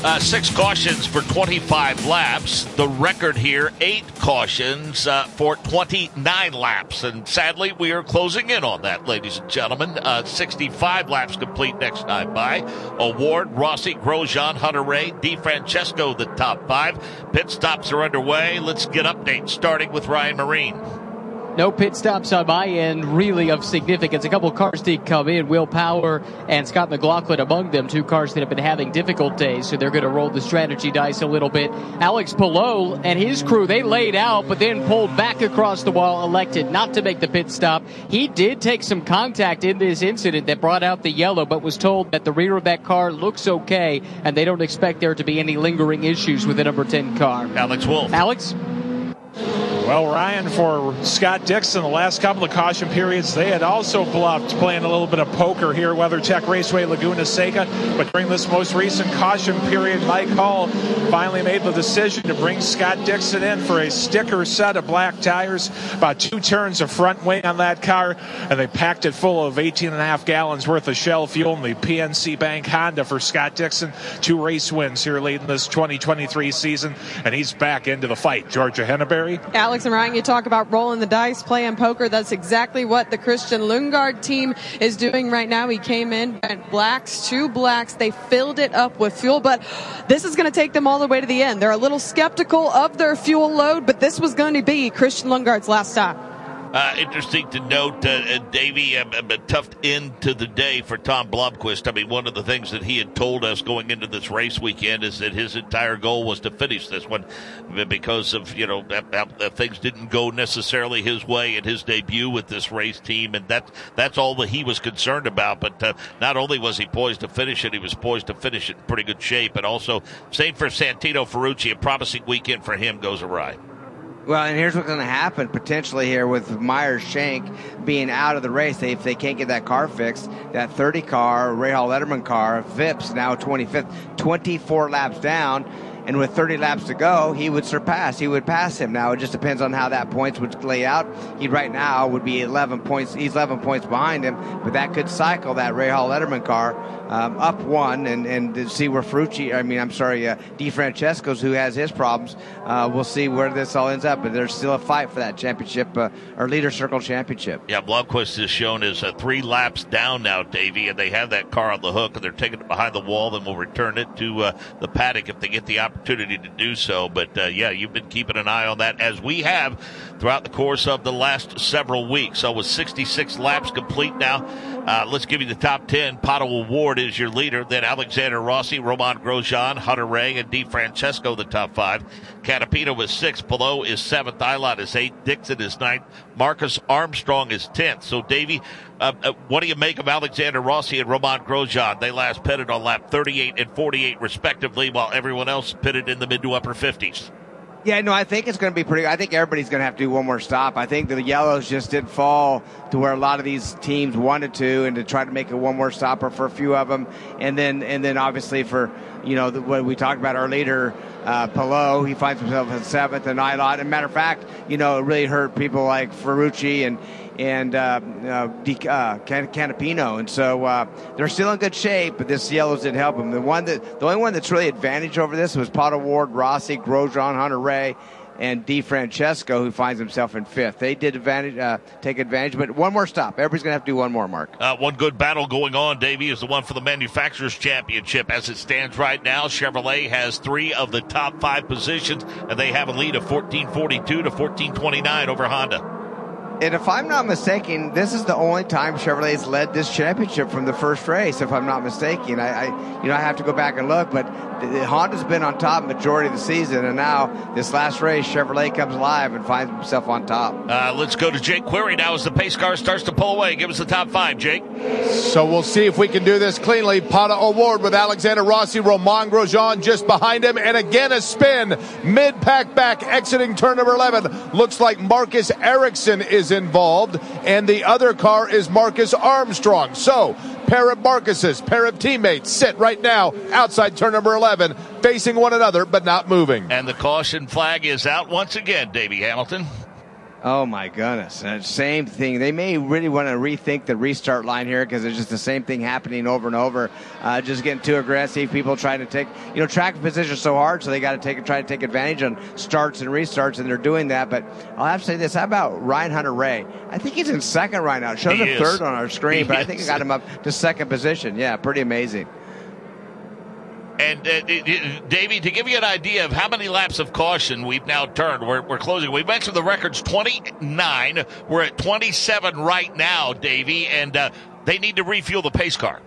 Uh, six cautions for twenty-five laps. The record here, eight cautions uh, for twenty-nine laps. And sadly, we are closing in on that, ladies and gentlemen. Uh, sixty-five laps complete next time by. O'Ward, Rossi, Grosjean, Hunter-Reay, DeFrancesco, the top five. Pit stops are underway. Let's get updates, starting with Ryan Marine. No pit stops on my end, really, of significance. A couple cars did come in, Will Power and Scott McLaughlin among them, two cars that have been having difficult days, so they're going to roll the strategy dice a little bit. Alex Palou and his crew, they laid out, but then pulled back across the wall, elected not to make the pit stop. He did take some contact in this incident that brought out the yellow, but was told that the rear of that car looks okay, and they don't expect there to be any lingering issues with the number ten car. Alex Wolf. Alex? Well, Ryan, for Scott Dixon, the last couple of caution periods, they had also bluffed, playing a little bit of poker here, WeatherTech Raceway, Laguna Seca. But during this most recent caution period, Mike Hall finally made the decision to bring Scott Dixon in for a sticker set of black tires, about two turns of front wing on that car, and they packed it full of eighteen and a half gallons worth of Shell fuel in the P N C Bank Honda for Scott Dixon. Two race wins here late in this twenty twenty-three season, and he's back into the fight. Georgia Henneberry. Alex and Ryan, you talk about rolling the dice, playing poker. That's exactly what the Christian Lundgaard team is doing right now. He came in at blacks, two blacks. They filled it up with fuel, but this is going to take them all the way to the end. They're a little skeptical of their fuel load, but this was going to be Christian Lundgaard's last stop. Uh, interesting to note, uh, uh, Davey, a, a tough end to the day for Tom Blomqvist. I mean, one of the things that he had told us going into this race weekend is that his entire goal was to finish this one because of, you know, that, that things didn't go necessarily his way in his debut with this race team, and that, that's all that he was concerned about. But uh, not only was he poised to finish it, he was poised to finish it in pretty good shape. And also, same for Santino Ferrucci, a promising weekend for him goes awry. Well, and here's what's going to happen potentially here with Myers-Shank being out of the race. They, if they can't get that car fixed, that thirty car, Rahal Letterman car, Vips, now twenty-fifth, twenty-four laps down. And with thirty laps to go, he would surpass. He would pass him. Now, it just depends on how that points would lay out. He right now would be eleven points. He's eleven points behind him, but that could cycle that Rahal Letterman car um, up one and, and see where Ferrucci, I mean, I'm sorry, uh, DeFrancesco's, who has his problems. Uh, we'll see where this all ends up, but there's still a fight for that championship uh, or leader circle championship. Yeah, Blomqvist is shown as uh, three laps down now, Davey, and they have that car on the hook, and they're taking it behind the wall, then we'll return it to uh, the paddock if they get the opportunity. opportunity to do so, but uh, yeah, you've been keeping an eye on that as we have throughout the course of the last several weeks. So with sixty-six laps complete now, uh, let's give you the top ten. Pato O'Ward is your leader, then Alexander Rossi, Romain Grosjean, Hunter-Reay, and DeFrancesco, the top five. Canapino is sixth, Palou is seventh, Ilott is eighth, Dixon is ninth, Marcus Armstrong is tenth. So Davey, Uh, uh, what do you make of Alexander Rossi and Romain Grosjean? They last pitted on lap thirty-eight and forty-eight, respectively, while everyone else pitted in the mid to upper fifties. Yeah, no, I think it's going to be pretty – I think everybody's going to have to do one more stop. I think the yellows just did fall to where a lot of these teams wanted to, and to try to make it one more stopper for a few of them. And then, and then obviously for, you know, the, what we talked about, our leader, uh, Palou, he finds himself in seventh, and Ilott. As a matter of fact, you know, it really hurt people like Ferrucci and – and uh, uh, De- uh, Can- Canapino. And so uh, they're still in good shape, but this yellows didn't help them. The one that, the only one that's really advantaged over this was Pato O'Ward, Rossi, Grosjean, Hunter-Reay, and DeFrancesco, who finds himself in fifth. They did advantage, uh, take advantage, but one more stop. Everybody's going to have to do one more, Mark. Uh, one good battle going on, Davey, is the one for the Manufacturers' Championship. As it stands right now, Chevrolet has three of the top five positions, and they have a lead of fourteen forty-two to fourteen twenty-nine over Honda. And if I'm not mistaken, this is the only time Chevrolet has led this championship from the first race, if I'm not mistaken. I, I you know, I have to go back and look, but the, the Honda's been on top majority of the season, and now this last race, Chevrolet comes live and finds himself on top. Uh, let's go to Jake Query now as the pace car starts to pull away. Give us the top five, Jake. So we'll see if we can do this cleanly. Pato O'Ward with Alexander Rossi, Romain Grosjean just behind him, and again a spin. Mid-pack back, exiting turn number eleven. Looks like Marcus Ericsson is involved, and the other car is Marcus Armstrong. So, pair of Marcuses, pair of teammates sit right now outside turn number eleven, facing one another but not moving. And the caution flag is out once again, Davey Hamilton. Oh, my goodness. And same thing. They may really want to rethink the restart line here because it's just the same thing happening over and over. Uh, just getting too aggressive. People trying to take, you know, track position so hard, so they got to take try to take advantage on starts and restarts, and they're doing that. But I'll have to say this. How about Ryan Hunter-Reay? I think he's in second right now. It shows him third on our screen, he but is. I think I got him up to second position. Yeah, pretty amazing. And, uh, Davey, to give you an idea of how many laps of caution we've now turned, we're, we're closing. We mentioned the record's twenty-nine. We're at twenty-seven right now, Davey, and uh, they need to refuel the pace car.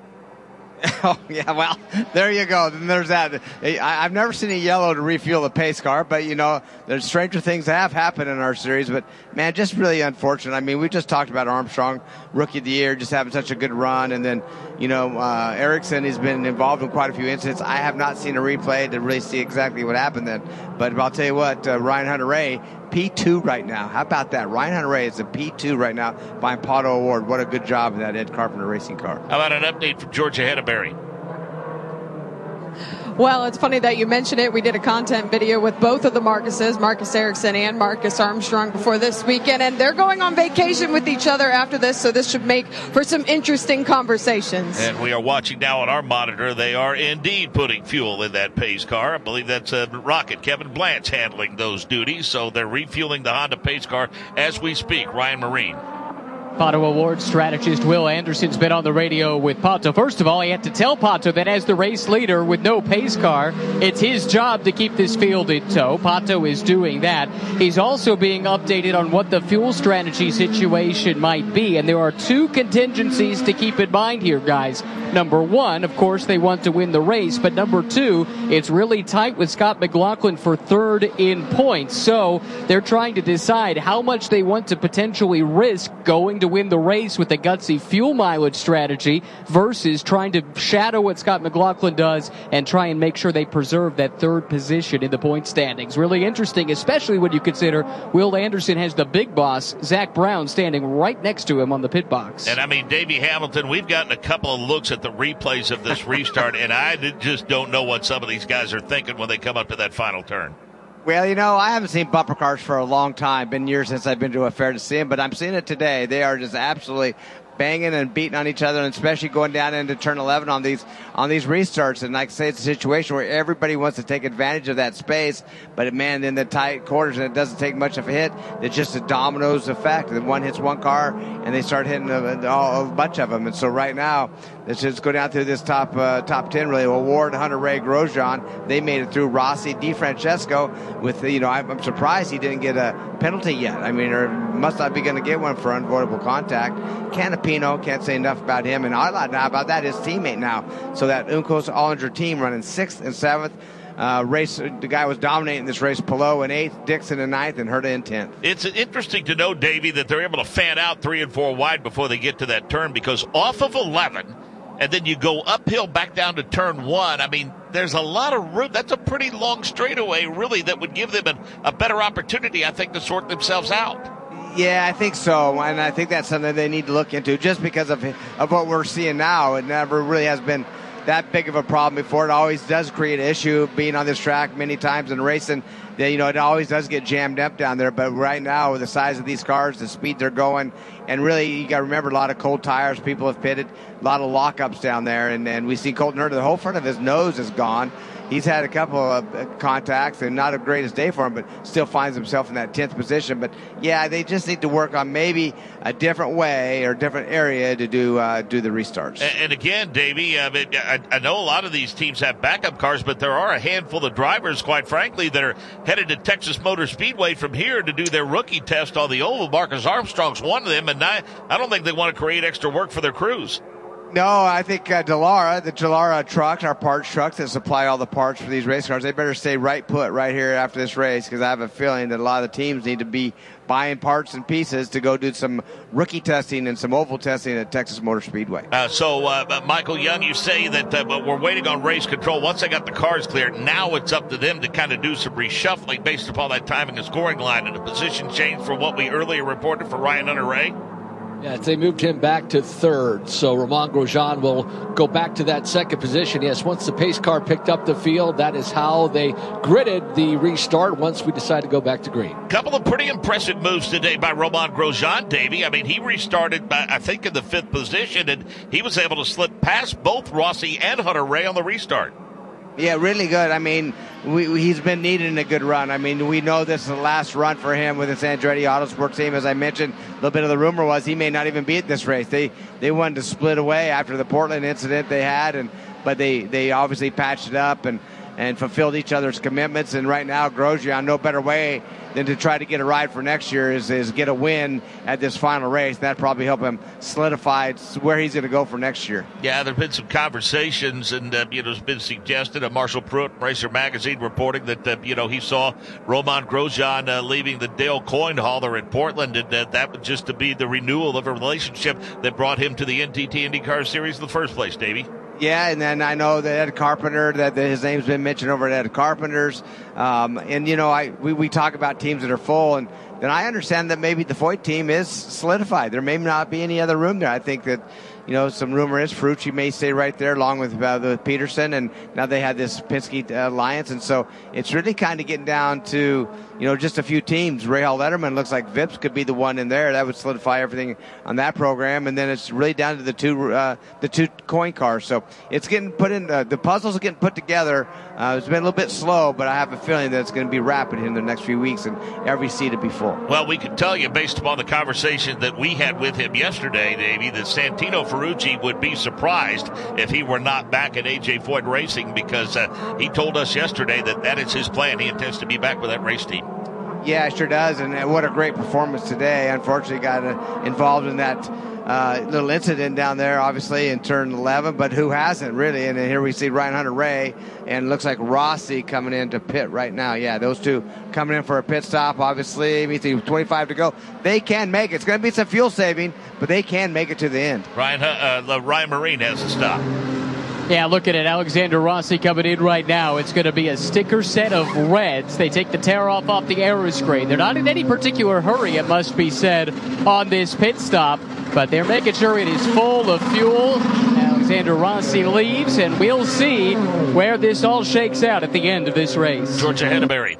Oh, yeah, well, there you go. Then there's that. I, I've never seen a yellow to refuel a pace car, but, you know, there's stranger things that have happened in our series. But, man, just really unfortunate. I mean, we just talked about Armstrong, Rookie of the Year, just having such a good run. And then, you know, uh, Ericsson has been involved in quite a few incidents. I have not seen a replay to really see exactly what happened then. But I'll tell you what, uh, Ryan Hunter-Reay, P two right now. How about that? Ryan Hunter-Reay is a P two right now by Pato O'Ward. What a good job in that Ed Carpenter racing car. How about an update from Georgia Henneberry? Well, it's funny that you mentioned it. We did a content video with both of the Marcuses, Marcus Ericsson and Marcus Armstrong, before this weekend, and they're going on vacation with each other after this, so this should make for some interesting conversations. And we are watching now on our monitor. They are indeed putting fuel in that pace car. I believe that's a rocket. Kevin Blant's handling those duties, so they're refueling the Honda pace car as we speak. Ryan Marine. Pato O'Ward strategist Will Anderson's been on the radio with Pato. First of all, he had to tell Pato that as the race leader with no pace car, it's his job to keep this field in tow. Pato is doing that. He's also being updated on what the fuel strategy situation might be. And there are two contingencies to keep in mind here, guys. Number one, of course, they want to win the race. But number two, it's really tight with Scott McLaughlin for third in points. So they're trying to decide how much they want to potentially risk going to win the race with a gutsy fuel mileage strategy versus trying to shadow what Scott McLaughlin does and try and make sure they preserve that third position in the point standings. Really interesting, especially when you consider Will Anderson has the big boss, Zach Brown, standing right next to him on the pit box. And I mean, Davey Hamilton, we've gotten a couple of looks at the replays of this restart, and I just don't know what some of these guys are thinking when they come up to that final turn. Well, you know, I haven't seen bumper cars for a long time. Been years since I've been to a fair to see them, but I'm seeing it today. They are just absolutely banging and beating on each other, and especially going down into turn eleven on these on these restarts. And like I say, it's a situation where everybody wants to take advantage of that space, but man, in the tight quarters, and it doesn't take much of a hit. It's just a dominoes effect. And one hits one car, and they start hitting a, a, a bunch of them. And so right now, let's just go down through this top uh, top ten, really. Well, Ward, Hunter-Reay, Grosjean, they made it through. Rossi, DeFrancesco, with, you know, I'm, I'm surprised he didn't get a penalty yet. I mean, or must not be going to get one for unavoidable contact. Canapino, can't say enough about him. And I like now about that, his teammate now. So that Uncos-Ollinger team running sixth and seventh. Uh, race. The guy was dominating this race. Palou in eighth, Dixon in ninth, and Herta in tenth. It's interesting to know, Davey, that they're able to fan out three and four wide before they get to that turn, because off of eleven... and then you go uphill back down to turn one. I mean, there's a lot of room. That's a pretty long straightaway, really, that would give them an, a better opportunity, I think, to sort themselves out. Yeah, I think so, and I think that's something they need to look into. Just because of, of what we're seeing now, it never really has been that big of a problem before. It always does create an issue being on this track many times and racing. You know, it always does get jammed up down there, but right now with the size of these cars, the speed they're going, and really you got to remember a lot of cold tires. People have pitted a lot of lockups down there, and, and we see Colton Herta, the whole front of his nose is gone. He's had a couple of contacts and not a greatest day for him, but still finds himself in that tenth position. But, yeah, they just need to work on maybe a different way or different area to do uh, do the restarts. And, again, Davey, I, mean, I know a lot of these teams have backup cars, but there are a handful of drivers, quite frankly, that are – headed to Texas Motor Speedway from here to do their rookie test on the oval. Marcus Armstrong's one of them, and I, I don't think they want to create extra work for their crews. No, I think uh, Dallara, the Dallara trucks, our parts trucks that supply all the parts for these race cars, they better stay right put right here after this race, because I have a feeling that a lot of the teams need to be buying parts and pieces to go do some rookie testing and some oval testing at Texas Motor Speedway. Uh, so, uh, Michael Young, you say that uh, we're waiting on race control. Once they got the cars cleared, now it's up to them to kind of do some reshuffling based upon that timing and scoring line and a position change from what we earlier reported for Ryan Hunter-Reay. Yeah, they moved him back to third, so Romain Grosjean will go back to that second position. Yes, once the pace car picked up the field, that is how they gridded the restart once we decided to go back to green. Couple of pretty impressive moves today by Romain Grosjean, Davey. I mean, he restarted, by, I think, in the fifth position, and he was able to slip past both Rossi and Hunter-Reay on the restart. Yeah, really good. I mean, we, we, he's been needing a good run. I mean, we know this is the last run for him with his Andretti Autosports team. As I mentioned, a little bit of the rumor was he may not even be at this race. They they wanted to split away after the Portland incident they had, and but they, they obviously patched it up and, and fulfilled each other's commitments. And right now, Grosjean, no better way than to try to get a ride for next year is, is get a win at this final race. That probably help him solidify where he's going to go for next year. Yeah, there have been some conversations, and uh, you know, it's been suggested, uh, Marshall Pruitt, Racer Magazine, reporting that uh, you know he saw Romain Grosjean uh, leaving the Dale Coyne hauler in Portland, and that uh, that would just to be the renewal of a relationship that brought him to the N T T IndyCar Series in the first place, Davey. Yeah, and then I know that Ed Carpenter, that his name's been mentioned over at Ed Carpenter's. Um, and, you know, I we, we talk about teams that are full, and, and I understand that maybe the Foyt team is solidified. There may not be any other room there. I think that, you know, some rumor is Ferrucci may stay right there along with, uh, with Pedersen, and now they have this Penske uh, alliance. And so it's really kind of getting down to, you know, just a few teams. Rahal Letterman looks like Vips could be the one in there. That would solidify everything on that program. And then it's really down to the two uh, the two coin cars. So it's getting put in. Uh, the puzzles are getting put together. Uh, it's been a little bit slow, but I have a feeling that it's going to be rapid in the next few weeks, and every seat will be full. Well, we can tell you based upon the conversation that we had with him yesterday, Davey, that Santino Ferrucci would be surprised if he were not back at A J Foyt Racing, because uh, he told us yesterday that that is his plan. He intends to be back with that race team. Yeah, it sure does, and what a great performance today. Unfortunately, got uh, involved in that uh, little incident down there, obviously, in turn eleven, but who hasn't, really? And here we see Ryan Hunter-Reay, and it looks like Rossi coming into pit right now. Yeah, those two coming in for a pit stop, obviously. twenty-five to go. They can make it. It's going to be some fuel saving, but they can make it to the end. Ryan, uh, uh, Ryan Marine has to stop. Yeah, look at it. Alexander Rossi coming in right now. It's going to be a sticker set of reds. They take the tear-off off the aero screen. They're not in any particular hurry, it must be said, on this pit stop, but they're making sure it is full of fuel. Alexander Rossi leaves, and we'll see where this all shakes out at the end of this race. Georgia Henneberry.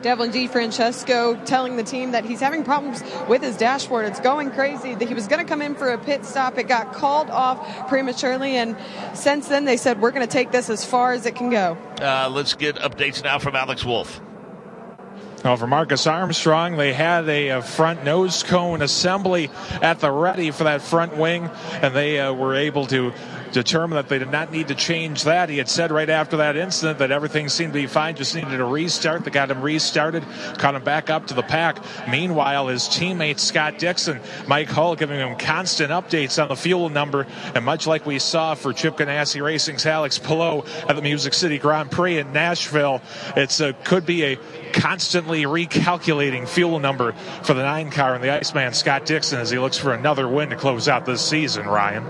Devlin DeFrancesco telling the team that he's having problems with his dashboard. It's going crazy. He was going to come in for a pit stop. It got called off prematurely, and since then they said, we're going to take this as far as it can go. Uh, let's get updates now from Alex Wolf. Well, for Marcus Armstrong, they had a, a front nose cone assembly at the ready for that front wing, and they uh, were able to determined that they did not need to change that. He had said right after that incident that everything seemed to be fine, just needed a restart. They got him restarted, caught him back up to the pack. Meanwhile, his teammate Scott Dixon, Mike Hull, giving him constant updates on the fuel number, and much like we saw for Chip Ganassi Racing's Alex Palou at the Music City Grand Prix in Nashville, it's a, could be a constantly recalculating fuel number for the nine car and the Iceman Scott Dixon as he looks for another win to close out this season, Ryan.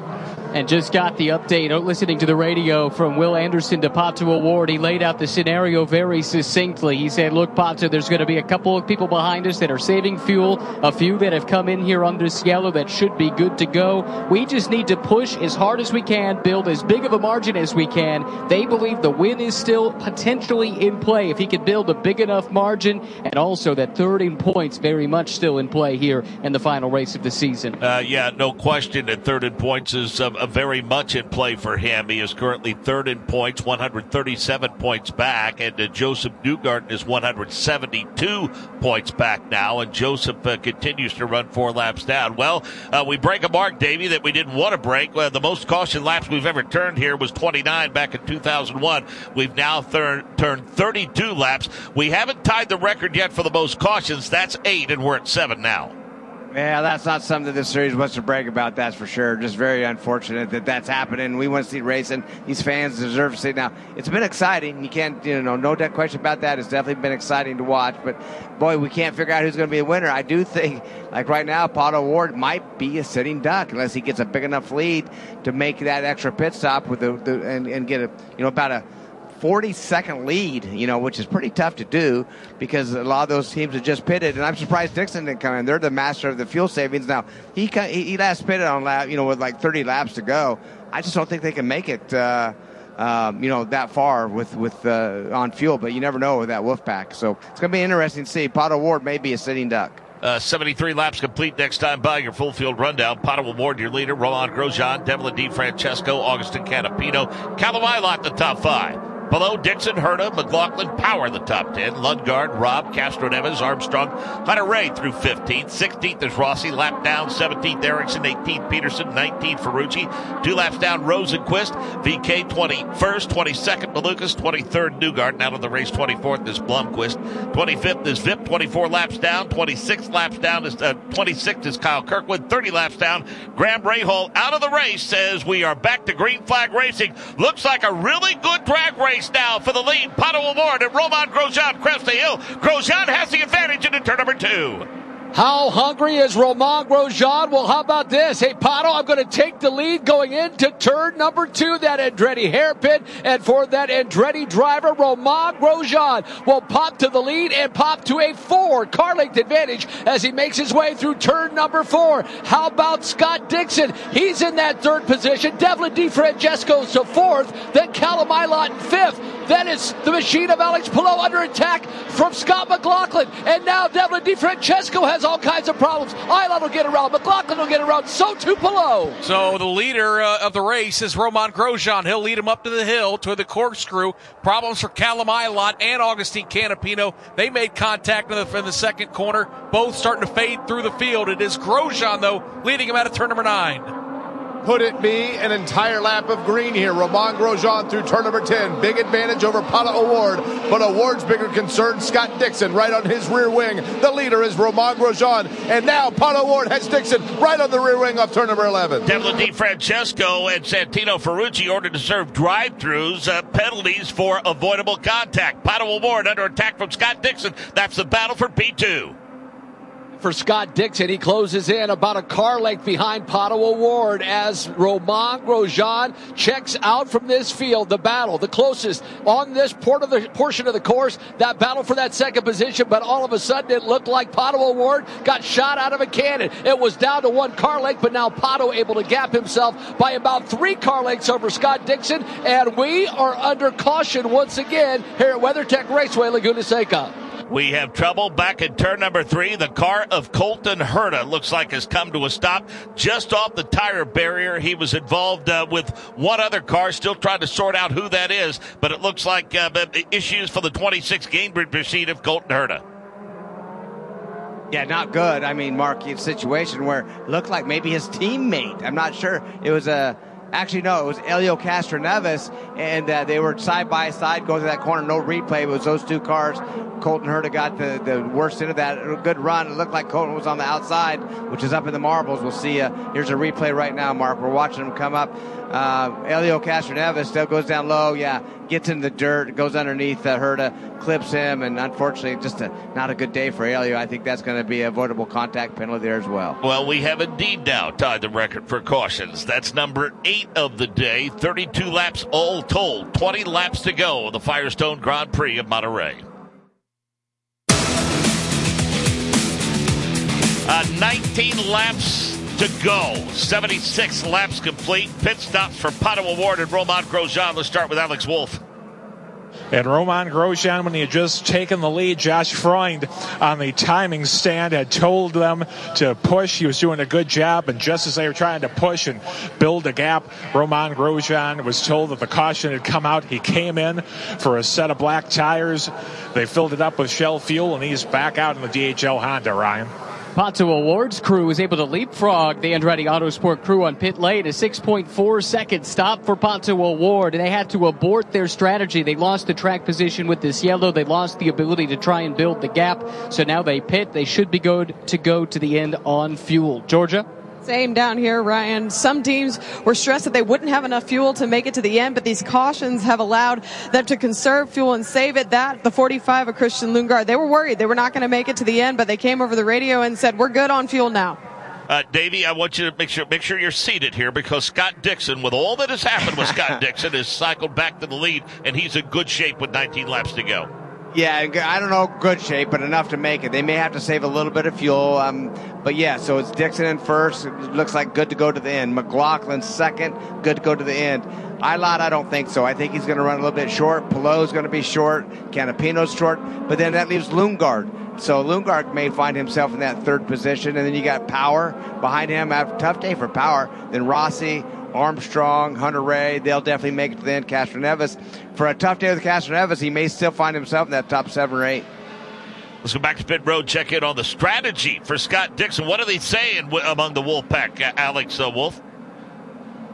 And just got the update, listening to the radio from Will Anderson to Pato O'Ward. He laid out the scenario very succinctly. He said, look, Pato, there's going to be a couple of people behind us that are saving fuel, a few that have come in here under this yellow that should be good to go. We just need to push as hard as we can, build as big of a margin as we can. They believe the win is still potentially in play if he could build a big enough margin, and also that third in points very much still in play here in the final race of the season. Uh, yeah, no question that third in points is um, very much in play for him. He is currently third in points, one hundred thirty-seven points back, and uh, Joseph Newgarden is one hundred seventy-two points back now, and Joseph uh, continues to run four laps down. Well, uh, we break a mark, Davey, that we didn't want to break. Well, the most caution laps we've ever turned here was twenty-nine back in two thousand one. We've now thir- turned thirty-two laps. We haven't tied the record yet for the most cautions. That's eight, and we're at seven now. Yeah, that's not something this series wants to brag about, that's for sure. Just very unfortunate that that's happening. We want to see racing. These fans deserve to see it. Now, it's been exciting. You can't, you know, no question about that. It's definitely been exciting to watch. But, boy, we can't figure out who's going to be a winner. I do think, like right now, Pato O'Ward might be a sitting duck unless he gets a big enough lead to make that extra pit stop with the, the and, and get, a you know, about a forty-second lead, you know, which is pretty tough to do because a lot of those teams have just pitted, and I'm surprised Dixon didn't come in. They're the master of the fuel savings. Now, he he last pitted on lap, you know, with like thirty laps to go. I just don't think they can make it, uh, um, you know, that far with, with uh, on fuel, but you never know with that wolf pack. So it's going to be interesting to see. Pato O'Ward may be a sitting duck. Uh, seventy-three laps complete next time by your full field rundown. Pato O'Ward, your leader. Romain Grosjean, Devlin DeFrancesco, Agustín Canapino, Callum Ilott, the top five. Below Dixon, Herta, McLaughlin, Power, the top ten. Lundgaard, Robb, Castroneves, Armstrong, Hunter-Reay through fifteenth. sixteenth is Rossi, lap down. seventeenth, Ericsson. eighteenth, Pedersen. nineteenth, Ferrucci. Two laps down, Rosenqvist. VeeKay, twenty-first. twenty-second, Malukas. twenty-third, Newgarden. Out of the race, twenty-fourth is Blomqvist. twenty-fifth is Vips. twenty-four laps down. twenty-six laps down is, uh, twenty-sixth is Kyle Kirkwood. thirty laps down, Graham Rahal. Out of the race, says we are back to green flag racing. Looks like a really good drag race now for the lead. Pato O'Ward and Romain Grosjean crest the hill. Grosjean has the advantage into turn number two. How hungry is Romain Grosjean? Well, how about this? Hey, Pato, I'm going to take the lead going into turn number two, that Andretti hairpin. And for that Andretti driver, Romain Grosjean will pop to the lead and pop to a four-car length advantage as he makes his way through turn number four. How about Scott Dixon? He's in that third position. Devlin DeFrancesco's to fourth. Then Callum Ilott in fifth. Then it's the machine of Alex Palou under attack from Scott McLaughlin. And now Devlin DeFrancesco has all kinds of problems. Ilott will get around. McLaughlin will get around. So too Palou. So the leader uh, of the race is Romain Grosjean. He'll lead him up to the hill to the corkscrew. Problems for Callum Ilott and Agustín Canapino. They made contact in the, in the second corner. Both starting to fade through the field. It is Grosjean, though, leading him out of turn number nine. Could it be an entire lap of green here? Romain Grosjean through turn number ten. Big advantage over Pato O'Ward, but O'Ward's bigger concern, Scott Dixon, right on his rear wing. The leader is Romain Grosjean, and now Pato O'Ward has Dixon right on the rear wing of turn number eleven. Devlin DeFrancesco and Santino Ferrucci ordered to serve drive-thrus, uh, penalties for avoidable contact. Pato O'Ward under attack from Scott Dixon. That's the battle for P two. For Scott Dixon, he closes in about a car length behind Pato O'Ward as Romain Grosjean checks out from this field. The battle, the closest on this port of the, portion of the course, that battle for that second position, but all of a sudden it looked like Pato O'Ward got shot out of a cannon. It was down to one car length, but now Pato able to gap himself by about three car lengths over Scott Dixon, and we are under caution once again here at WeatherTech Raceway, Laguna Seca. We have trouble back in turn number three. The car of Colton Herta looks like has come to a stop just off the tire barrier. He was involved uh, with one other car, still trying to sort out who that is, but it looks like uh, issues for the twenty-six Gainbridge machine of Colton Herta. Yeah, not good. I mean, Mark, it's a situation where it looked like maybe his teammate. I'm not sure. It was a... Actually, no, it was Hélio Castroneves, and uh, they were side by side going to that corner. No replay. It was those two cars. Colton Herta got the, the worst end of that. A good run. It looked like Colton was on the outside, which is up in the marbles. We'll see. Uh, here's a replay right now, Mark. We're watching him come up. Uh, Hélio Castroneves still goes down low. Yeah, gets in the dirt, goes underneath uh, Herta, clips him, and unfortunately, just a, not a good day for Hélio. I think that's going to be avoidable contact penalty there as well. Well, we have indeed now tied the record for cautions. That's number eight of the day. thirty-two laps all told. twenty laps to go in the Firestone Grand Prix of Monterey. Uh, nineteen laps to go. seventy-six laps complete. Pit stops for Pato O'Ward and Romain Grosjean. Let's start with Alex Wolff. And Romain Grosjean, when he had just taken the lead, Josh Freund on the timing stand had told them to push. He was doing a good job, and just as they were trying to push and build a gap, Romain Grosjean was told that the caution had come out. He came in for a set of black tires. They filled it up with Shell fuel, and he's back out in the D H L Honda, Ryan. Pato O'Ward's crew was able to leapfrog the Andretti Autosport crew on pit lane. A six point four second stop for Pato O'Ward, and they had to abort their strategy. They lost the track position with this yellow. They lost the ability to try and build the gap. So now they pit. They should be good to go to the end on fuel. Georgia? Same down here, Ryan. Some teams were stressed that they wouldn't have enough fuel to make it to the end, but these cautions have allowed them to conserve fuel and save it. That, the forty-five of Christian Lundgaard, they were worried they were not going to make it to the end, but they came over the radio and said, we're good on fuel now. Uh, Davey, I want you to make sure make sure you're seated here, because Scott Dixon, with all that has happened with Scott Dixon, has cycled back to the lead, and he's in good shape with nineteen laps to go. Yeah, I don't know, good shape, but enough to make it. They may have to save a little bit of fuel. Um, but, yeah, so it's Dixon in first. It looks like good to go to the end. McLaughlin second, good to go to the end. Ilott, I don't think so. I think he's going to run a little bit short. Palou's going to be short. Canapino's short. But then that leaves Lundgaard. So Lundgaard may find himself in that third position. And then you got Power behind him. Have a tough day for Power. Then Rossi, Armstrong, Hunter-Reay, they'll definitely make it to the end. Castroneves, for a tough day with Castroneves, he may still find himself in that top seven or eight. Let's go back to pit road, check in on the strategy for Scott Dixon. What are they saying among the Wolfpack, uh, Alex uh, Wolf?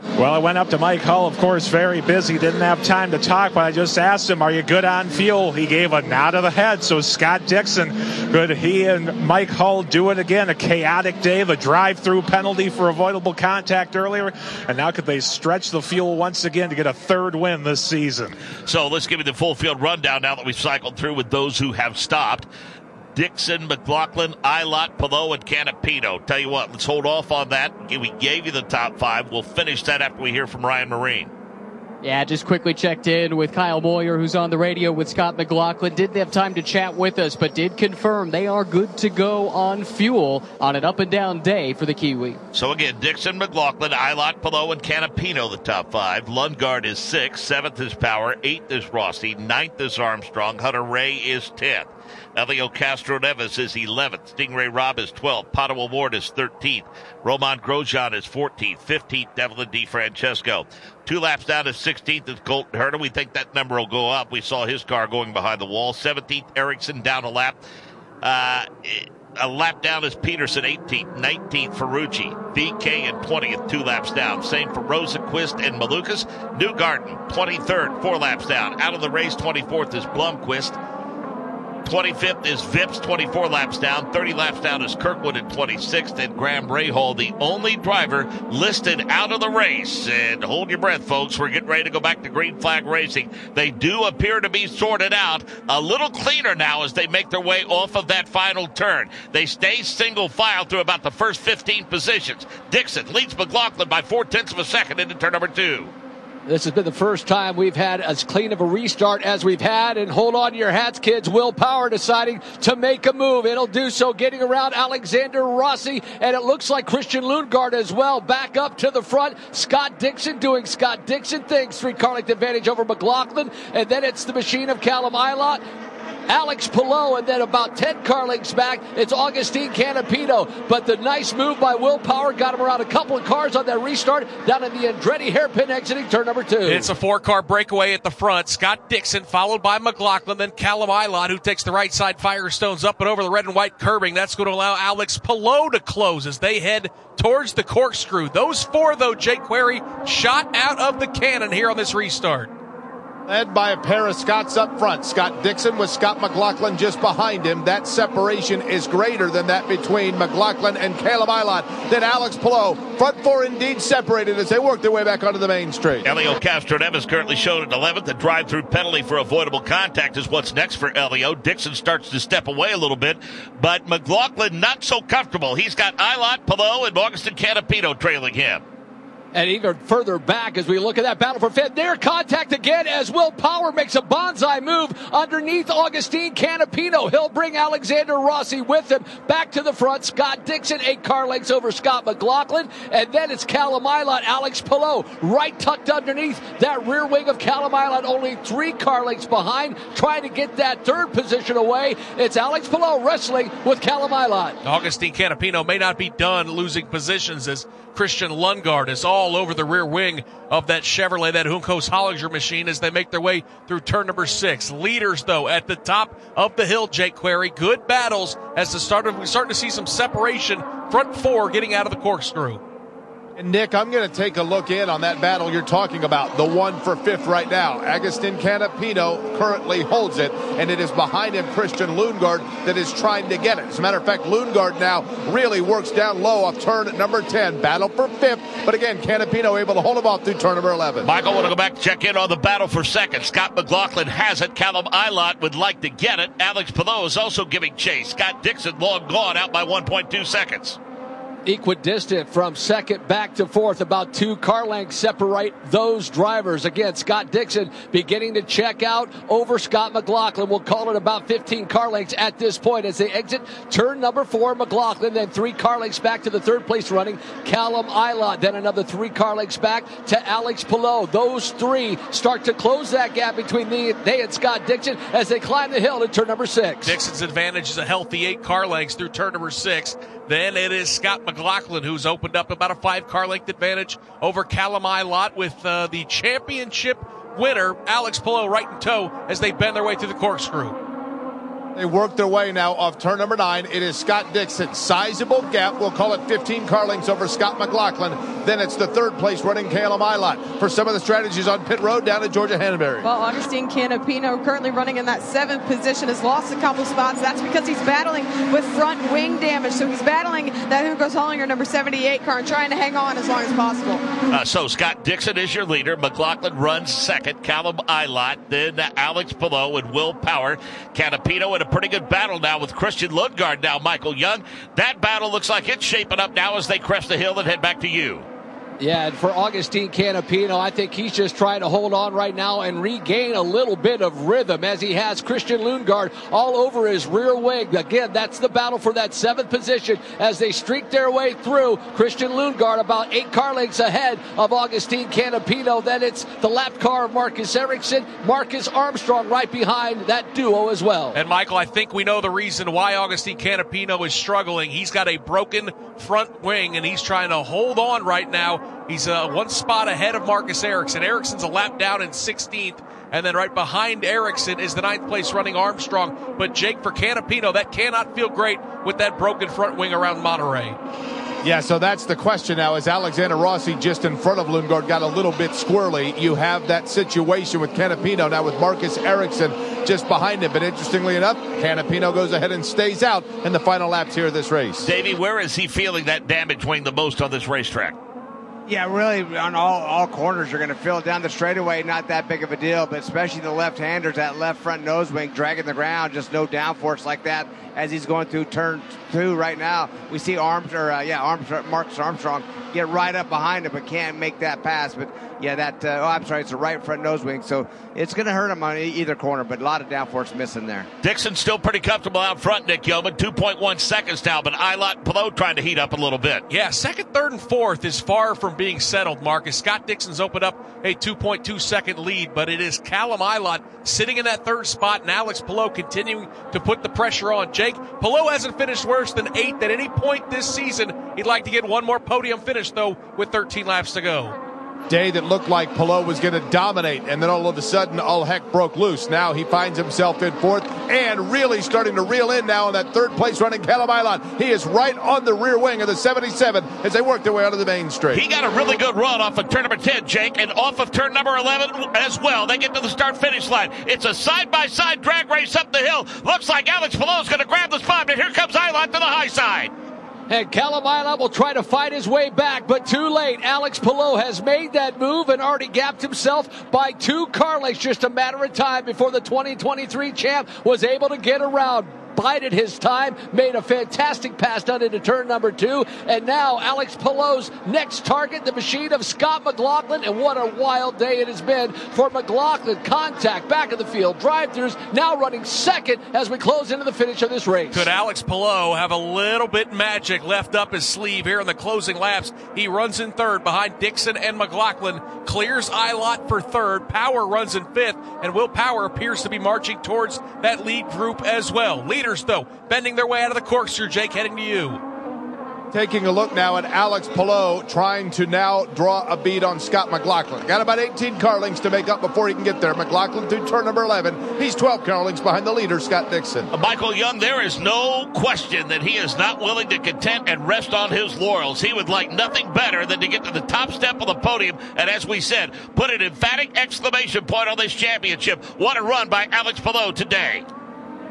Well, I went up to Mike Hull, of course, very busy, didn't have time to talk, but I just asked him, are you good on fuel? He gave a nod of the head. So Scott Dixon, could he and Mike Hull do it again? A chaotic day, the drive-through penalty for avoidable contact earlier, and now could they stretch the fuel once again to get a third win this season? So let's give you the full field rundown now that we've cycled through with those who have stopped. Dixon, McLaughlin, Ilott, Palou, and Canapino. Tell you what, let's hold off on that. We gave you the top five. We'll finish that after we hear from Ryan Marine. Yeah, just quickly checked in with Kyle Moyer, who's on the radio with Scott McLaughlin. Didn't have time to chat with us, but did confirm they are good to go on fuel on an up-and-down day for the Kiwi. So again, Dixon, McLaughlin, Ilott, Palou, and Canapino, the top five. Lundgaard is sixth, seventh is Power, eighth is Rossi, ninth is Armstrong, Hunter-Reay is tenth. Hélio Castroneves is eleventh. Stingray Robb is twelfth. Pato O'Ward is thirteenth. Romain Grosjean is fourteenth. fifteenth, Devlin DeFrancesco. Two laps down to sixteenth is Colton Herta. We think that number will go up. We saw his car going behind the wall. seventeenth, Ericsson down a lap. Uh, a lap down is Pedersen, eighteenth. nineteenth, Ferrucci. VeeKay in twentieth, two laps down. Same for Rosenqvist and Malukas. Newgarden, twenty-third, four laps down. Out of the race, twenty-fourth is Blomqvist. twenty-fifth is Vips, twenty-four laps down. thirty laps down is Kirkwood at twenty-sixth. And Graham Rahal, the only driver listed out of the race. And hold your breath, folks. We're getting ready to go back to green flag racing. They do appear to be sorted out a little cleaner now as they make their way off of that final turn. They stay single file through about the first fifteen positions. Dixon leads McLaughlin by four-tenths of a second into turn number two. This has been the first time we've had as clean of a restart as we've had. And hold on to your hats, kids. Will Power deciding to make a move. It'll do so, getting around Alexander Rossi. And it looks like Christian Lundgaard as well. Back up to the front. Scott Dixon doing Scott Dixon things. Three-car length advantage over McLaughlin. And then it's the machine of Callum Ilott, Alex Palou, and then about ten car lengths back, it's Agustín Canapino. But the nice move by Will Power got him around a couple of cars on that restart down in the Andretti hairpin exiting turn number two. It's a four-car breakaway at the front. Scott Dixon followed by McLaughlin, then Callum Ilott, who takes the right side Firestones up and over the red and white curbing. That's going to allow Alex Palou to close as they head towards the Corkscrew. Those four, though, Jake Query, shot out of the cannon here on this restart. Led by a pair of Scots up front. Scott Dixon with Scott McLaughlin just behind him. That separation is greater than that between McLaughlin and Callum Ilott. Then Alex Palou. Front four indeed separated as they work their way back onto the main straight. Hélio Castroneves currently shown at eleventh. The drive-through penalty for avoidable contact is what's next for Hélio. Dixon starts to step away a little bit, but McLaughlin not so comfortable. He's got Ilott, Palou, and Agustín Canapino trailing him. And even further back as we look at that battle for fifth. Near contact again as Will Power makes a bonsai move underneath Agustín Canapino. He'll bring Alexander Rossi with him. Back to the front, Scott Dixon, eight car lengths over Scott McLaughlin. And then it's Callum Ilott, Alex Palou, right tucked underneath that rear wing of Callum Ilott, only three car lengths behind, trying to get that third position away. It's Alex Palou wrestling with Callum Ilott. Agustín Canapino may not be done losing positions as Christian Lundgaard is all over the rear wing of that Chevrolet, that Juncos Hollinger machine, as they make their way through turn number six. Leaders, though, at the top of the hill, Jake Query. Good battles as the start of, we're starting to see some separation. Front four getting out of the corkscrew. And, Nick, I'm going to take a look in on that battle you're talking about, the one for fifth right now. Agustín Canapino currently holds it, and it is behind him Christian Lundgaard that is trying to get it. As a matter of fact, Lundgaard now really works down low off turn number ten. Battle for fifth, but again, Canapino able to hold him off through turn number eleven. Michael, I want to go back and check in on the battle for second. Scott McLaughlin has it. Callum Ilott would like to get it. Alex Palou is also giving chase. Scott Dixon long gone, out by one point two seconds. Equidistant from second back to fourth. About two car lengths separate those drivers. Again, Scott Dixon beginning to check out over Scott McLaughlin. We'll call it about fifteen car lengths at this point as they exit turn number four. McLaughlin, then three car lengths back to the third place running Callum Ilott. Then another three car lengths back to Alex Palou. Those three start to close that gap between the, they and Scott Dixon as they climb the hill to turn number six. Dixon's advantage is a healthy eight car lengths through turn number six. Then it is Scott McLaughlin. McLaughlin, who's opened up about a five car length advantage over Callum Ilott with uh, the championship winner Alex Palou right in tow as they bend their way through the corkscrew. They work their way now off turn number nine. It is Scott Dixon. Sizable gap. We'll call it fifteen car lengths over Scott McLaughlin. Then it's the third place running Callum Ilott for some of the strategies on pit road down at Georgia Hanbury. Well, Agustín Canapino currently running in that seventh position has lost a couple spots. That's because he's battling with front wing damage. So he's battling that Juncos Hollinger number seventy-eight car and trying to hang on as long as possible. Uh, so Scott Dixon is your leader. McLaughlin runs second. Callum Ilott, then Alex Palou and Will Power. Canapino and a pretty good battle now with Christian Lundgaard now, Michael Young. That battle looks like it's shaping up now as they crest the hill and head back to you. Yeah, and for Agustín Canapino, I think he's just trying to hold on right now and regain a little bit of rhythm as he has Christian Lundgaard all over his rear wing. Again, that's the battle for that seventh position as they streak their way through. Christian Lundgaard about eight car lengths ahead of Agustín Canapino. Then it's the lap car of Marcus Ericsson, Marcus Armstrong right behind that duo as well. And, Michael, I think we know the reason why Agustín Canapino is struggling. He's got a broken front wing, and he's trying to hold on right now. He's uh, one spot ahead of Marcus Ericsson. Ericsson's a lap down in sixteenth, and then right behind Ericsson is the ninth place running Armstrong. But, Jake, for Canapino, that cannot feel great with that broken front wing around Monterey. Yeah, so that's the question now. Is Alexander Rossi just in front of Lundgaard got a little bit squirrely? You have that situation with Canapino now with Marcus Ericsson just behind him. But interestingly enough, Canapino goes ahead and stays out in the final laps here of this race. Davey, where is he feeling that damage wing the most on this racetrack? Yeah, really, on all, all corners, you're going to feel it down the straightaway. Not that big of a deal, but especially the left-handers, that left front nose wing dragging the ground, just no downforce like that as he's going through turn two right now. We see Armstrong, uh, yeah, Armstrong, Marcus Armstrong get right up behind him, but can't make that pass. But yeah, that uh, oh, I'm sorry, it's a right front nose wing, so it's going to hurt him on either corner. But a lot of downforce missing there. Dixon's still pretty comfortable out front, Nick Yeoman, two point one seconds now, but Ilott and Palou trying to heat up a little bit. Yeah, second, third, and fourth is far from being settled, Marcus. Scott Dixon's opened up a two point two second lead, but it is Callum Ilott sitting in that third spot, and Alex Palou continuing to put the pressure on. Jake, Palou hasn't finished worse than eighth at any point this season. He'd like to get one more podium finish, though, with thirteen laps to go. Day that looked like Palou was going to dominate, and then all of a sudden, all heck broke loose. Now he finds himself in fourth and really starting to reel in now on that third place running Callum Ilott. He is right on the rear wing of the seventy-seven as they work their way out of the main straight. He got a really good run off of turn number ten, Jake, and off of turn number eleven as well. They get to the start-finish line. It's a side-by-side drag race up the hill. Looks like Alex Palou is going to grab the spot, and here comes Ilott to the high side. And Callum Ilott will try to fight his way back, but too late. Alex Palou has made that move and already gapped himself by two car lengths. Just a matter of time before the twenty twenty-three champ was able to get around bided his time, made a fantastic pass down into turn number two, and now Alex Palou's next target, the machine of Scott McLaughlin, and what a wild day it has been for McLaughlin. Contact, back of the field, drive-thrus, now running second as we close into the finish of this race. Could Alex Palou have a little bit magic left up his sleeve here in the closing laps? He runs in third behind Dixon and McLaughlin, clears Ilott for third, Power runs in fifth, and Will Power appears to be marching towards that lead group as well. Leaders, though, bending their way out of the corkscrew. Jake, heading to you. Taking a look now at Alex Palou, trying to now draw a bead on Scott McLaughlin. Got about eighteen car lengths to make up before he can get there. McLaughlin through turn number eleven. He's twelve car lengths behind the leader, Scott Dixon. Michael Young, there is no question that he is not willing to content and rest on his laurels. He would like nothing better than to get to the top step of the podium. And as we said, put an emphatic exclamation point on this championship. What a run by Alex Palou today.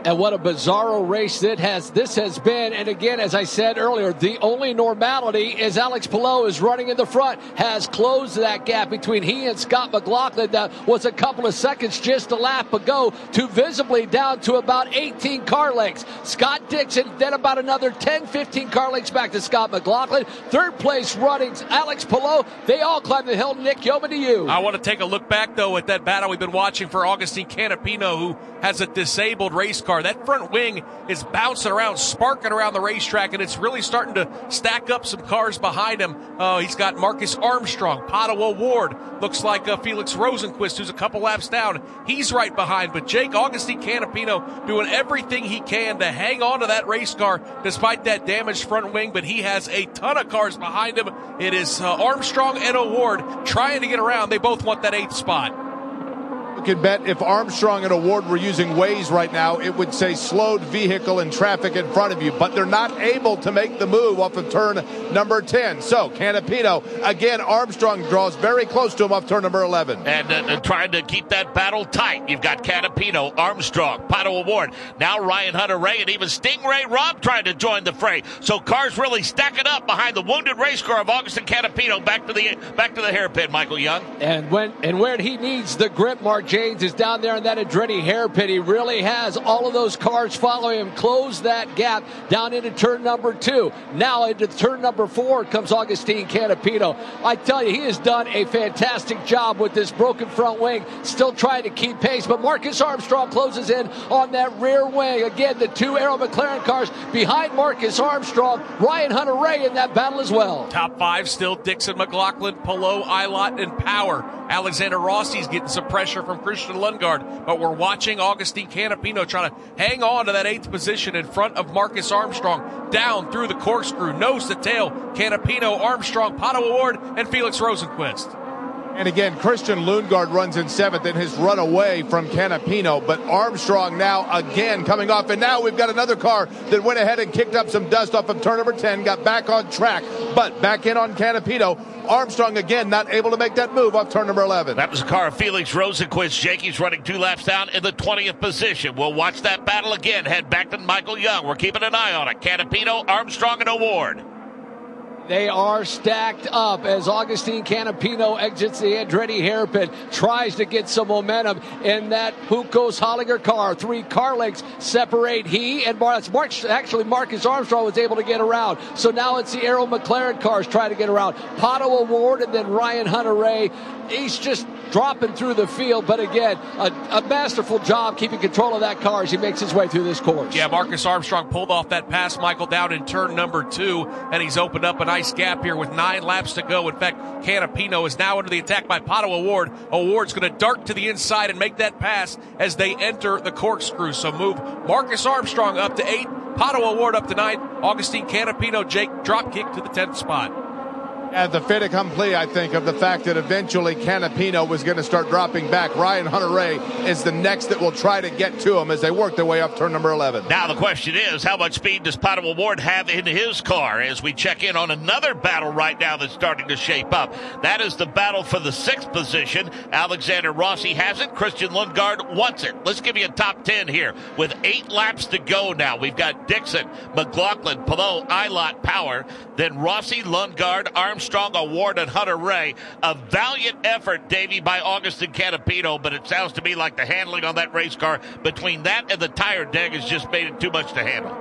And what a bizarro race that has this has been. And again, as I said earlier, the only normality is Alex Palou is running in the front, has closed that gap between he and Scott McLaughlin that was a couple of seconds just a lap ago, to visibly down to about eighteen car lengths. Scott Dixon, then about another ten, fifteen car lengths back to Scott McLaughlin. Third place running Alex Palou. They all climb the hill. Nick, over to you. I want to take a look back, though, at that battle we've been watching for Agustín Canapino, who has a disabled race car. That front wing is bouncing around, sparking around the racetrack, and it's really starting to stack up some cars behind him. Uh, he's got Marcus Armstrong, Pato O'Ward, looks like uh, Felix Rosenqvist, who's a couple laps down. He's right behind, but Jake, Agustín Canapino doing everything he can to hang on to that race car despite that damaged front wing, but he has a ton of cars behind him. It is uh, Armstrong and O'Ward trying to get around. They both want that eighth spot. Could bet if Armstrong and O'Ward were using Waze right now, it would say slowed vehicle and traffic in front of you, but they're not able to make the move off of turn number ten. So Canapino, again, Armstrong draws very close to him off turn number eleven. And uh, trying to keep that battle tight. You've got Canapino, Armstrong, Pato O'Ward, now Ryan Hunter-Reay, and even Stingray Robb trying to join the fray. So cars really stacking up behind the wounded race car of Agustín Canapino. Back to the back to the hairpin, Michael Young. And when and where he needs the grip, Mark James is down there in that Andretti hairpin. He really has all of those cars following him. Close that gap down into turn number two. Now into turn number four comes Agustín Canapino. I tell you, he has done a fantastic job with this broken front wing, still trying to keep pace, but Marcus Armstrong closes in on that rear wing. Again, the two Arrow McLaren cars behind Marcus Armstrong, Ryan Hunter-Reay in that battle as well. Top five still Dixon, McLaughlin, Palou, Ilott, and Power. Alexander Rossi's getting some pressure from From Christian Lundgaard, but we're watching Agustín Canapino trying to hang on to that eighth position in front of Marcus Armstrong. Down through the corkscrew, nose to tail, Canapino, Armstrong, Pato O'Ward, and Felix Rosenqvist. And again, Christian Lundgaard runs in seventh in his run away from Canapino, but Armstrong now again coming off. And now we've got another car that went ahead and kicked up some dust off of turn number ten, got back on track, but back in on Canapino. Armstrong again not able to make that move off turn number eleven. That was the car of Felix Rosenqvist. Jakey's running two laps down in the twentieth position. We'll watch that battle again. Head back to Michael Young. We're keeping an eye on it. Canapino, Armstrong, and O'Ward. They are stacked up as Agustín Canapino exits the Andretti hairpin, tries to get some momentum in that Huukko's Hollinger car. Three car lengths separate he and Mar- Mark. Actually, Marcus Armstrong was able to get around. So now it's the Arrow McLaren cars trying to get around. Pato O'Ward and then Ryan Hunter-Reay. He's just dropping through the field, but again, a, a masterful job keeping control of that car as he makes his way through this course. Yeah, Marcus Armstrong pulled off that pass, Michael, down in turn number two, and he's opened up a nice gap here with nine laps to go. In fact, Canapino is now under the attack by Pato O'Ward. O'Ward's going to dart to the inside and make that pass as they enter the corkscrew. So move Marcus Armstrong up to eight, Pato O'Ward up to nine, Agustín Canapino, Jake, drop kick to the tenth spot. At the fait accompli, I think, of the fact that eventually Canapino was going to start dropping back. Ryan Hunter-Reay is the next that will try to get to him as they work their way up turn number eleven. Now the question is, how much speed does Pato O'Ward have in his car as we check in on another battle right now that's starting to shape up? That is the battle for the sixth position. Alexander Rossi has it. Christian Lundgaard wants it. Let's give you a top ten here with eight laps to go now. We've got Dixon, McLaughlin, Palou, Ilott, Power, then Rossi, Lundgaard, Armstrong, Armstrong, O'Ward, and Hunter-Reay. A valiant effort, Davey, by Agustín Canapino, but it sounds to me like the handling on that race car, between that and the tire deck, has just made it too much to handle.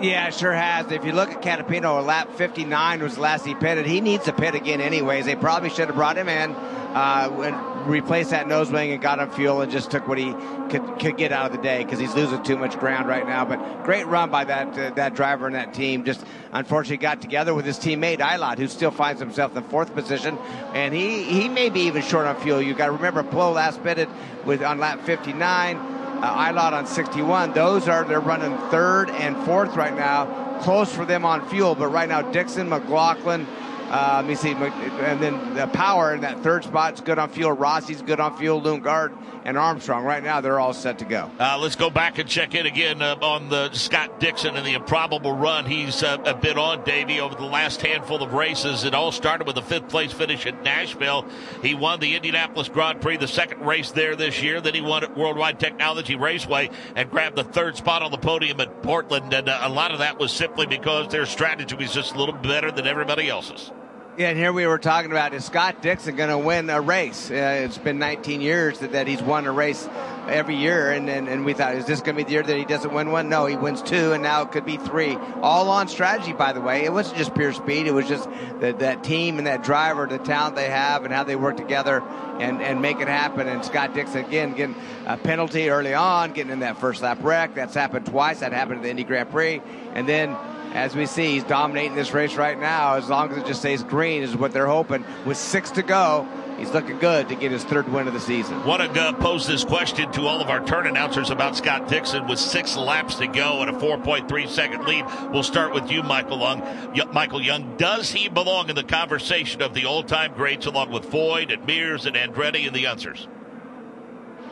Yeah, it sure has. If you look at Canapino, lap fifty-nine was the last he pitted. He needs to pit again anyways. They probably should have brought him in uh, and replaced that nose wing and got him fuel and just took what he could, could get out of the day, because he's losing too much ground right now. But great run by that uh, that driver and that team. Just unfortunately got together with his teammate, Ilott, who still finds himself in the fourth position. And he, he may be even short on fuel. You got to remember, Palou last pitted with, on lap fifty-nine. Uh, Ilott on sixty-one. Those are, they're running third and fourth right now. Close for them on fuel, but right now Dixon, McLaughlin, uh, let me see, and then the Power in that third spot's good on fuel. Rossi's good on fuel. Lundgaard and Armstrong. Right now, they're all set to go. Uh, let's go back and check in again uh, on the Scott Dixon and the improbable run he's uh, been on, Davey, over the last handful of races. It all started with a fifth-place finish at Nashville. He won the Indianapolis Grand Prix, the second race there this year. Then he won at Worldwide Technology Raceway and grabbed the third spot on the podium at Portland. And uh, a lot of that was simply because their strategy was just a little better than everybody else's. Yeah, and here we were talking about, is Scott Dixon going to win a race? Uh, it's been nineteen years that, that he's won a race every year, and, and, and we thought, is this going to be the year that he doesn't win one? No, he wins two, and now it could be three. All on strategy, by the way. It wasn't just pure speed. It was just the, that team and that driver, the talent they have, and how they work together and, and make it happen. And Scott Dixon, again, getting a penalty early on, getting in that first lap wreck. That's happened twice. That happened at the Indy Grand Prix. And then, as we see, he's dominating this race right now. As long as it just stays green is what they're hoping. With six to go, he's looking good to get his third win of the season. Want to uh, pose this question to all of our turn announcers about Scott Dixon with six laps to go and a four point three second lead. We'll start with you, Michael Young. Michael Young, does he belong in the conversation of the all-time greats along with Foyt and Mears and Andretti and the Unsers?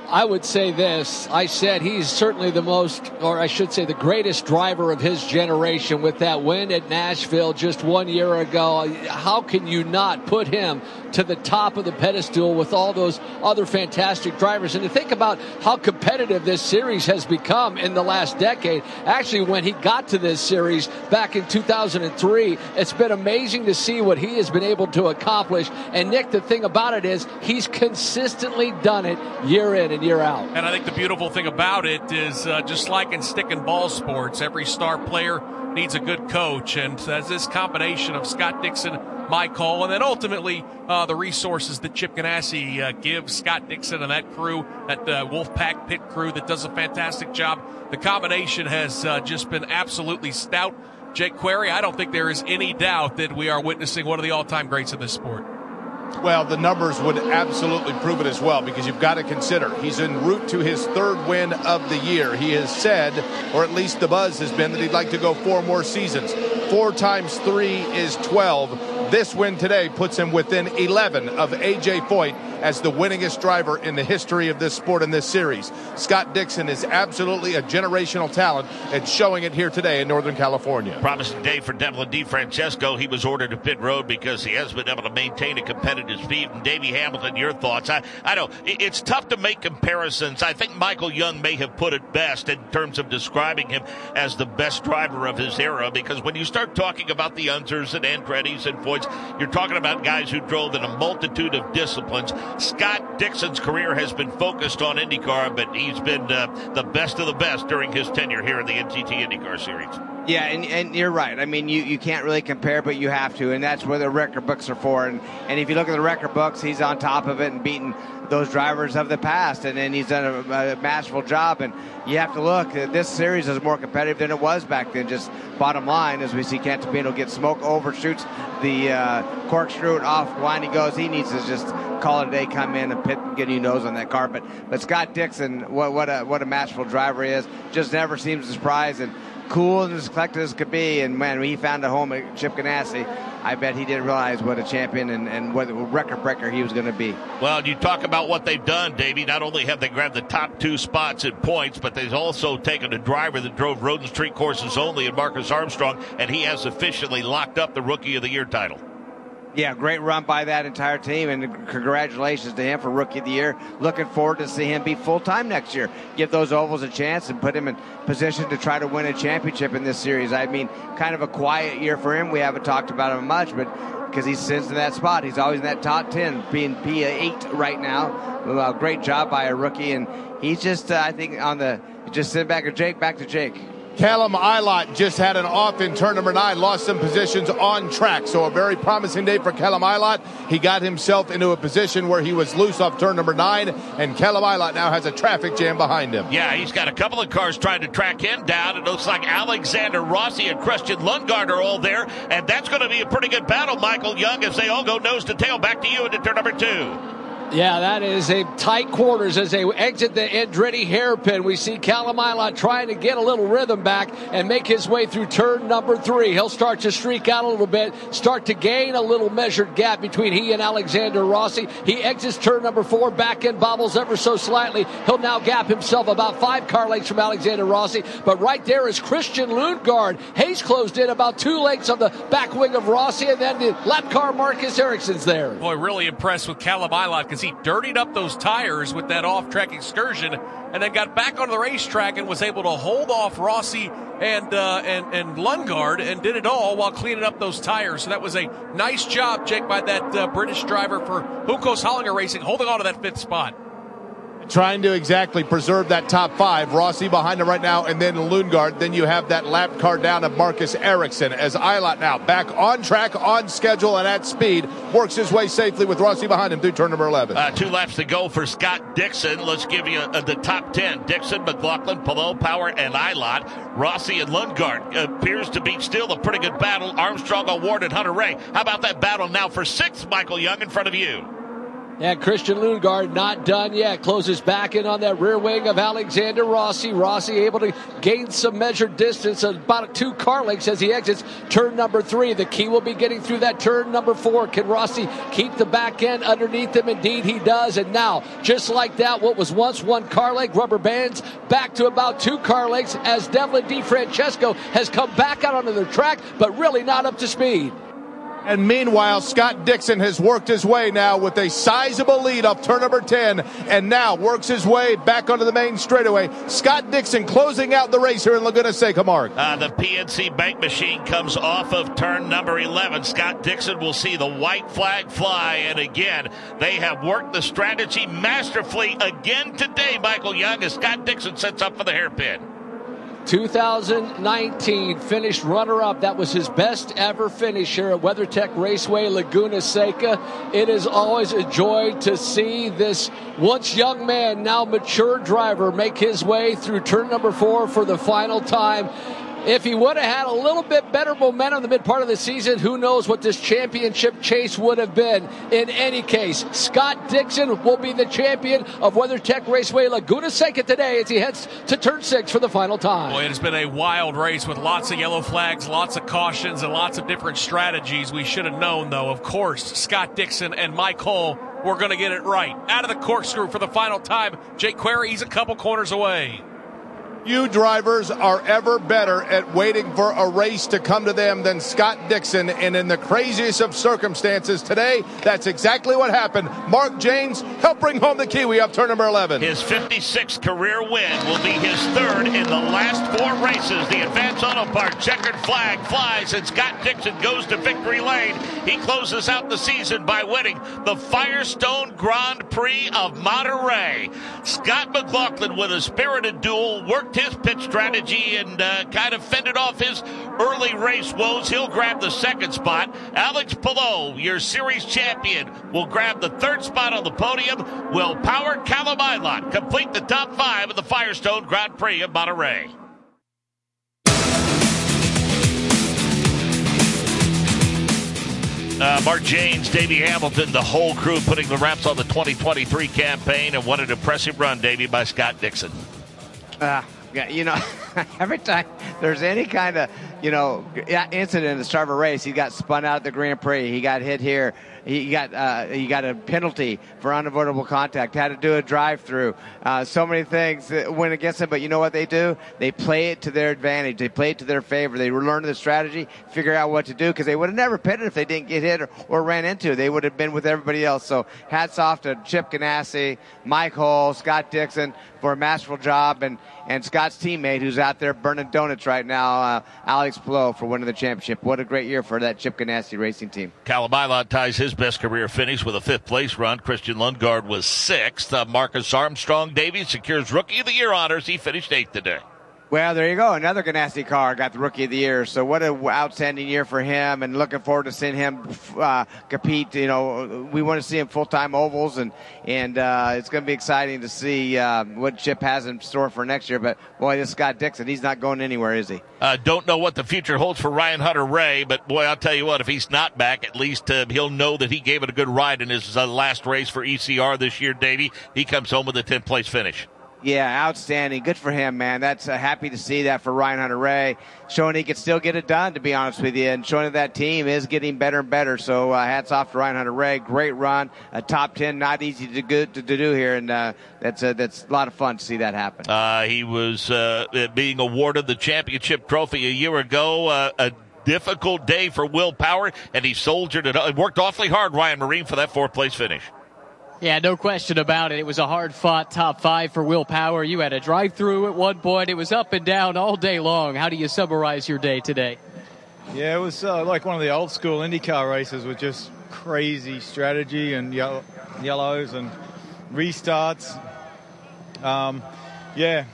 I would say this. I said he's certainly the most, or I should say the greatest driver of his generation with that win at Nashville just one year ago. How can you not put him to the top of the pedestal with all those other fantastic drivers? And to think about how competitive this series has become in the last decade. Actually, when he got to this series back in two thousand three, it's been amazing to see what he has been able to accomplish. And, Nick, the thing about it is he's consistently done it year in and year out. And I think the beautiful thing about it is uh, just like in stick and ball sports, every star player needs a good coach. And as this combination of Scott Dixon, Mike Cole, and then ultimately uh, the resources that Chip Ganassi uh, gives Scott Dixon and that crew, that uh, Wolfpack pit crew that does a fantastic job, the combination has uh, just been absolutely stout. Jake Query, I don't think there is any doubt that we are witnessing one of the all-time greats in this sport. Well, the numbers would absolutely prove it as well, because you've got to consider he's en route to his third win of the year. He has said, or at least the buzz has been, that he'd like to go four more seasons. Four times three is twelve. This win today puts him within eleven of A J. Foyt as the winningest driver in the history of this sport in this series. Scott Dixon is absolutely a generational talent and showing it here today in Northern California. Promising day for Devlin DeFrancesco. He was ordered to pit road because he has been able to maintain a competitive speed. And Davey Hamilton, your thoughts? I, I know it's tough to make comparisons. I think Michael Young may have put it best in terms of describing him as the best driver of his era, because when you start talking about the Unsers and Andretti's and Foyt's, you're talking about guys who drove in a multitude of disciplines. Scott Dixon's career has been focused on IndyCar, but he's been uh, the best of the best during his tenure here in the N T T IndyCar Series. Yeah, and, and you're right. I mean, you, you can't really compare, but you have to, and that's where the record books are for. And, and if you look at the record books, he's on top of it and beaten those drivers of the past, and then he's done a, a masterful job. And you have to look, this series is more competitive than it was back then, just bottom line, as we see Canapino get smoke, overshoots the uh, corkscrew, and off line he goes. He needs to just call it a day, come in and pit and get a new nose on that car. But, but Scott Dixon, what, what, a, what a masterful driver he is, just never seems surprised, and cool and as collected as could be. And man, when he found a home at Chip Ganassi, I bet he didn't realize what a champion and, and what a record breaker he was going to be. Well, you talk about what they've done, Davey. Not only have they grabbed the top two spots at points, but they've also taken a driver that drove road and street courses only in Marcus Armstrong, and he has officially locked up the Rookie of the Year title. Yeah, great run by that entire team, and congratulations to him for Rookie of the Year. Looking forward to see him be full-time next year. Give those ovals a chance and put him in position to try to win a championship in this series. I mean, kind of a quiet year for him. We haven't talked about him much, but because he sits in that spot. He's always in that top ten, being P eight right now. Uh, great job by a rookie, and he's just, uh, I think, on the just send back to Jake, back to Jake. Callum Ilott just had an off in turn number nine, lost some positions on track. So a very promising day for Callum Ilott. He got himself into a position where he was loose off turn number nine, and Callum Ilott now has a traffic jam behind him. Yeah, he's got a couple of cars trying to track him down. It looks like Alexander Rossi and Christian Lundgaard are all there, and that's going to be a pretty good battle, Michael Young, as they all go nose to tail. Back to you into turn number two. Yeah, that is a tight quarters as they exit the Andretti hairpin. We see Callum Ilott trying to get a little rhythm back and make his way through turn number three. He'll start to streak out a little bit, start to gain a little measured gap between he and Alexander Rossi. He exits turn number four, back end bobbles ever so slightly. He'll now gap himself about five car lengths from Alexander Rossi. But right there is Christian Lundgaard. Hayes closed in about two lengths on the back wing of Rossi, and then the lap car Marcus Ericsson's there. Boy, really impressed with Callum Ilott, he dirtied up those tires with that off-track excursion and then got back on the racetrack and was able to hold off Rossi and uh, and, and Lundgaard and did it all while cleaning up those tires. So that was a nice job, Jake, by that uh, British driver for Huukko's Hollinger Racing, holding on to that fifth spot. Trying to exactly preserve that top five. Rossi behind him right now, and then Lundgaard. Then you have that lap car down of Marcus Ericsson as Ilott now back on track, on schedule, and at speed. Works his way safely with Rossi behind him through turn number eleven. Uh, two laps to go for Scott Dixon. Let's give you uh, the top ten. Dixon, McLaughlin, Palou, Power, and Ilott. Rossi and Lundgaard appears to be still a pretty good battle. Armstrong, O'Ward, and Hunter-Reay. How about that battle now for sixth, Michael Young, in front of you? Yeah, Christian Lundgaard not done yet. Closes back in on that rear wing of Alexander Rossi. Rossi able to gain some measured distance, about two car lengths as he exits turn number three. The key will be getting through that turn number four. Can Rossi keep the back end underneath him? Indeed, he does. And now, just like that, what was once one car length, rubber bands, back to about two car lengths as Devlin DeFrancesco has come back out onto the track, but really not up to speed. And meanwhile, Scott Dixon has worked his way now with a sizable lead off turn number ten, and now works his way back onto the main straightaway. Scott Dixon closing out the race here in Laguna Seca, Mark. Uh, the P N C Bank machine comes off of turn number eleven. Scott Dixon will see the white flag fly, and again, they have worked the strategy masterfully again today, Michael Young, as Scott Dixon sets up for the hairpin. two thousand nineteen finished runner-up. That was his best ever finish here at WeatherTech Raceway, Laguna Seca. It is always a joy to see this once young man, now mature driver, make his way through turn number four for the final time. If he would have had a little bit better momentum the mid part of the season, who knows what this championship chase would have been. In any case, Scott Dixon will be the champion of WeatherTech Raceway Laguna Seca today as he heads to turn six for the final time. Boy, it has been a wild race with lots of yellow flags, lots of cautions, and lots of different strategies. We should have known, though, of course, Scott Dixon and Mike Hull were going to get it right. Out of the corkscrew for the final time, Jake Query, he's a couple corners away. Few drivers are ever better at waiting for a race to come to them than Scott Dixon, and in the craziest of circumstances today, that's exactly what happened. Mark Janes helped bring home the Kiwi up turn number eleven. His fifty-sixth career win will be his third in the last four races. The Advance Auto Parts checkered flag flies, and Scott Dixon goes to victory lane. He closes out the season by winning the Firestone Grand Prix of Monterey. Scott McLaughlin, with a spirited duel, worked his pit strategy and uh, kind of fended off his early race woes. He'll grab the second spot. Alex Palou, your series champion, will grab the third spot on the podium. Will Power, Callum Ilott complete the top five of the Firestone Grand Prix of Monterey. Uh, Mark Janes, Davey Hamilton, the whole crew putting the wraps on the twenty twenty-three campaign, and what an impressive run, Davey, by Scott Dixon. Uh, Yeah, you know, every time there's any kind of, you know, incident at the start of a race, he got spun out at the Grand Prix. He got hit here. He got uh, he got a penalty for unavoidable contact. Had to do a drive-through. Uh, so many things that went against him. But you know what they do? They play it to their advantage. They play it to their favor. They learn the strategy, figure out what to do, because they would have never pitted if they didn't get hit or, or ran into. They would have been with everybody else. So hats off to Chip Ganassi, Mike Hull, Scott Dixon for a masterful job, and, and Scott's teammate who's out there burning donuts right now, uh, Alex Palou, for winning the championship. What a great year for that Chip Ganassi racing team. Callum Ilott ties his best career finish with a fifth-place run. Christian Lundgaard was sixth. Uh, Marcus Armstrong Davies secures Rookie of the Year honors. He finished eighth today. Well, there you go. Another Ganassi car got the Rookie of the Year. So what an outstanding year for him, and looking forward to seeing him uh, compete. You know, we want to see him full-time ovals, and and uh, it's going to be exciting to see uh, what Chip has in store for next year. But, boy, this Scott Dixon, he's not going anywhere, is he? Uh, don't know what the future holds for Ryan Hunter-Reay, but, boy, I'll tell you what, if he's not back, at least uh, he'll know that he gave it a good ride in his uh, last race for E C R this year, Davey. He comes home with a tenth-place finish. Yeah, outstanding. Good for him, man. That's uh, happy to see that for Ryan Hunter-Reay, showing he can still get it done, to be honest with you, and showing that that team is getting better and better. So uh, hats off to Ryan Hunter-Reay. Great run, a top ten, not easy to, good to, to do here, and uh, that's a, that's a lot of fun to see that happen. Uh, he was uh, being awarded the championship trophy a year ago. Uh, a difficult day for Will Power, and he soldiered it. It worked awfully hard, Ryan Marine, for that fourth place finish. Yeah, no question about it. It was a hard-fought top five for Will Power. You had a drive-through at one point. It was up and down all day long. How do you summarize your day today? Yeah, it was uh, like one of the old-school IndyCar races with just crazy strategy and yellow, yellows and restarts. Um, yeah,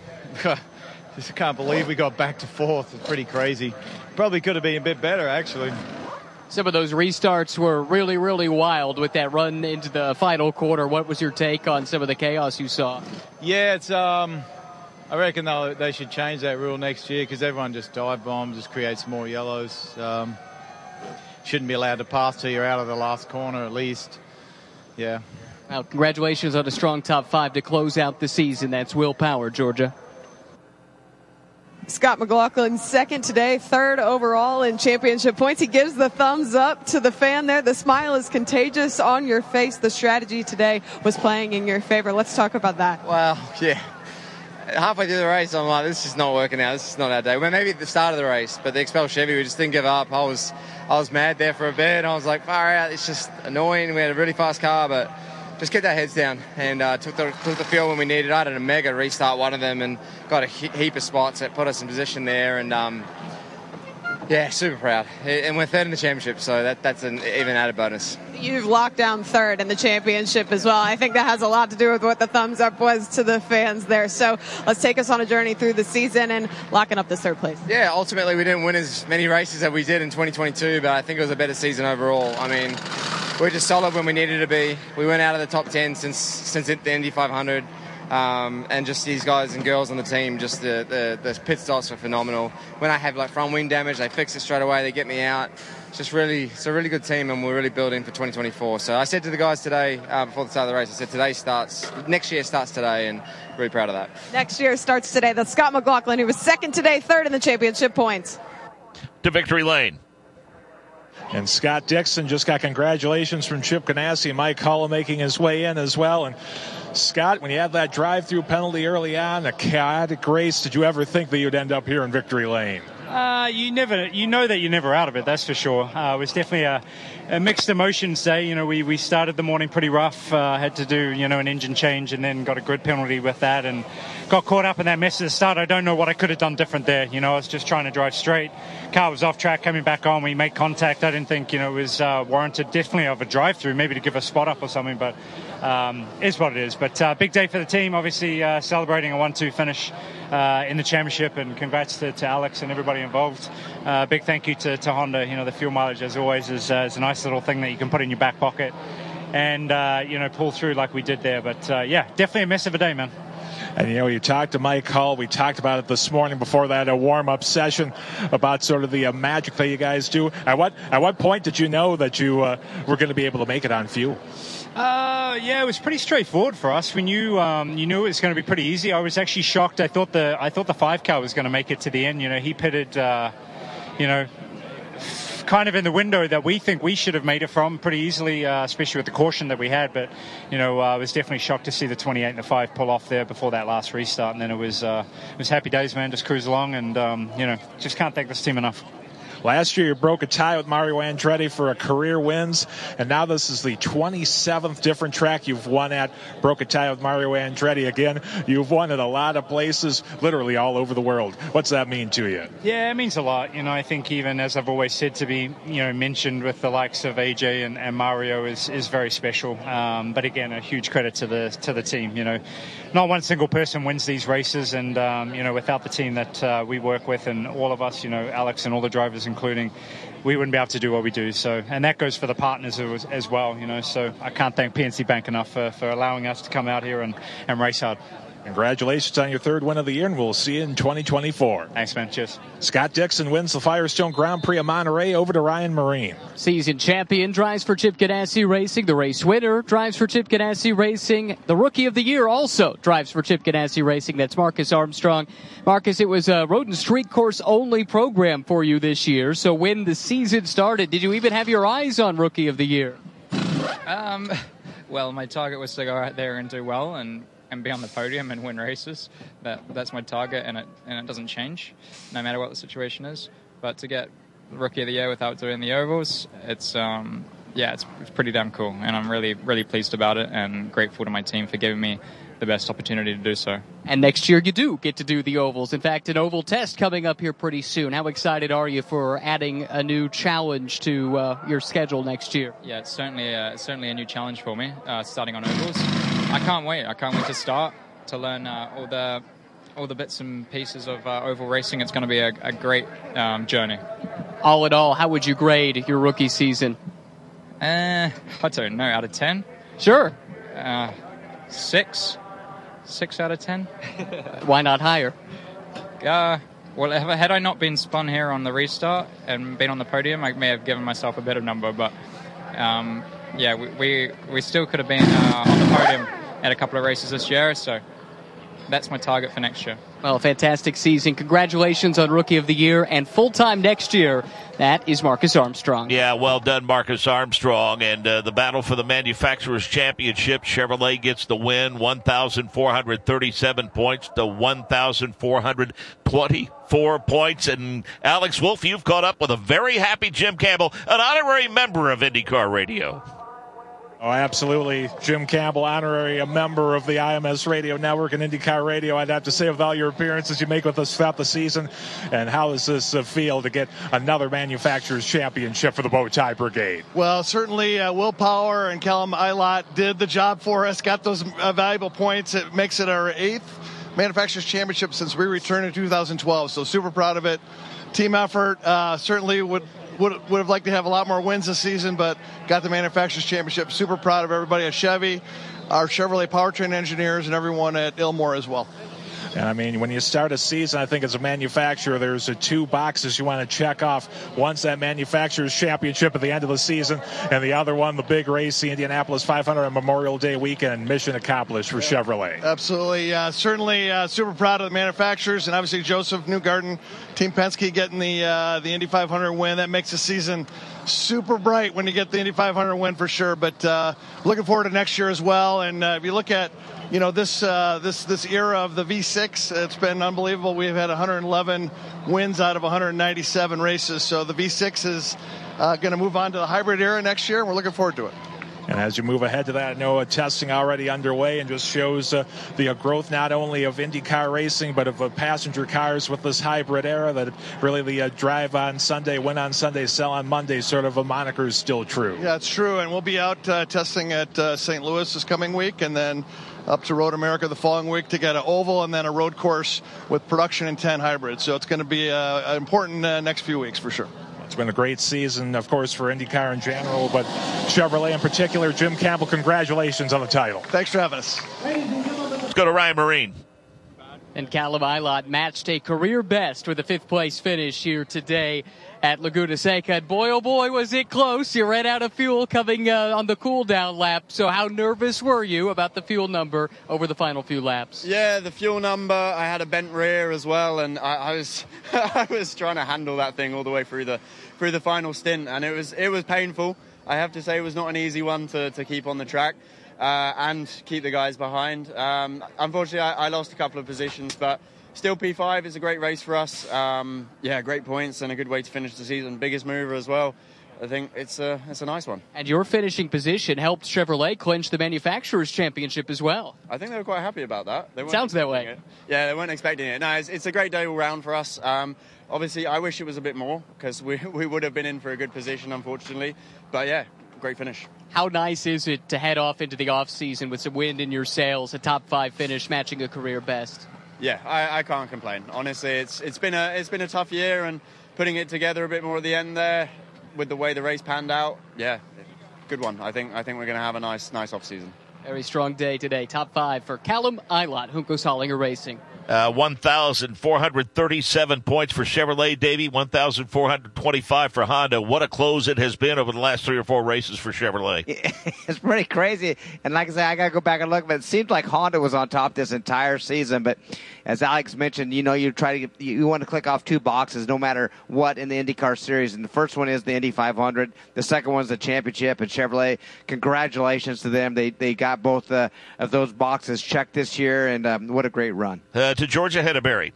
just can't believe we got back to fourth. It's pretty crazy. Probably could have been a bit better, actually. Some of those restarts were really, really wild with that run into the final quarter. What was your take on some of the chaos you saw? Yeah, it's. Um, I reckon they should change that rule next year, because everyone just dive bombs, just creates more yellows. Um, shouldn't be allowed to pass till you're out of the last corner at least. Yeah. Well, congratulations on a strong top five to close out the season. That's Will Power, Georgia. Scott McLaughlin second today, third overall in championship points. He gives the thumbs up to the fan there. The smile is contagious on your face. The strategy today was playing in your favor. Let's talk about that. Well, yeah. Halfway through the race, I'm like, this is not working out. This is not our day. Well, maybe at the start of the race, but the Expel Chevy, we just didn't give up. I was I was mad there for a bit, and I was like, far out. It's just annoying. We had a really fast car, but just kept our heads down and uh, took, the, took the field when we needed. I did a mega restart, one of them, and got a he- heap of spots that put us in position there. And, um, yeah, super proud. And we're third in the championship, so that, that's an even added bonus. You've locked down third in the championship as well. I think that has a lot to do with what the thumbs up was to the fans there. So let's take us on a journey through the season and locking up this third place. Yeah, ultimately we didn't win as many races as we did in twenty twenty-two, but I think it was a better season overall. I mean, we were just solid when we needed to be. We went out of the top ten since since the Indy five hundred. Um, and just these guys and girls on the team, just the, the, the pit stops are phenomenal. When I have like front wing damage, they fix it straight away. They get me out. It's just really, it's a really good team, and we're really building for twenty twenty-four. So I said to the guys today, uh, before the start of the race, I said today starts, next year starts today, and really proud of that. Next year starts today. That's Scott McLaughlin, who was second today, third in the championship points. To victory lane. And Scott Dixon just got congratulations from Chip Ganassi. Mike Hull making his way in as well. And Scott, when you had that drive-through penalty early on, a chaotic race, did you ever think that you'd end up here in victory lane? Uh, you never, you know that you're never out of it, that's for sure. Uh, it was definitely a, a mixed emotions day. You know, we, we started the morning pretty rough, uh, had to do, you know, an engine change, and then got a grid penalty with that and got caught up in that mess at the start. I don't know what I could have done different there. You know, I was just trying to drive straight. Car was off track, coming back on. We made contact. I didn't think, you know, it was uh, warranted, definitely of a drive-through, maybe to give a spot up or something, but um, it's what it is. But uh, big day for the team, obviously uh, celebrating a one two finish uh, in the championship, and congrats to, to Alex and everybody involved. Uh, big thank you to, to Honda. You know, the fuel mileage, as always, is, uh, is a nice little thing that you can put in your back pocket and, uh, you know, pull through like we did there. But, uh, yeah, definitely a mess of a day, man. And, you know, you talked to Mike Hull. We talked about it this morning before that, a warm-up session, about sort of the uh, magic that you guys do. At what at what point did you know that you uh, were going to be able to make it on fuel? Uh, yeah, it was pretty straightforward for us. We knew um, you knew it was going to be pretty easy. I was actually shocked. I thought the I thought the five car was going to make it to the end. You know, he pitted, uh, you know, kind of in the window that we think we should have made it from pretty easily, uh, especially with the caution that we had. But, you know, uh, I was definitely shocked to see the twenty-eight and the five pull off there before that last restart. And then it was, uh, it was happy days, man, just cruise along. And, um, you know, just can't thank this team enough. Last year, you broke a tie with Mario Andretti for a career wins, and now this is the twenty-seventh different track you've won at. Broke a tie with Mario Andretti again. You've won at a lot of places, literally all over the world. What's that mean to you? Yeah, it means a lot. You know, I think even, as I've always said, to be, you know, mentioned with the likes of A J and, and Mario is, is very special. Um, but again, a huge credit to the to the team. You know, not one single person wins these races, and um, you know, without the team that uh, we work with and all of us, you know, Alex and all the drivers and including, we wouldn't be able to do what we do. So, and that goes for the partners as well, you know. So I can't thank P N C Bank enough for, for allowing us to come out here and, and race hard. Congratulations on your third win of the year, and we'll see you in twenty twenty-four. Thanks, man. Cheers. Scott Dixon wins the Firestone Grand Prix of Monterey. Over to Ryan Marine. Season champion drives for Chip Ganassi Racing. The race winner drives for Chip Ganassi Racing. The rookie of the year also drives for Chip Ganassi Racing. That's Marcus Armstrong. Marcus, it was a road and street course only program for you this year. So when the season started, did you even have your eyes on rookie of the year? Um, well, my target was to go out there and do well and and be on the podium and win races. That that's my target, and it and it doesn't change, no matter what the situation is. But to get Rookie of the Year without doing the ovals, it's um yeah, it's, it's pretty damn cool, and I'm really really pleased about it, and grateful to my team for giving me the best opportunity to do so. And next year you do get to do the ovals. In fact, an oval test coming up here pretty soon. How excited are you for adding a new challenge to uh, your schedule next year? Yeah, it's certainly a, it's certainly a new challenge for me, uh, starting on ovals. I can't wait. I can't wait to start, to learn uh, all the all the bits and pieces of uh, oval racing. It's going to be a, a great um, journey. All in all, how would you grade your rookie season? Uh, I don't know. Out of ten? Sure. Uh, six. Six out of ten. Why not higher? Uh, well, had I not been spun here on the restart and been on the podium, I may have given myself a better number. But, um, yeah, we, we we still could have been uh, on the podium at a couple of races this year. So that's my target for next year. Well, fantastic season. Congratulations on Rookie of the Year and full-time next year. That is Marcus Armstrong. Yeah, well done, Marcus Armstrong. And uh, the battle for the Manufacturers' Championship, Chevrolet gets the win, one thousand four hundred thirty-seven points to one thousand four hundred twenty-four points. And Alex Wolfe, you've caught up with a very happy Jim Campbell, an honorary member of IndyCar Radio. Oh, absolutely. Jim Campbell, honorary a member of the I M S Radio Network and IndyCar Radio. I'd have to say, with all your appearances you make with us throughout the season, and how does this uh, feel to get another Manufacturers' Championship for the Bowtie Brigade? Well, certainly uh, Will Power and Callum Ilott did the job for us, got those uh, valuable points. It makes it our eighth Manufacturers' Championship since we returned in two thousand twelve, so super proud of it. Team effort, uh, certainly would... Would, would have liked to have a lot more wins this season, but got the Manufacturers' Championship. Super proud of everybody at Chevy, our Chevrolet powertrain engineers, and everyone at Ilmore as well. And, I mean, when you start a season, I think as a manufacturer, there's a two boxes you want to check off. One's that Manufacturers' Championship at the end of the season, and the other one, the big race, the Indianapolis five hundred on Memorial Day weekend. Mission accomplished for Chevrolet. Absolutely. Uh, certainly uh, super proud of the manufacturers, and obviously Joseph Newgarden, Team Penske, getting the, uh, the Indy five hundred win. That makes the season super bright when you get the Indy five hundred win for sure. But uh, looking forward to next year as well. And uh, if you look at, you know, this uh, this this era of the V six, it's been unbelievable. We've had one hundred eleven wins out of one hundred ninety-seven races. So the V six is uh, going to move on to the hybrid era next year, and we're looking forward to it. And as you move ahead to that, I know a testing already underway, and just shows uh, the uh, growth not only of IndyCar racing, but of uh, passenger cars with this hybrid era, that really the uh, drive on Sunday, win on Sunday, sell on Monday sort of a moniker is still true. Yeah, it's true. And we'll be out uh, testing at uh, Saint Louis this coming week, and then up to Road America the following week to get an oval and then a road course with production intent hybrids. So it's going to be uh, important uh, next few weeks for sure. It's been a great season, of course, for IndyCar in general, but Chevrolet in particular. Jim Campbell, congratulations on the title. Thanks for having us. Let's go to Ryan Marine. And Callum Ilott matched a career best with a fifth-place finish here today at Laguna Seca. And boy, oh boy, was it close. You ran out of fuel coming uh, on the cool-down lap. So how nervous were you about the fuel number over the final few laps? Yeah, the fuel number. I had a bent rear as well, and I, I was I was trying to handle that thing all the way through the through the final stint, and it was it was painful. I have to say, it was not an easy one to to keep on the track. Uh, and keep the guys behind. Um, unfortunately, I, I lost a couple of positions, but still P five is a great race for us. Um, yeah, great points and a good way to finish the season. Biggest mover as well. I think it's a, it's a nice one. And your finishing position helped Chevrolet clinch the Manufacturers' Championship as well. I think they were quite happy about that. They Sounds that way. It. Yeah, they weren't expecting it. No, it's, it's a great day all round for us. Um, obviously, I wish it was a bit more because we, we would have been in for a good position, unfortunately. But, yeah, great finish. How nice is it to head off into the off-season with some wind in your sails, a top-five finish, matching a career best? Yeah, I, I can't complain. Honestly, it's it's been a it's been a tough year, and putting it together a bit more at the end there, with the way the race panned out, yeah, good one. I think I think we're going to have a nice nice off-season. Very strong day today. Top five for Callum Ilott, Juncos Hollinger Racing. Uh, one thousand four hundred thirty-seven points for Chevrolet, Davey, one thousand four hundred twenty-five for Honda. What a close it has been over the last three or four races for Chevrolet. It's pretty crazy. And like I said, I got to go back and look, but it seemed like Honda was on top this entire season. But as Alex mentioned, you know, you try to get, you want to click off two boxes no matter what in the IndyCar Series. And the first one is the Indy five hundred. The second one is the championship. And Chevrolet, congratulations to them. They they got both uh, of those boxes checked this year. And um, what a great run. Uh, to Georgia Henneberry.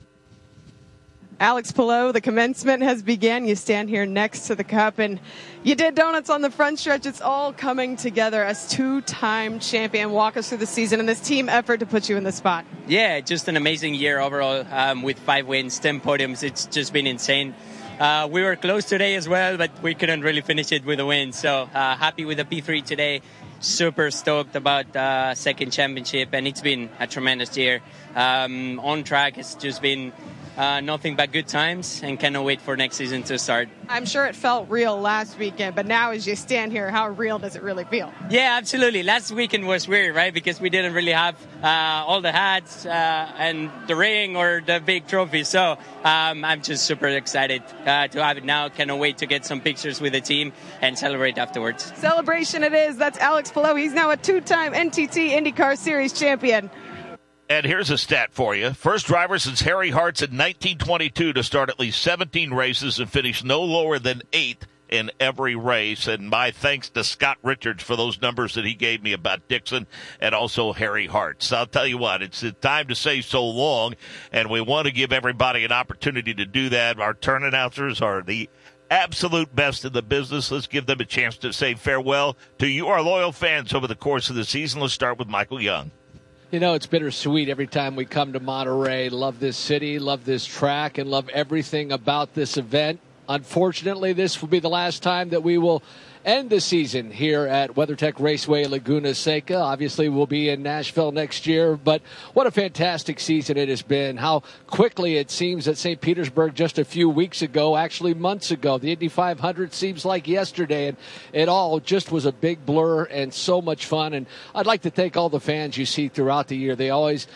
Alex Palou, the commencement has begun. You stand here next to the Cup, and you did donuts on the front stretch. It's all coming together as two-time champion. Walk us through the season and this team effort to put you in the spot. Yeah, just an amazing year overall um, with five wins, ten podiums. It's just been insane. Uh, we were close today as well, but we couldn't really finish it with a win. So uh, happy with the P three today. Super stoked about uh, second championship, and it's been a tremendous year. Um, on track, it's just been uh, nothing but good times, and cannot wait for next season to start. I'm sure it felt real last weekend, but now as you stand here, how real does it really feel? Yeah, absolutely. Last weekend was weird, right? Because we didn't really have uh, all the hats uh, and the ring or the big trophy. So um, I'm just super excited uh, to have it now. Cannot wait to get some pictures with the team and celebrate afterwards. Celebration it is. That's Alex Palou. He's now a two-time N T T IndyCar Series champion. And here's a stat for you. First driver since Harry Hartz in nineteen twenty-two to start at least seventeen races and finish no lower than eighth in every race. And my thanks to Scott Richards for those numbers that he gave me about Dixon and also Harry Hartz. I'll tell you what, it's time to say so long, and we want to give everybody an opportunity to do that. Our turn announcers are the absolute best in the business. Let's give them a chance to say farewell to you, our loyal fans, over the course of the season. Let's start with Michael Young. You know, it's bittersweet every time we come to Monterey. Love this city, love this track, and love everything about this event. Unfortunately, this will be the last time that we will end the season here at WeatherTech Raceway Laguna Seca. Obviously, we'll be in Nashville next year, but what a fantastic season it has been. How quickly it seems that Saint Petersburg just a few weeks ago, actually months ago. The Indy five hundred seems like yesterday, and it all just was a big blur and so much fun. And I'd like to thank all the fans you see throughout the year. They always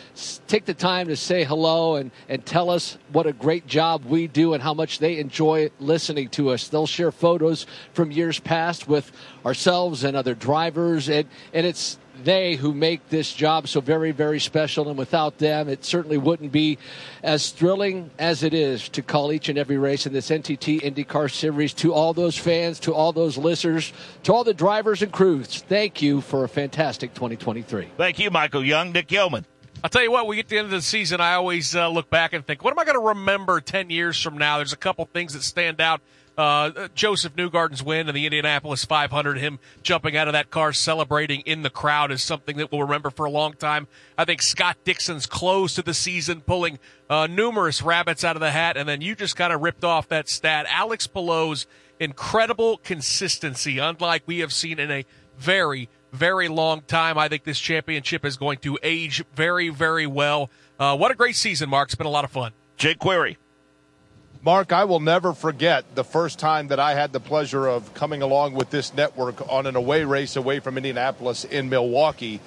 take the time to say hello and, and tell us what a great job we do and how much they enjoy listening to us. They'll share photos from years past with ourselves and other drivers, and, and it's they who make this job so very, very special, and without them it certainly wouldn't be as thrilling as it is to call each and every race in this N T T IndyCar Series. To all those fans, to all those listeners, to all the drivers and crews, thank you for a fantastic twenty twenty-three. Thank you, Michael Young. Nick Yeoman. I'll tell you what, we get to the end of the season, I always uh, look back and think, what am I going to remember ten years from now? There's a couple things that stand out. Uh, Joseph Newgarden's win in the Indianapolis five hundred, him jumping out of that car, celebrating in the crowd, is something that we'll remember for a long time. I think Scott Dixon's close to the season, pulling uh, numerous rabbits out of the hat, and then you just kind of ripped off that stat. Alex Palou's incredible consistency, unlike we have seen in a very, very long time. I think this championship is going to age very, very well. Uh, what a great season, Mark. It's been a lot of fun. Jake Query. Mark, I will never forget the first time that I had the pleasure of coming along with this network on an away race away from Indianapolis in Milwaukee.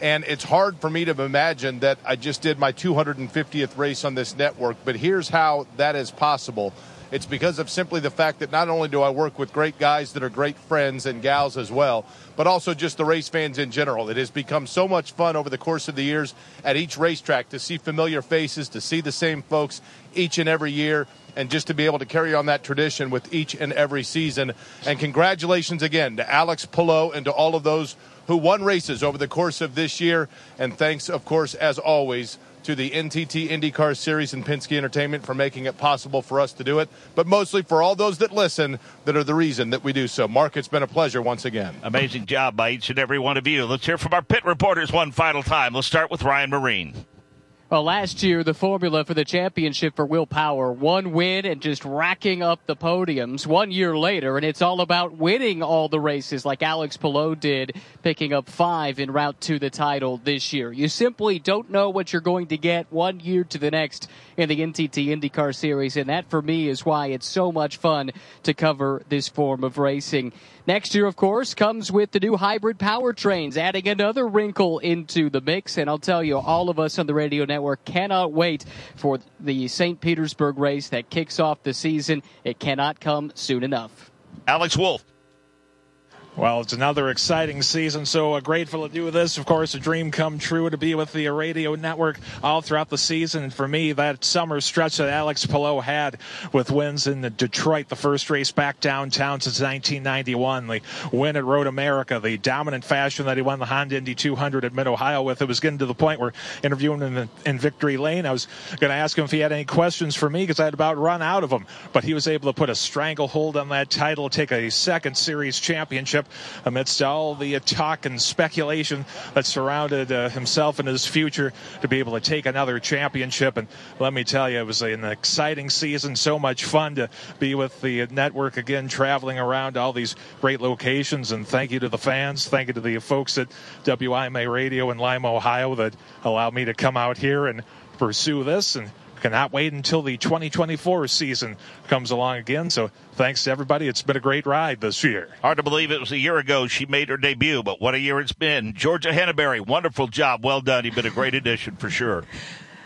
And it's hard for me to imagine that I just did my two hundred fiftieth race on this network, but here's how that is possible. It's because of simply the fact that not only do I work with great guys that are great friends and gals as well, but also just the race fans in general. It has become so much fun over the course of the years at each racetrack to see familiar faces, to see the same folks each and every year, and just to be able to carry on that tradition with each and every season. And congratulations again to Alex Palou and to all of those who won races over the course of this year. And thanks, of course, as always, to the N T T IndyCar Series and Penske Entertainment for making it possible for us to do it, but mostly for all those that listen that are the reason that we do so. Mark, it's been a pleasure once again. Amazing job by each and every one of you. Let's hear from our pit reporters one final time. Let's start with Ryan Marine. Well, last year, the formula for the championship for Will Power, one win and just racking up the podiums one year later, and it's all about winning all the races like Alex Palou did, picking up five en route to the title this year. You simply don't know what you're going to get one year to the next in the N T T IndyCar Series, and that, for me, is why it's so much fun to cover this form of racing. Next year, of course, comes with the new hybrid powertrains, adding another wrinkle into the mix. And I'll tell you, all of us on the radio network cannot wait for the Saint Petersburg race that kicks off the season. It cannot come soon enough. Alex Wolf. Well, it's another exciting season, so uh, grateful to do this. Of course, a dream come true to be with the radio network all throughout the season. And for me, that summer stretch that Alex Palou had with wins in the Detroit, the first race back downtown since nineteen ninety-one, the win at Road America, the dominant fashion that he won the Honda Indy two hundred at Mid-Ohio with. It was getting to the point where interviewing him in, in Victory Lane, I was going to ask him if he had any questions for me because I had about run out of them. But he was able to put a stranglehold on that title, take a second series championship amidst all the talk and speculation that surrounded uh, himself and his future, to be able to take another championship. And let me tell you, it was an exciting season, so much fun to be with the network again, traveling around to all these great locations. And thank you to the fans, thank you to the folks at W I M A Radio in Lima, Ohio, that allowed me to come out here and pursue this, and cannot wait until the twenty twenty-four season comes along again. So thanks to everybody. It's been a great ride this year. Hard to believe it was a year ago she made her debut, but what a year it's been. Georgia Henneberry, wonderful job. Well done. You've been a great addition for sure.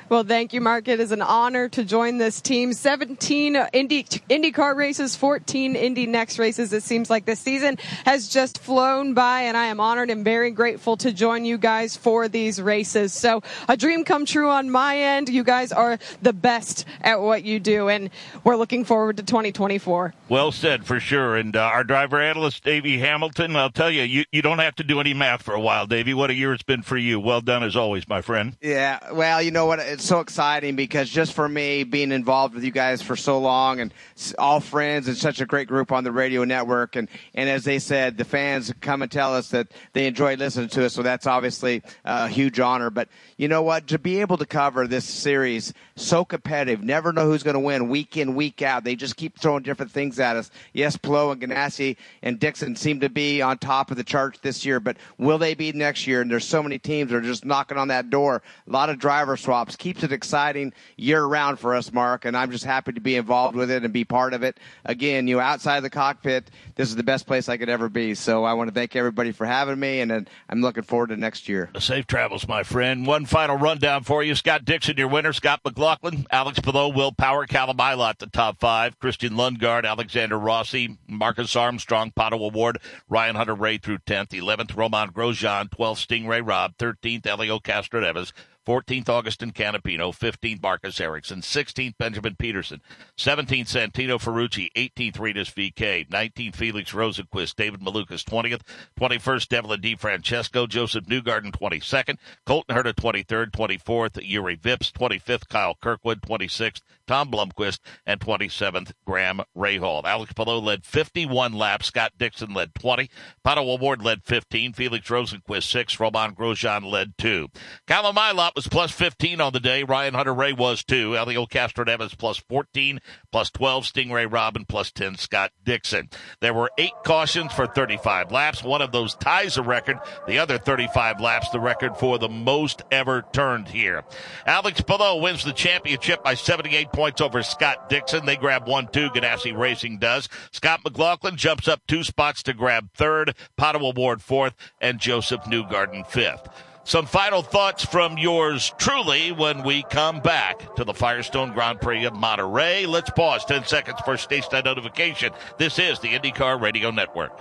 Well, thank you, Mark. It is an honor to join this team. seventeen Indy, IndyCar races, fourteen Indy Next races. It seems like this season has just flown by, and I am honored and very grateful to join you guys for these races. So a dream come true on my end. You guys are the best at what you do, and we're looking forward to twenty twenty-four. Well said, for sure. And uh, our driver analyst, Davey Hamilton, I'll tell you, you, you don't have to do any math for a while, Davey. What a year it's been for you. Well done, as always, my friend. Yeah, well, you know what? It's so exciting because just for me being involved with you guys for so long and all friends and such a great group on the radio network, and and as they said, the fans come and tell us that they enjoy listening to us, so that's obviously a huge honor. But you know what, to be able to cover this series, so competitive, never know who's going to win week in, week out. They just keep throwing different things at us. Yes, Palou and Ganassi and Dixon seem to be on top of the charts this year, but will they be next year? And there's so many teams that are just knocking on that door. A lot of driver swaps. Keep Keeps it exciting year-round for us, Mark, and I'm just happy to be involved with it and be part of it. Again, you know, outside the cockpit, this is the best place I could ever be. So I want to thank everybody for having me, and I'm looking forward to next year. Safe travels, my friend. One final rundown for you. Scott Dixon, your winner. Scott McLaughlin, Alex Palou, Will Power, Callum Ilott, the top five. Christian Lundgaard, Alexander Rossi, Marcus Armstrong, Pato O'Ward, Ryan Hunter-Reay through tenth. eleventh, Romain Grosjean. twelfth, Stingray Robb. thirteenth, Hélio Castroneves. fourteenth, Agustín Canapino. fifteenth, Marcus Ericsson. sixteenth, Benjamin Pedersen. seventeenth, Santino Ferrucci. eighteenth, Rinus VeeKay. nineteenth, Felix Rosenqvist. David Malukas, twentieth. twenty-first, Devlin DeFrancesco. Joseph Newgarden, twenty-second. Colton Herta, twenty-third. twenty-fourth, Jüri Vips. twenty-fifth, Kyle Kirkwood. twenty-sixth, Tom Blomqvist. And twenty-seventh, Graham Rahal. Alex Palou led fifty-one laps. Scott Dixon led twenty. Pato O'Ward led fifteen. Felix Rosenqvist, six. Romain Grosjean led two. Callum Ilott was plus fifteen on the day. Ryan Hunter-Reay was too. Hélio Castroneves plus fourteen, plus twelve, Stingray Robb, plus ten, Scott Dixon. There were eight cautions for thirty-five laps. One of those ties a record. The other thirty-five laps, the record for the most ever turned here. Alex Palou wins the championship by seventy-eight points over Scott Dixon. They grab one two. Ganassi Racing does. Scott McLaughlin jumps up two spots to grab third. Pato O'Ward fourth, and Joseph Newgarden fifth. Some final thoughts from yours truly when we come back to the Firestone Grand Prix of Monterey. Let's pause ten seconds for station notification. This is the IndyCar Radio Network.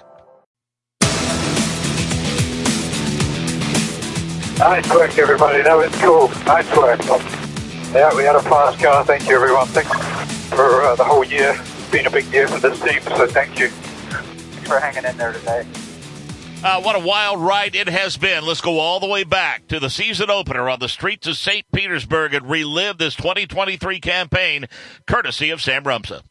Nice work, everybody. That was cool. Nice work. Yeah, we had a fast car. Thank you, everyone. Thanks for uh, the whole year. It's been a big year for this team, so thank you. Thanks for hanging in there today. Uh, what a wild ride it has been. Let's go all the way back to the season opener on the streets of Saint Petersburg and relive this twenty twenty-three campaign, courtesy of Sam Rumsa.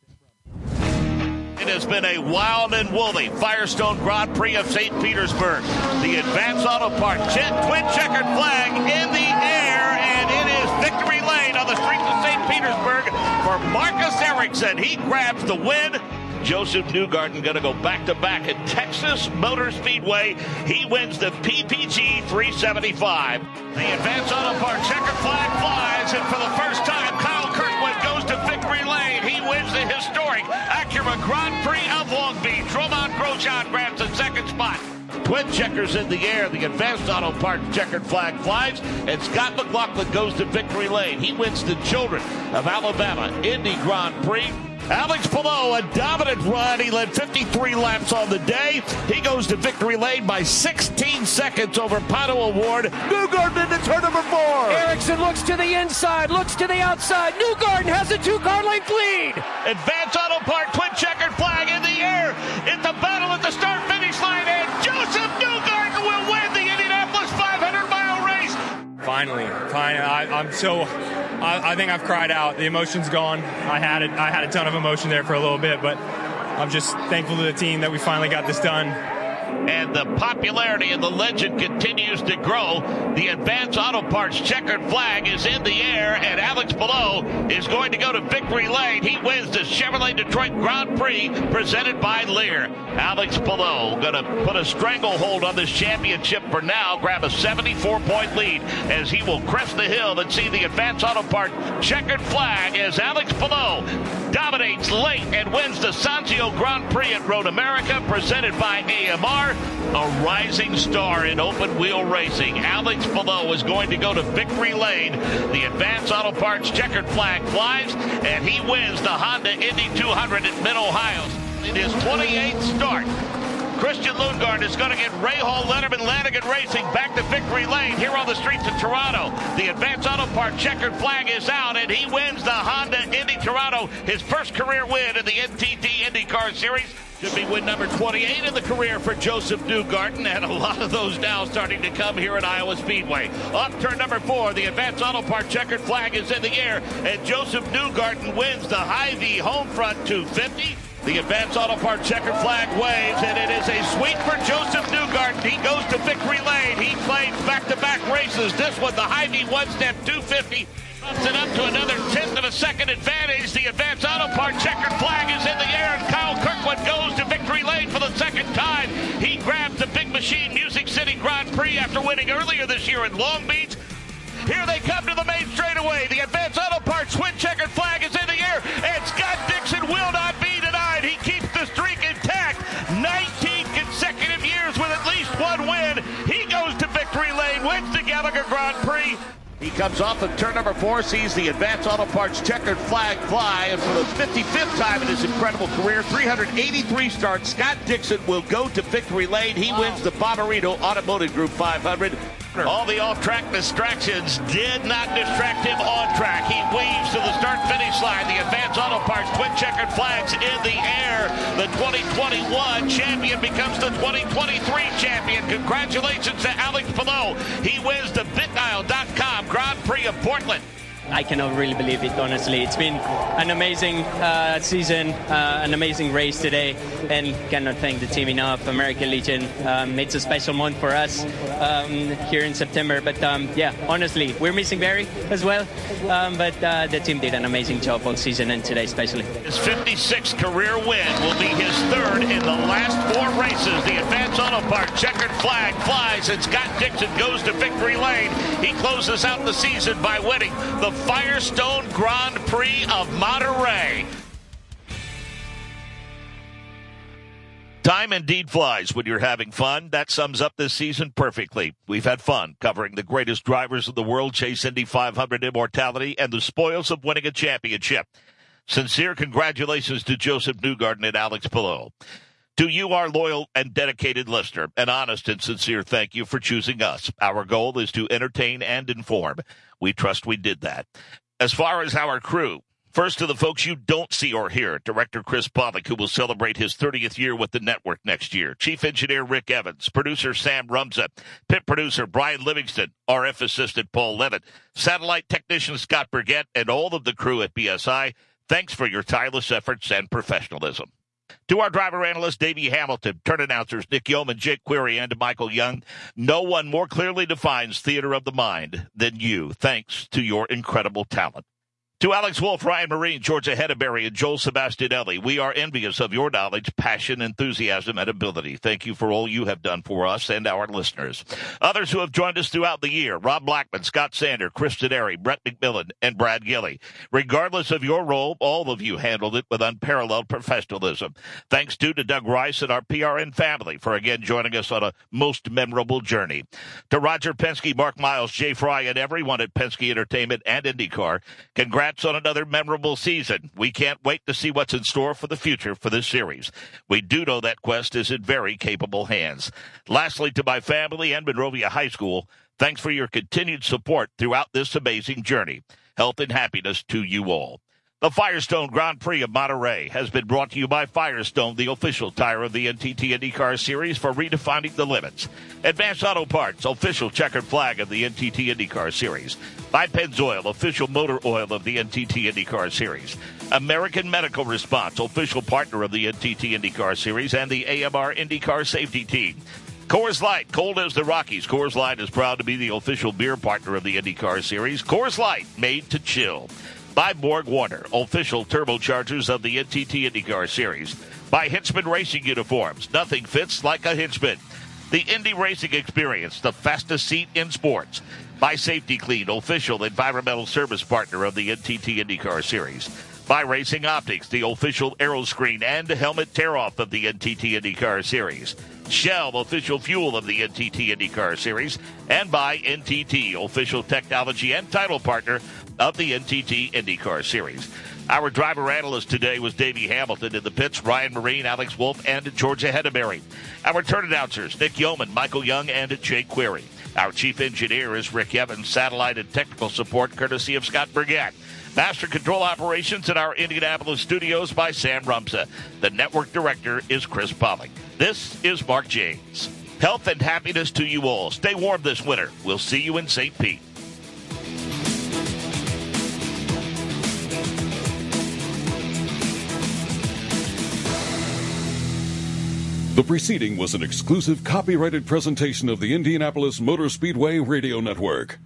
It has been a wild and woolly Firestone Grand Prix of Saint Petersburg. The Advance Auto Park twin checkered flag in the air, and it is victory lane on the streets of Saint Petersburg for Marcus Ericsson. He grabs the win. Joseph Newgarden going to go back-to-back at Texas Motor Speedway. He wins the P P G three seventy-five. The Advance Auto Park checkered flag flies, and for the first time, Kyle Kirkwood goes to victory lane. He wins the historic Acura Grand Prix of Long Beach. Romain Grosjean grabs the second spot. Twin checkers in the air. The Advanced Auto Park checkered flag flies, and Scott McLaughlin goes to victory lane. He wins the Children of Alabama Indy Grand Prix. Alex Palou, a dominant run. He led fifty-three laps on the day. He goes to victory lane by sixteen seconds over Pato O'Ward. Newgarden into turn number four. Ericsson looks to the inside, looks to the outside. Newgarden has a two-car length lead. Advance Auto Park twin checkered flag in the air. It's a battle at the start-finish line, and Joseph Newgarden will win the Indianapolis five hundred mile race. Finally, finally, I, I'm so... I, I think I've cried out. The emotion's gone. I had it. I had a ton of emotion there for a little bit, but I'm just thankful to the team that we finally got this done. And the popularity and the legend continues to grow. The Advance Auto Parts checkered flag is in the air, and Alex Palou is going to go to victory lane. He wins the Chevrolet Detroit Grand Prix presented by Lear. Alex Palou going to put a stranglehold on this championship for now, grab a seventy-four point lead as he will crest the hill and see the Advance Auto Parts checkered flag as Alex Palou dominates late and wins the Sanzio Grand Prix at Road America presented by A M R. A rising star in open wheel racing. Alex Palou is going to go to victory lane. The Advance Auto Parts checkered flag flies, and he wins the Honda Indy two hundred at Mid-Ohio. In his twenty-eighth start, Christian Lundgaard is going to get Rahal, Letterman, Lanigan Racing back to victory lane here on the streets of Toronto. The Advance Auto Parts checkered flag is out, and he wins the Honda Indy Toronto, his first career win in the N T T IndyCar Series. Should be win number twenty-eight in the career for Joseph Newgarden, and a lot of those now starting to come here at Iowa Speedway. Off turn number four, the Advance Auto Parts checkered flag is in the air, and Joseph Newgarden wins the Hy-Vee Homefront two fifty. The Advance Auto Parts checkered flag waves, and it is a sweep for Joseph Newgarden. He goes to victory lane. He played back-to-back races. This one, the Hy-Vee one-step two fifty. Busts it up to another tenth of a second advantage. The Advance Auto Parts checkered flag is in the air, and Kyle Kirkwood goes to victory lane for the second time. He grabs the Big Machine Music City Grand Prix after winning earlier this year in Long Beach. Here they come to the main straightaway. The Advance Auto Parts twin checkered flag is in the air, and Scott Dixon will not be. He keeps the streak intact. nineteen consecutive years with at least one win. He goes to victory lane, wins the Gallagher Grand Prix. He comes off of turn number four, sees the Advance Auto Parts checkered flag fly, and for the fifty-fifth time in his incredible career, three hundred eighty-three starts, Scott Dixon will go to victory lane. He wow. wins the Bomarito Automotive Group five hundred. All the off-track distractions did not distract him on track. He waves to the start-finish line. The Advance Auto Parts twin checkered flags in the air. The twenty twenty-one champion becomes the twenty twenty-three champion. Congratulations to Alex Palou. He wins the Big Isle dot com Grand Prix of Portland. I cannot really believe it, honestly. It's been an amazing uh, season, uh, an amazing race today, and cannot thank the team enough. American Legion, um, it's a special month for us um, here in September. But um, yeah, honestly, we're missing Barry as well. Um, but uh, the team did an amazing job all season, and today especially. His fifty-sixth career win will be his third in the last four races. The Advance Auto Parts checkered flag flies, and Scott Dixon goes to victory lane. He closes out the season by winning the Firestone Grand Prix of Monterey. Time indeed flies when you're having fun. That sums up this season perfectly. We've had fun covering the greatest drivers in the world, Chase Indy five hundred immortality, and the spoils of winning a championship. Sincere congratulations to Joseph Newgarden and Alex Palou. To you, our loyal and dedicated listener, an honest and sincere thank you for choosing us. Our goal is to entertain and inform. We trust we did that. As far as our crew, first to the folks you don't see or hear, Director Chris Pollock, who will celebrate his thirtieth year with the network next year, Chief Engineer Rick Evans, Producer Sam Rumza, Pit Producer Brian Livingston, R F Assistant Paul Levitt, Satellite Technician Scott Burgett, and all of the crew at B S I, thanks for your tireless efforts and professionalism. To our driver analyst, Davey Hamilton, turn announcers Nick Yeoman, Jake Query, and Michael Young, no one more clearly defines theater of the mind than you, thanks to your incredible talent. To Alex Wolf, Ryan Marine, Georgia Hedeberry, and Joel Sebastianelli, we are envious of your knowledge, passion, enthusiasm, and ability. Thank you for all you have done for us and our listeners. Others who have joined us throughout the year, Rob Blackman, Scott Sander, Chris Denary, Brett McMillan, and Brad Gilley. Regardless of your role, all of you handled it with unparalleled professionalism. Thanks, too, to Doug Rice and our P R N family for again joining us on a most memorable journey. To Roger Penske, Mark Miles, Jay Fry, and everyone at Penske Entertainment and IndyCar, congratulations on another memorable season. We can't wait to see what's in store for the future for this series. We do know that Quest is in very capable hands. Lastly, to my family and Monrovia High School, thanks for your continued support throughout this amazing journey. Health and happiness to you all. The Firestone Grand Prix of Monterey has been brought to you by Firestone, the official tire of the N T T IndyCar Series for redefining the limits. Advanced Auto Parts, official checkered flag of the N T T IndyCar Series. By Pennzoil, official motor oil of the N T T IndyCar Series. American Medical Response, official partner of the N T T IndyCar Series and the A M R IndyCar Safety Team. Coors Light, cold as the Rockies. Coors Light is proud to be the official beer partner of the IndyCar Series. Coors Light, made to chill. By BorgWarner, official turbochargers of the N T T IndyCar Series. By Hinchman Racing Uniforms, nothing fits like a Hinchman. The Indy Racing Experience, the fastest seat in sports. By Safety Clean, official environmental service partner of the N T T IndyCar Series. By Racing Optics, the official aero screen and helmet tear-off of the N T T IndyCar Series. Shell, official fuel of the N T T IndyCar Series, and by N T T, official technology and title partner of the N T T IndyCar Series. Our driver analyst today was Davey Hamilton in the pits, Ryan Marine, Alex Wolf, and Georgia Hedeberry. Our turn announcers, Nick Yeoman, Michael Young, and Jake Query. Our chief engineer is Rick Evans, satellite and technical support courtesy of Scott Burgett. Master control operations at our Indianapolis studios by Sam Rumza. The network director is Chris Pollock. This is Mark James. Health and happiness to you all. Stay warm this winter. We'll see you in Saint Pete. The preceding was an exclusive copyrighted presentation of the Indianapolis Motor Speedway Radio Network.